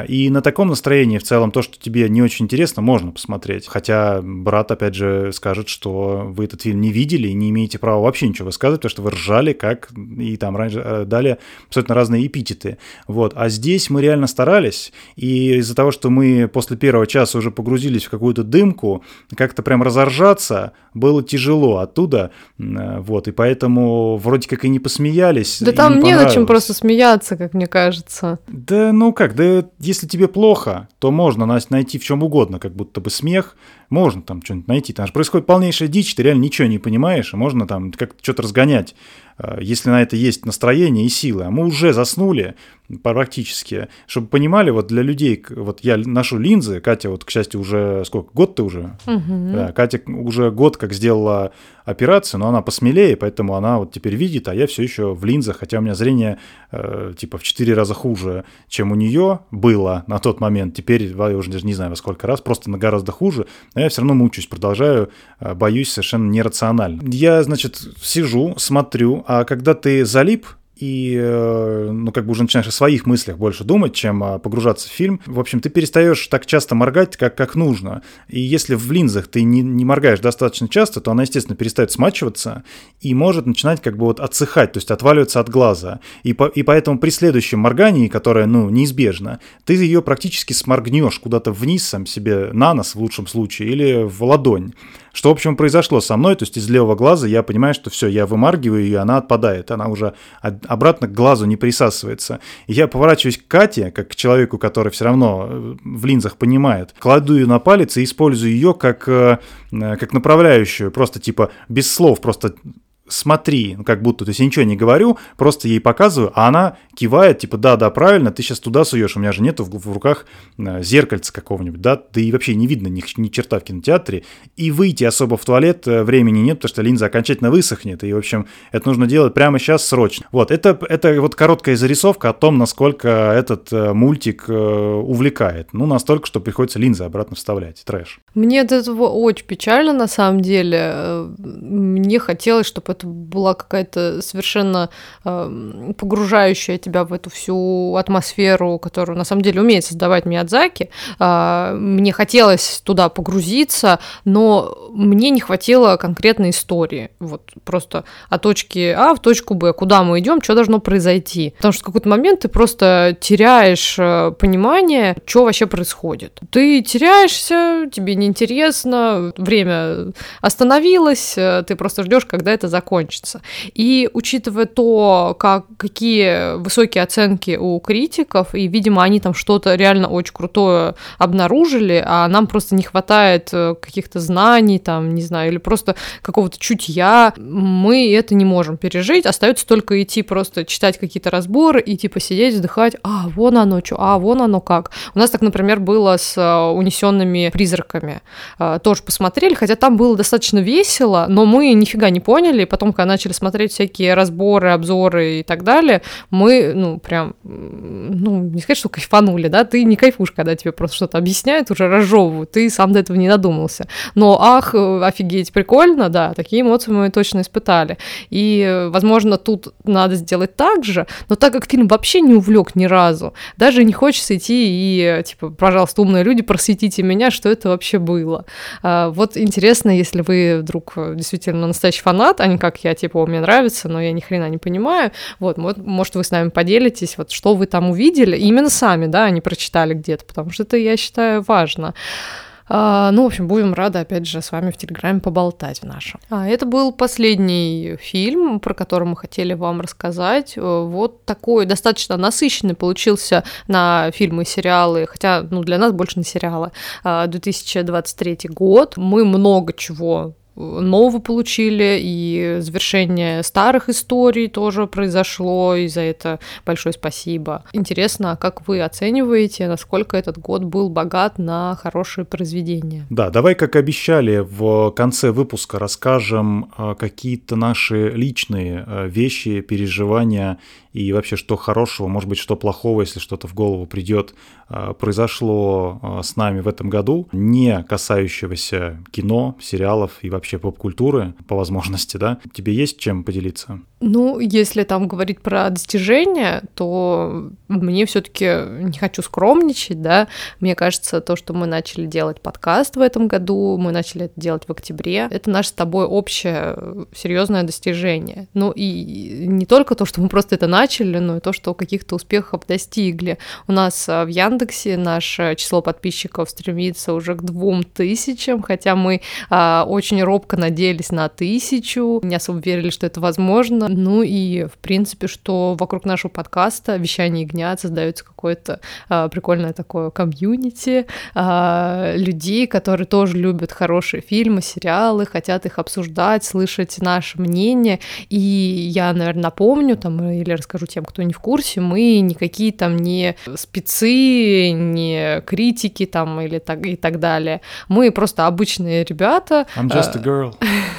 И на таком настроении в целом то, что тебе не очень интересно, можно посмотреть. Хотя брат, опять же, скажет, что вы этот фильм не видели и не имеете права вообще ничего высказывать, потому что вы ржали, как и там раньше дали абсолютно разные эпитеты. Вот. А здесь мы реально старались, и из-за того, что мы после первого часа уже погрузились в какую-то дымку, как-то прям разоржаться было тяжело оттуда, вот, и поэтому вроде как и не посмеялись. Да там не на чем просто смеяться, как мне кажется. Да ну как, да если тебе плохо, то можно найти в чем угодно, как будто бы смех, можно там что-нибудь найти, там же происходит полнейшая дичь, ты реально ничего не понимаешь, можно там как-то что-то разгонять, если на это есть настроение и силы. А мы уже заснули практически, чтобы понимали, вот для людей, вот я ношу линзы, Катя вот, к счастью, уже сколько, год ты уже? Угу. Да, Катя уже год как сделала операцию, но она посмелее, поэтому она вот теперь видит, а я все еще в линзах, хотя у меня зрение э, типа в четыре раза хуже, чем у нее было на тот момент, теперь я уже даже не знаю во сколько раз, просто гораздо хуже, но я все равно мучаюсь, продолжаю, э, боюсь совершенно нерационально. Я, значит, сижу, смотрю, а когда ты залип, и, ну, как бы уже начинаешь о своих мыслях больше думать, чем погружаться в фильм. В общем, ты перестаешь так часто моргать, как, как нужно. И если в линзах ты не, не моргаешь достаточно часто, то она, естественно, перестает смачиваться и может начинать как бы вот отсыхать, то есть отваливаться от глаза. И, по, и поэтому при следующем моргании, которое, ну, неизбежно, ты ее практически сморгнешь куда-то вниз сам себе, на нос в лучшем случае, или в ладонь. Что, в общем, произошло со мной, то есть из левого глаза я понимаю, что все, я вымаргиваю ее, и она отпадает, она уже обратно к глазу не присасывается. И я поворачиваюсь к Кате, как к человеку, который все равно в линзах понимает, кладу ее на палец и использую ее как, как направляющую, просто типа без слов, просто... смотри, как будто, то есть я ничего не говорю, просто ей показываю, а она кивает, типа, да-да, правильно, ты сейчас туда суешь, у меня же нету в, в руках зеркальца какого-нибудь, да, да и вообще не видно ни, ни черта в кинотеатре, и выйти особо в туалет времени нет, потому что линза окончательно высохнет, и, в общем, это нужно делать прямо сейчас срочно. Вот, это, это вот короткая зарисовка о том, насколько этот мультик увлекает, ну, настолько, что приходится линзы обратно вставлять, трэш. Мне от этого очень печально, на самом деле, мне хотелось, чтобы это была какая-то совершенно э, погружающая тебя в эту всю атмосферу, которую на самом деле умеет создавать Миядзаки. Э, мне хотелось туда погрузиться, но мне не хватило конкретной истории. Вот просто от точки А в точку Б, куда мы идем, что должно произойти. Потому что в какой-то момент ты просто теряешь понимание, что вообще происходит. Ты теряешься, тебе неинтересно, время остановилось, ты просто ждешь, когда это закончится. закончится. И учитывая то, как, какие высокие оценки у критиков, и, видимо, они там что-то реально очень крутое обнаружили, а нам просто не хватает каких-то знаний, там, не знаю, или просто какого-то чутья, мы это не можем пережить, остается только идти просто читать какие-то разборы, и типа сидеть, вздыхать, а, вон оно что, а, вон оно как. У нас так, например, было с «Унесенными призраками». Тоже посмотрели, хотя там было достаточно весело, но мы нифига не поняли. Потом, когда начали смотреть всякие разборы, обзоры и так далее, мы, ну, прям, ну, не сказать, что кайфанули, да, ты не кайфуешь, когда тебе просто что-то объясняют, уже разжевывают, ты сам до этого не додумался. Но, ах, офигеть, прикольно, да, такие эмоции мы точно испытали. И, возможно, тут надо сделать так же, но так как фильм вообще не увлек ни разу, даже не хочется идти и, типа, пожалуйста, умные люди, просветите меня, что это вообще было. Вот интересно, если вы вдруг действительно настоящий фанат, а не как я, типа, мне нравится, но я ни хрена не понимаю. Вот, может, вы с нами поделитесь, вот, что вы там увидели, именно сами, да, а не прочитали где-то, потому что это, я считаю, важно. А, ну, в общем, будем рады, опять же, с вами в Телеграме поболтать в нашем. А, это был последний фильм, про который мы хотели вам рассказать. Вот такой достаточно насыщенный получился на фильмы и сериалы, хотя, ну, для нас больше на сериалы, две тысячи двадцать третий год. Мы много чего нового получили, и завершение старых историй тоже произошло, и за это большое спасибо. Интересно, как вы оцениваете, насколько этот год был богат на хорошие произведения? Да, давай, как обещали, в конце выпуска расскажем какие-то наши личные вещи, переживания и вообще что хорошего, может быть, что плохого, если что-то в голову придет, произошло с нами в этом году, не касающегося кино, сериалов и вообще поп-культуры, по возможности, да? Тебе есть чем поделиться? Ну, если там говорить про достижения, то мне все-таки, не хочу скромничать, да, мне кажется, то, что мы начали делать подкаст в этом году, мы начали это делать в октябре, это наше с тобой общее серьезное достижение. Ну, и не только то, что мы просто это начали, но и то, что каких-то успехов достигли. У нас в Яндексе наше число подписчиков стремится уже к двум тысячам, хотя мы а, очень робко надеялись на тысячу, не особо верили, что это возможно. Ну и, в принципе, что вокруг нашего подкаста «Вещание Игнат» создается какое-то а, прикольное такое комьюнити а, людей, которые тоже любят хорошие фильмы, сериалы, хотят их обсуждать, слышать наше мнение. И я, наверное, напомню там, или расскажу тем, кто не в курсе, мы никакие там не спецы, не критики там, или так, и так далее. Мы просто обычные ребята. I'm just a girl.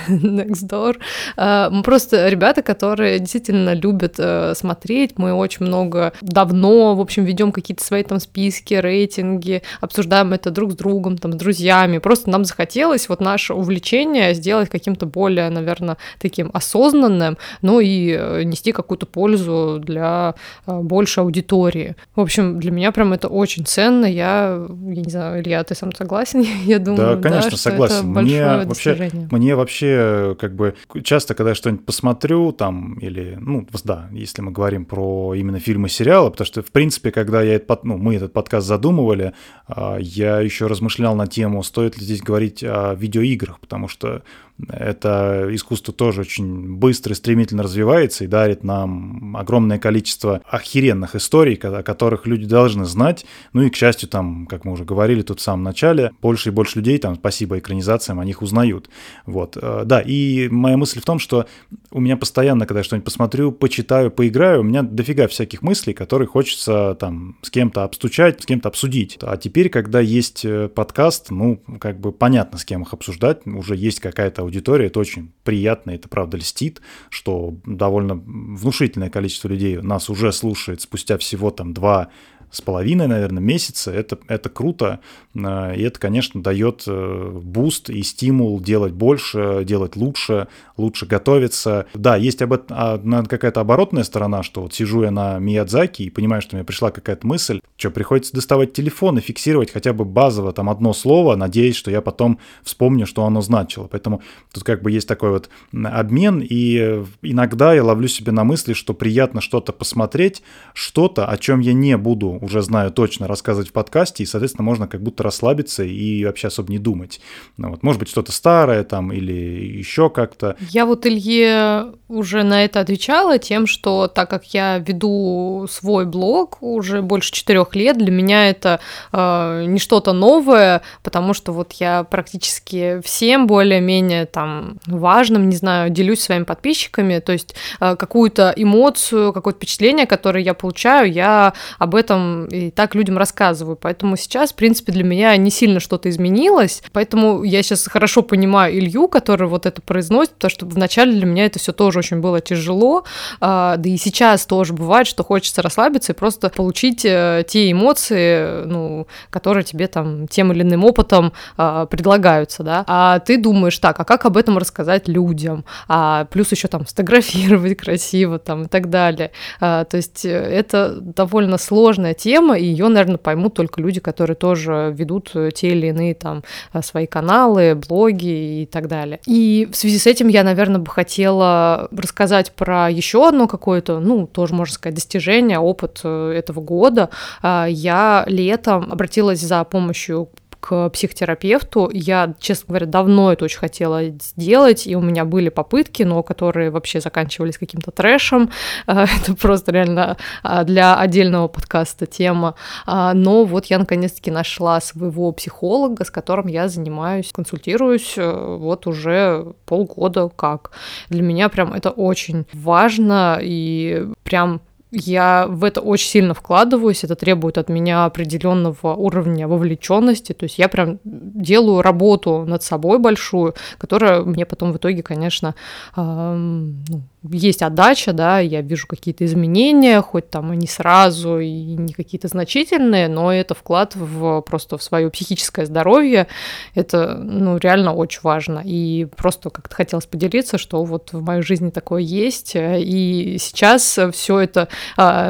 Next door. Мы просто ребята, которые действительно любят смотреть. Мы очень много давно, в общем, ведем какие-то свои там списки, рейтинги, обсуждаем это друг с другом, там, с друзьями. Просто нам захотелось вот наше увлечение сделать каким-то более, наверное, таким осознанным, ну и нести какую-то пользу для большей аудитории. В общем, для меня прям это очень ценно. Я, я не знаю, Илья, ты сам согласен? Я думаю, да, конечно, да, что согласен. Это большое мне... Вообще, мне вообще, как бы, часто, когда я что-нибудь посмотрю, там, или, ну, да, если мы говорим про именно фильмы и сериалы, потому что, в принципе, когда я этот, ну, мы этот подкаст задумывали, я еще размышлял на тему, стоит ли здесь говорить о видеоиграх, потому что это искусство тоже очень быстро и стремительно развивается и дарит нам огромное количество охеренных историй, о которых люди должны знать. Ну и, к счастью, там, как мы уже говорили тут в самом начале, больше и больше людей, там, спасибо экранизациям, о них узнают. Вот. Да, и моя мысль в том, что у меня постоянно, когда я что-нибудь посмотрю, почитаю, поиграю, у меня дофига всяких мыслей, которые хочется там с кем-то обстучать, с кем-то обсудить. А теперь, когда есть подкаст, ну, как бы понятно, с кем их обсуждать, уже есть какая-то аудитория, это очень приятно, это правда льстит, что довольно внушительное количество людей нас уже слушает спустя всего там два с половиной, наверное, месяца, это, это круто, и это, конечно, дает буст и стимул делать больше, делать лучше, лучше готовиться. Да, есть об этом какая-то оборотная сторона, что вот сижу я на Миядзаки и понимаю, что мне пришла какая-то мысль, что приходится доставать телефон и фиксировать хотя бы базово там одно слово, надеясь, что я потом вспомню, что оно значило. Поэтому тут как бы есть такой вот обмен, и иногда я ловлю себе на мысли, что приятно что-то посмотреть, что-то, о чем я не буду уже знаю точно рассказывать в подкасте, и, соответственно, можно как будто расслабиться и вообще особо не думать. Ну, вот, может быть, что-то старое там или еще как-то. Я вот Илье уже на это отвечала тем, что так как я веду свой блог уже больше четырех лет, для меня это э, не что-то новое, потому что вот я практически всем более-менее там важным, не знаю, делюсь своими подписчиками, то есть э, какую-то эмоцию, какое-то впечатление, которое я получаю, я об этом и так людям рассказываю, поэтому сейчас, в принципе, для меня не сильно что-то изменилось, поэтому я сейчас хорошо понимаю Илью, который вот это произносит, потому что вначале для меня это все тоже очень было тяжело, да и сейчас тоже бывает, что хочется расслабиться и просто получить те эмоции, ну, которые тебе там тем или иным опытом предлагаются, да, а ты думаешь, так, а как об этом рассказать людям, а плюс еще там сфотографировать красиво там и так далее, то есть это довольно сложно тема, и ее, наверное, поймут только люди, которые тоже ведут те или иные там свои каналы, блоги и так далее. И в связи с этим я, наверное, бы хотела рассказать про еще одно какое-то, ну, тоже, можно сказать, достижение, опыт этого года. Я летом обратилась за помощью к психотерапевту. Я, честно говоря, давно это очень хотела сделать, и у меня были попытки, но которые вообще заканчивались каким-то трэшем. Это просто реально для отдельного подкаста тема. Но вот я наконец-таки нашла своего психолога, с которым я занимаюсь, консультируюсь вот уже полгода как. Для меня прям это очень важно, и прям... Я в это очень сильно вкладываюсь, это требует от меня определенного уровня вовлеченности, то есть я прям делаю работу над собой большую, которая мне потом в итоге, конечно, эм, ну, есть отдача, да, я вижу какие-то изменения, хоть там и не сразу, и не какие-то значительные, но это вклад в, просто в свое психическое здоровье, это, ну, реально очень важно, и просто как-то хотелось поделиться, что вот в моей жизни такое есть, и сейчас все это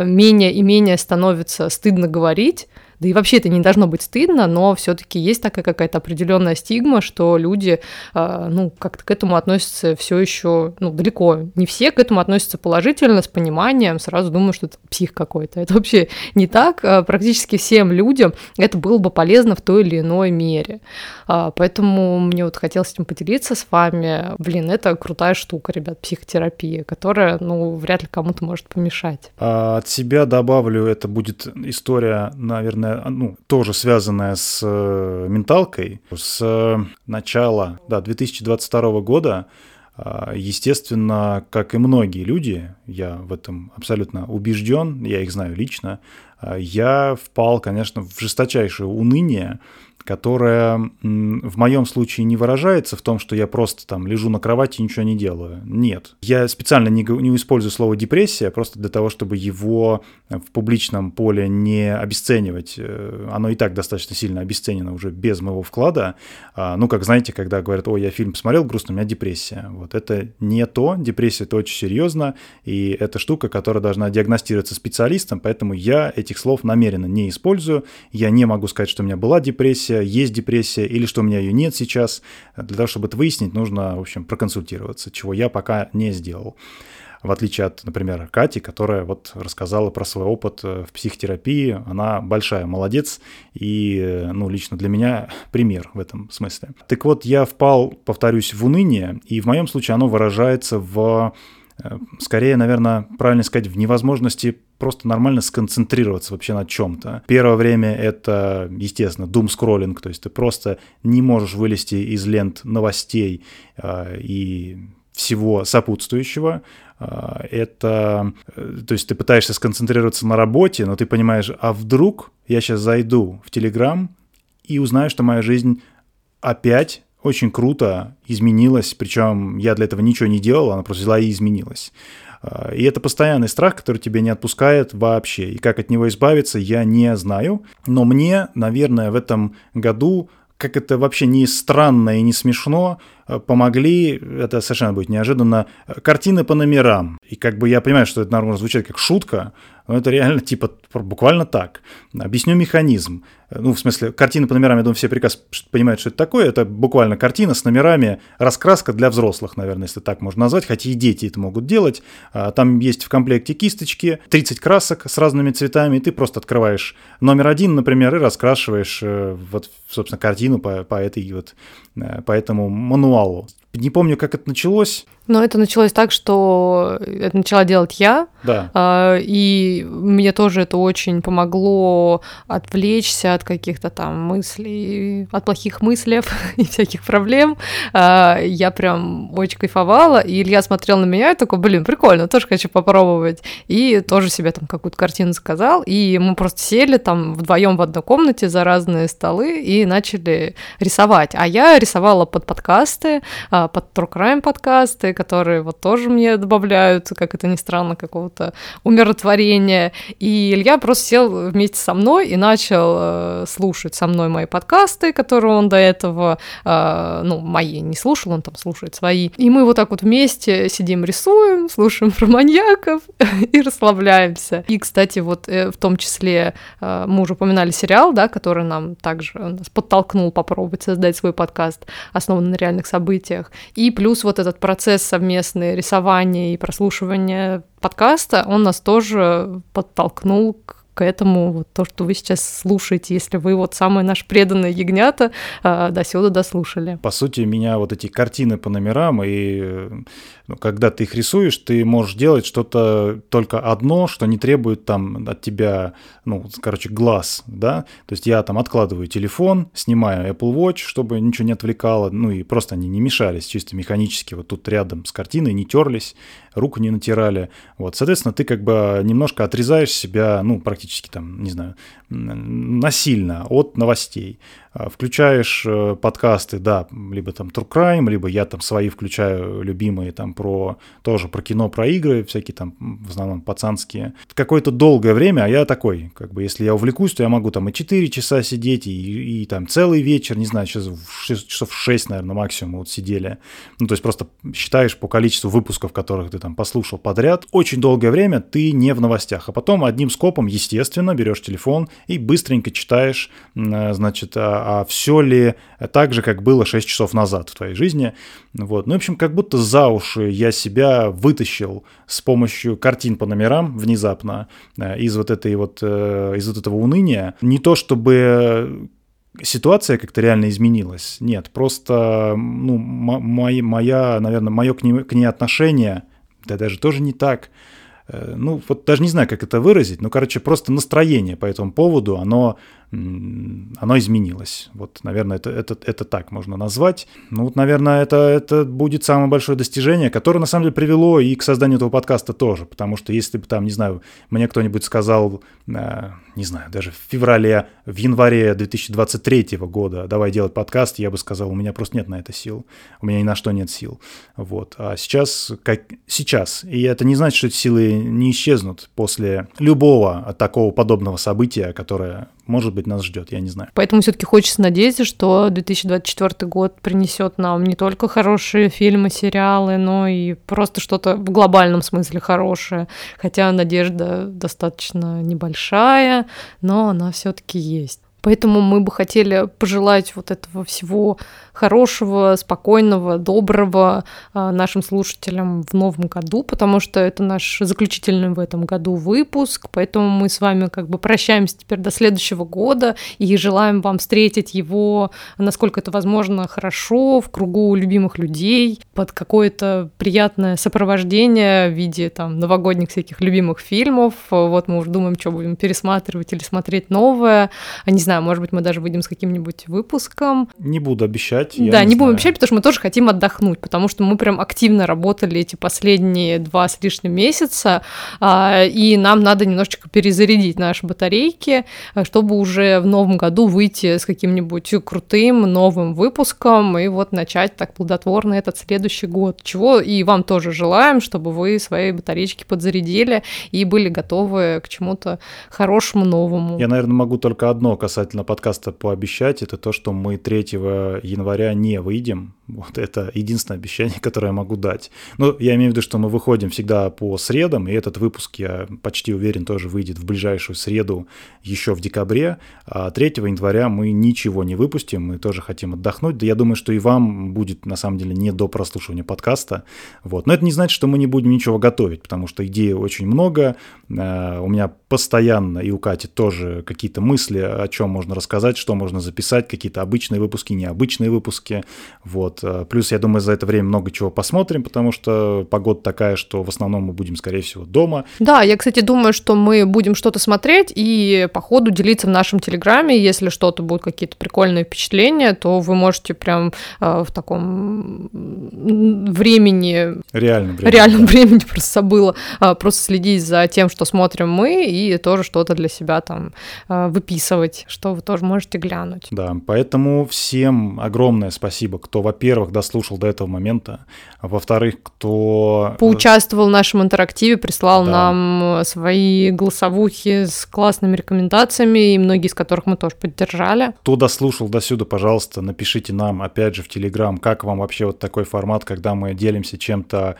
менее и менее становится стыдно говорить, да и вообще это не должно быть стыдно, но все-таки есть такая какая-то определенная стигма, что люди, ну, как-то к этому относятся все еще, ну, далеко. Не все к этому относятся положительно, с пониманием, сразу думаю, что это псих какой-то. Это вообще не так. Практически всем людям это было бы полезно в той или иной мере. Поэтому мне вот хотелось этим поделиться с вами. Блин, это крутая штука, ребят, психотерапия, которая, ну, вряд ли кому-то может помешать. От себя добавлю, это будет история, наверное, ну, тоже связанная с менталкой. С начала, да, две тысячи двадцать второго года, естественно, как и многие люди, я в этом абсолютно убежден, я их знаю лично, я впал, конечно, в жесточайшее уныние, которое в моем случае не выражается в том, что я просто там лежу на кровати и ничего не делаю. Нет. Я специально не, не использую слово «депрессия», просто для того, чтобы его в публичном поле не обесценивать. Оно и так достаточно сильно обесценено уже без моего вклада. Ну, как знаете, когда говорят: «Ой, я фильм посмотрел, грустно, у меня депрессия». Вот это не то. Депрессия – это очень серьезно, и это штука, которая должна диагностироваться специалистом, поэтому я этих слов намеренно не использую. Я не могу сказать, что у меня была депрессия, есть депрессия или что у меня ее нет сейчас. Для того, чтобы это выяснить, нужно, в общем, проконсультироваться, чего я пока не сделал. В отличие от, например, Кати, которая вот рассказала про свой опыт в психотерапии. Она большая молодец и, ну, лично для меня пример в этом смысле. Так вот, я впал, повторюсь, в уныние, и в моем случае оно выражается в... Скорее, наверное, правильно сказать, в невозможности просто нормально сконцентрироваться вообще на чем-то. Первое время это, естественно, думскроллинг, то есть ты просто не можешь вылезти из лент новостей и всего сопутствующего. Это, то есть ты пытаешься сконцентрироваться на работе, но ты понимаешь, а вдруг я сейчас зайду в Телеграм и узнаю, что моя жизнь опять... очень круто изменилась, причем я для этого ничего не делал, она просто взяла и изменилась. И это постоянный страх, который тебя не отпускает вообще. И как от него избавиться, я не знаю. Но мне, наверное, в этом году, как это вообще не странно и не смешно, помогли, это совершенно будет неожиданно, картины по номерам. И как бы я понимаю, что это, наверное, звучит как шутка, но это реально типа буквально так. Объясню механизм. Ну, в смысле, картины по номерам, я думаю, все прекрасно понимают, что это такое. Это буквально картина с номерами, раскраска для взрослых, наверное, если так можно назвать, хотя и дети это могут делать. Там есть в комплекте кисточки, тридцать красок с разными цветами, и ты просто открываешь номер один, например, и раскрашиваешь вот, собственно, картину по, по этой вот, по этому мануалу. Не помню, как это началось. Но это началось так, что это начала делать я, да. И мне тоже это очень помогло отвлечься от каких-то там мыслей, от плохих мыслей и всяких проблем. Я прям очень кайфовала, и Илья смотрел на меня и такой: блин, прикольно, тоже хочу попробовать. И тоже себе там какую-то картину заказал, и мы просто сели там вдвоем в одной комнате за разные столы и начали рисовать. А я рисовала под подкасты, под True Crime подкасты, которые вот тоже мне добавляют, как это ни странно, какого-то умиротворения. И Илья просто сел вместе со мной и начал слушать со мной мои подкасты, которые он до этого, ну, мои не слушал, он там слушает свои. И мы вот так вот вместе сидим, рисуем, слушаем про маньяков и расслабляемся. И, кстати, вот в том числе мы уже упоминали сериал, да, который нам также нас подтолкнул попробовать создать свой подкаст, основанный на реальных событиях. И плюс вот этот процесс совместный рисования и прослушивания подкаста, он нас тоже подтолкнул к к этому, вот то, что вы сейчас слушаете, если вы вот самые наши преданные ягнята до сюда дослушали. По сути, меня вот эти картины по номерам, и ну, когда ты их рисуешь, ты можешь делать что-то только одно, что не требует там от тебя, ну, короче, глаз, да, то есть я там откладываю телефон, снимаю Apple Watch, чтобы ничего не отвлекало, ну и просто они не мешались чисто механически, вот тут рядом с картиной не терлись, руку не натирали, вот, соответственно, ты как бы немножко отрезаешь себя, ну, практически там, не знаю, насильно от новостей. Включаешь подкасты, да, либо там True Crime, либо я там свои включаю любимые там про, тоже про кино, про игры, всякие там, в основном, пацанские. Какое-то долгое время, а я такой, как бы, если я увлекусь, то я могу там и четыре часа сидеть, и, и там целый вечер, не знаю, сейчас часов шесть, наверное, максимум вот сидели. Ну, то есть просто считаешь по количеству выпусков, которых ты там послушал подряд. Очень долгое время ты не в новостях, а потом одним скопом, естественно, берешь телефон и быстренько читаешь, значит, а все ли так же, как было шесть часов назад в твоей жизни. Вот. Ну, в общем, как будто за уши я себя вытащил с помощью картин по номерам внезапно из вот этой вот, из вот этого уныния. Не то чтобы ситуация как-то реально изменилась, нет, просто, ну, моя, моя наверное, мое к ней, к ней отношение, да даже тоже не так. Ну, вот даже не знаю, как это выразить, но, короче, просто настроение по этому поводу, оно, оно изменилось. Вот, наверное, это, это, это так можно назвать. Ну, вот, наверное, это, это будет самое большое достижение, которое, на самом деле, привело и к созданию этого подкаста тоже, потому что если бы там, не знаю, мне кто-нибудь сказал, не знаю, даже в феврале, в январе две тысячи двадцать третьего года давай делать подкаст, я бы сказал, у меня просто нет на это сил, у меня ни на что нет сил. Вот. А сейчас, как сейчас, и это не значит, что эти силы не исчезнут после любого такого подобного события, которое, может быть, нас ждет, я не знаю. Поэтому все-таки хочется надеяться, что две тысячи двадцать четвёртый год принесет нам не только хорошие фильмы, сериалы, но и просто что-то в глобальном смысле хорошее. Хотя надежда достаточно небольшая, но она все-таки есть. Поэтому мы бы хотели пожелать вот этого всего хорошего, спокойного, доброго нашим слушателям в новом году, потому что это наш заключительный в этом году выпуск, поэтому мы с вами как бы прощаемся теперь до следующего года и желаем вам встретить его, насколько это возможно, хорошо, в кругу любимых людей, под какое-то приятное сопровождение в виде там новогодних всяких любимых фильмов. Вот мы уже думаем, что будем пересматривать или смотреть новое. Не знаю, может быть, мы даже выйдем с каким-нибудь выпуском. Не буду обещать. Я да, не, не будем обещать, потому что мы тоже хотим отдохнуть, потому что мы прям активно работали эти последние два с лишним месяца, и нам надо немножечко перезарядить наши батарейки, чтобы уже в новом году выйти с каким-нибудь крутым новым выпуском и вот начать так плодотворно этот следующий год, чего и вам тоже желаем, чтобы вы свои батареечки подзарядили и были готовы к чему-то хорошему, новому. Я, наверное, могу только одно касательно подкаста пообещать, это то, что мы третьего января не выйдем. Вот это единственное обещание, которое я могу дать. Но я имею в виду, что мы выходим всегда по средам, и этот выпуск, я почти уверен, тоже выйдет в ближайшую среду еще в декабре. А третьего января мы ничего не выпустим, мы тоже хотим отдохнуть. Да я думаю, что и вам будет, на самом деле, не до прослушивания подкаста. Вот. Но это не значит, что мы не будем ничего готовить, потому что идей очень много. У меня постоянно и у Кати тоже какие-то мысли, о чем можно рассказать, что можно записать, какие-то обычные выпуски, необычные выпуски. Вот. Плюс, я думаю, за это время много чего посмотрим, потому что погода такая, что в основном мы будем, скорее всего, дома. Да, я, кстати, думаю, что мы будем что-то смотреть и по ходу делиться в нашем Телеграме. Если что-то будут какие-то прикольные впечатления, то вы можете прям э, в таком времени... Реальном времени. Реальном да. времени просто забыла. Э, просто следить за тем, что смотрим мы, и тоже что-то для себя там э, выписывать, что вы тоже можете глянуть. Да, поэтому всем огромное спасибо, кто, во-первых, Во-первых, дослушал до этого момента, а во-вторых, кто... поучаствовал в нашем интерактиве, прислал да. нам свои голосовухи с классными рекомендациями, и многие из которых мы тоже поддержали. Кто дослушал досюда, пожалуйста, напишите нам, опять же, в Телеграм, как вам вообще вот такой формат, когда мы делимся чем-то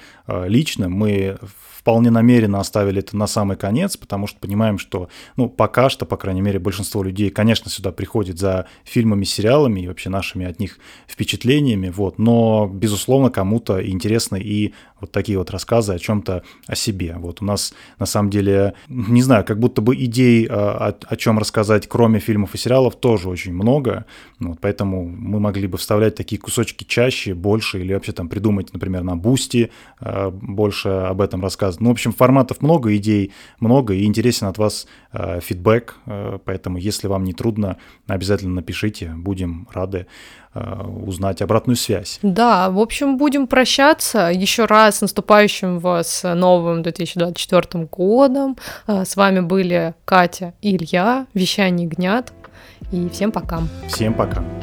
личным. Мы вполне намеренно оставили это на самый конец, потому что понимаем, что, ну, пока что, по крайней мере, большинство людей, конечно, сюда приходит за фильмами, сериалами и вообще нашими от них впечатлениями, вот. Но, безусловно, кому-то интересны и вот такие вот рассказы о чем-то о себе. Вот у нас, на самом деле, не знаю, как будто бы идей, о, о чем рассказать, кроме фильмов и сериалов, тоже очень много, вот, поэтому мы могли бы вставлять такие кусочки чаще, больше, или вообще там придумать, например, на Бусти больше об этом рассказывать. Ну, в общем, форматов много, идей много, и интересен от вас фидбэк, поэтому, если вам не трудно, обязательно напишите, будем рады узнать обратную связь. Да, в общем, будем прощаться. Еще раз с наступающим вас новым две тысячи двадцать четвёртым годом. С вами были Катя и Илья, вещание Игнат. И всем пока. Всем пока.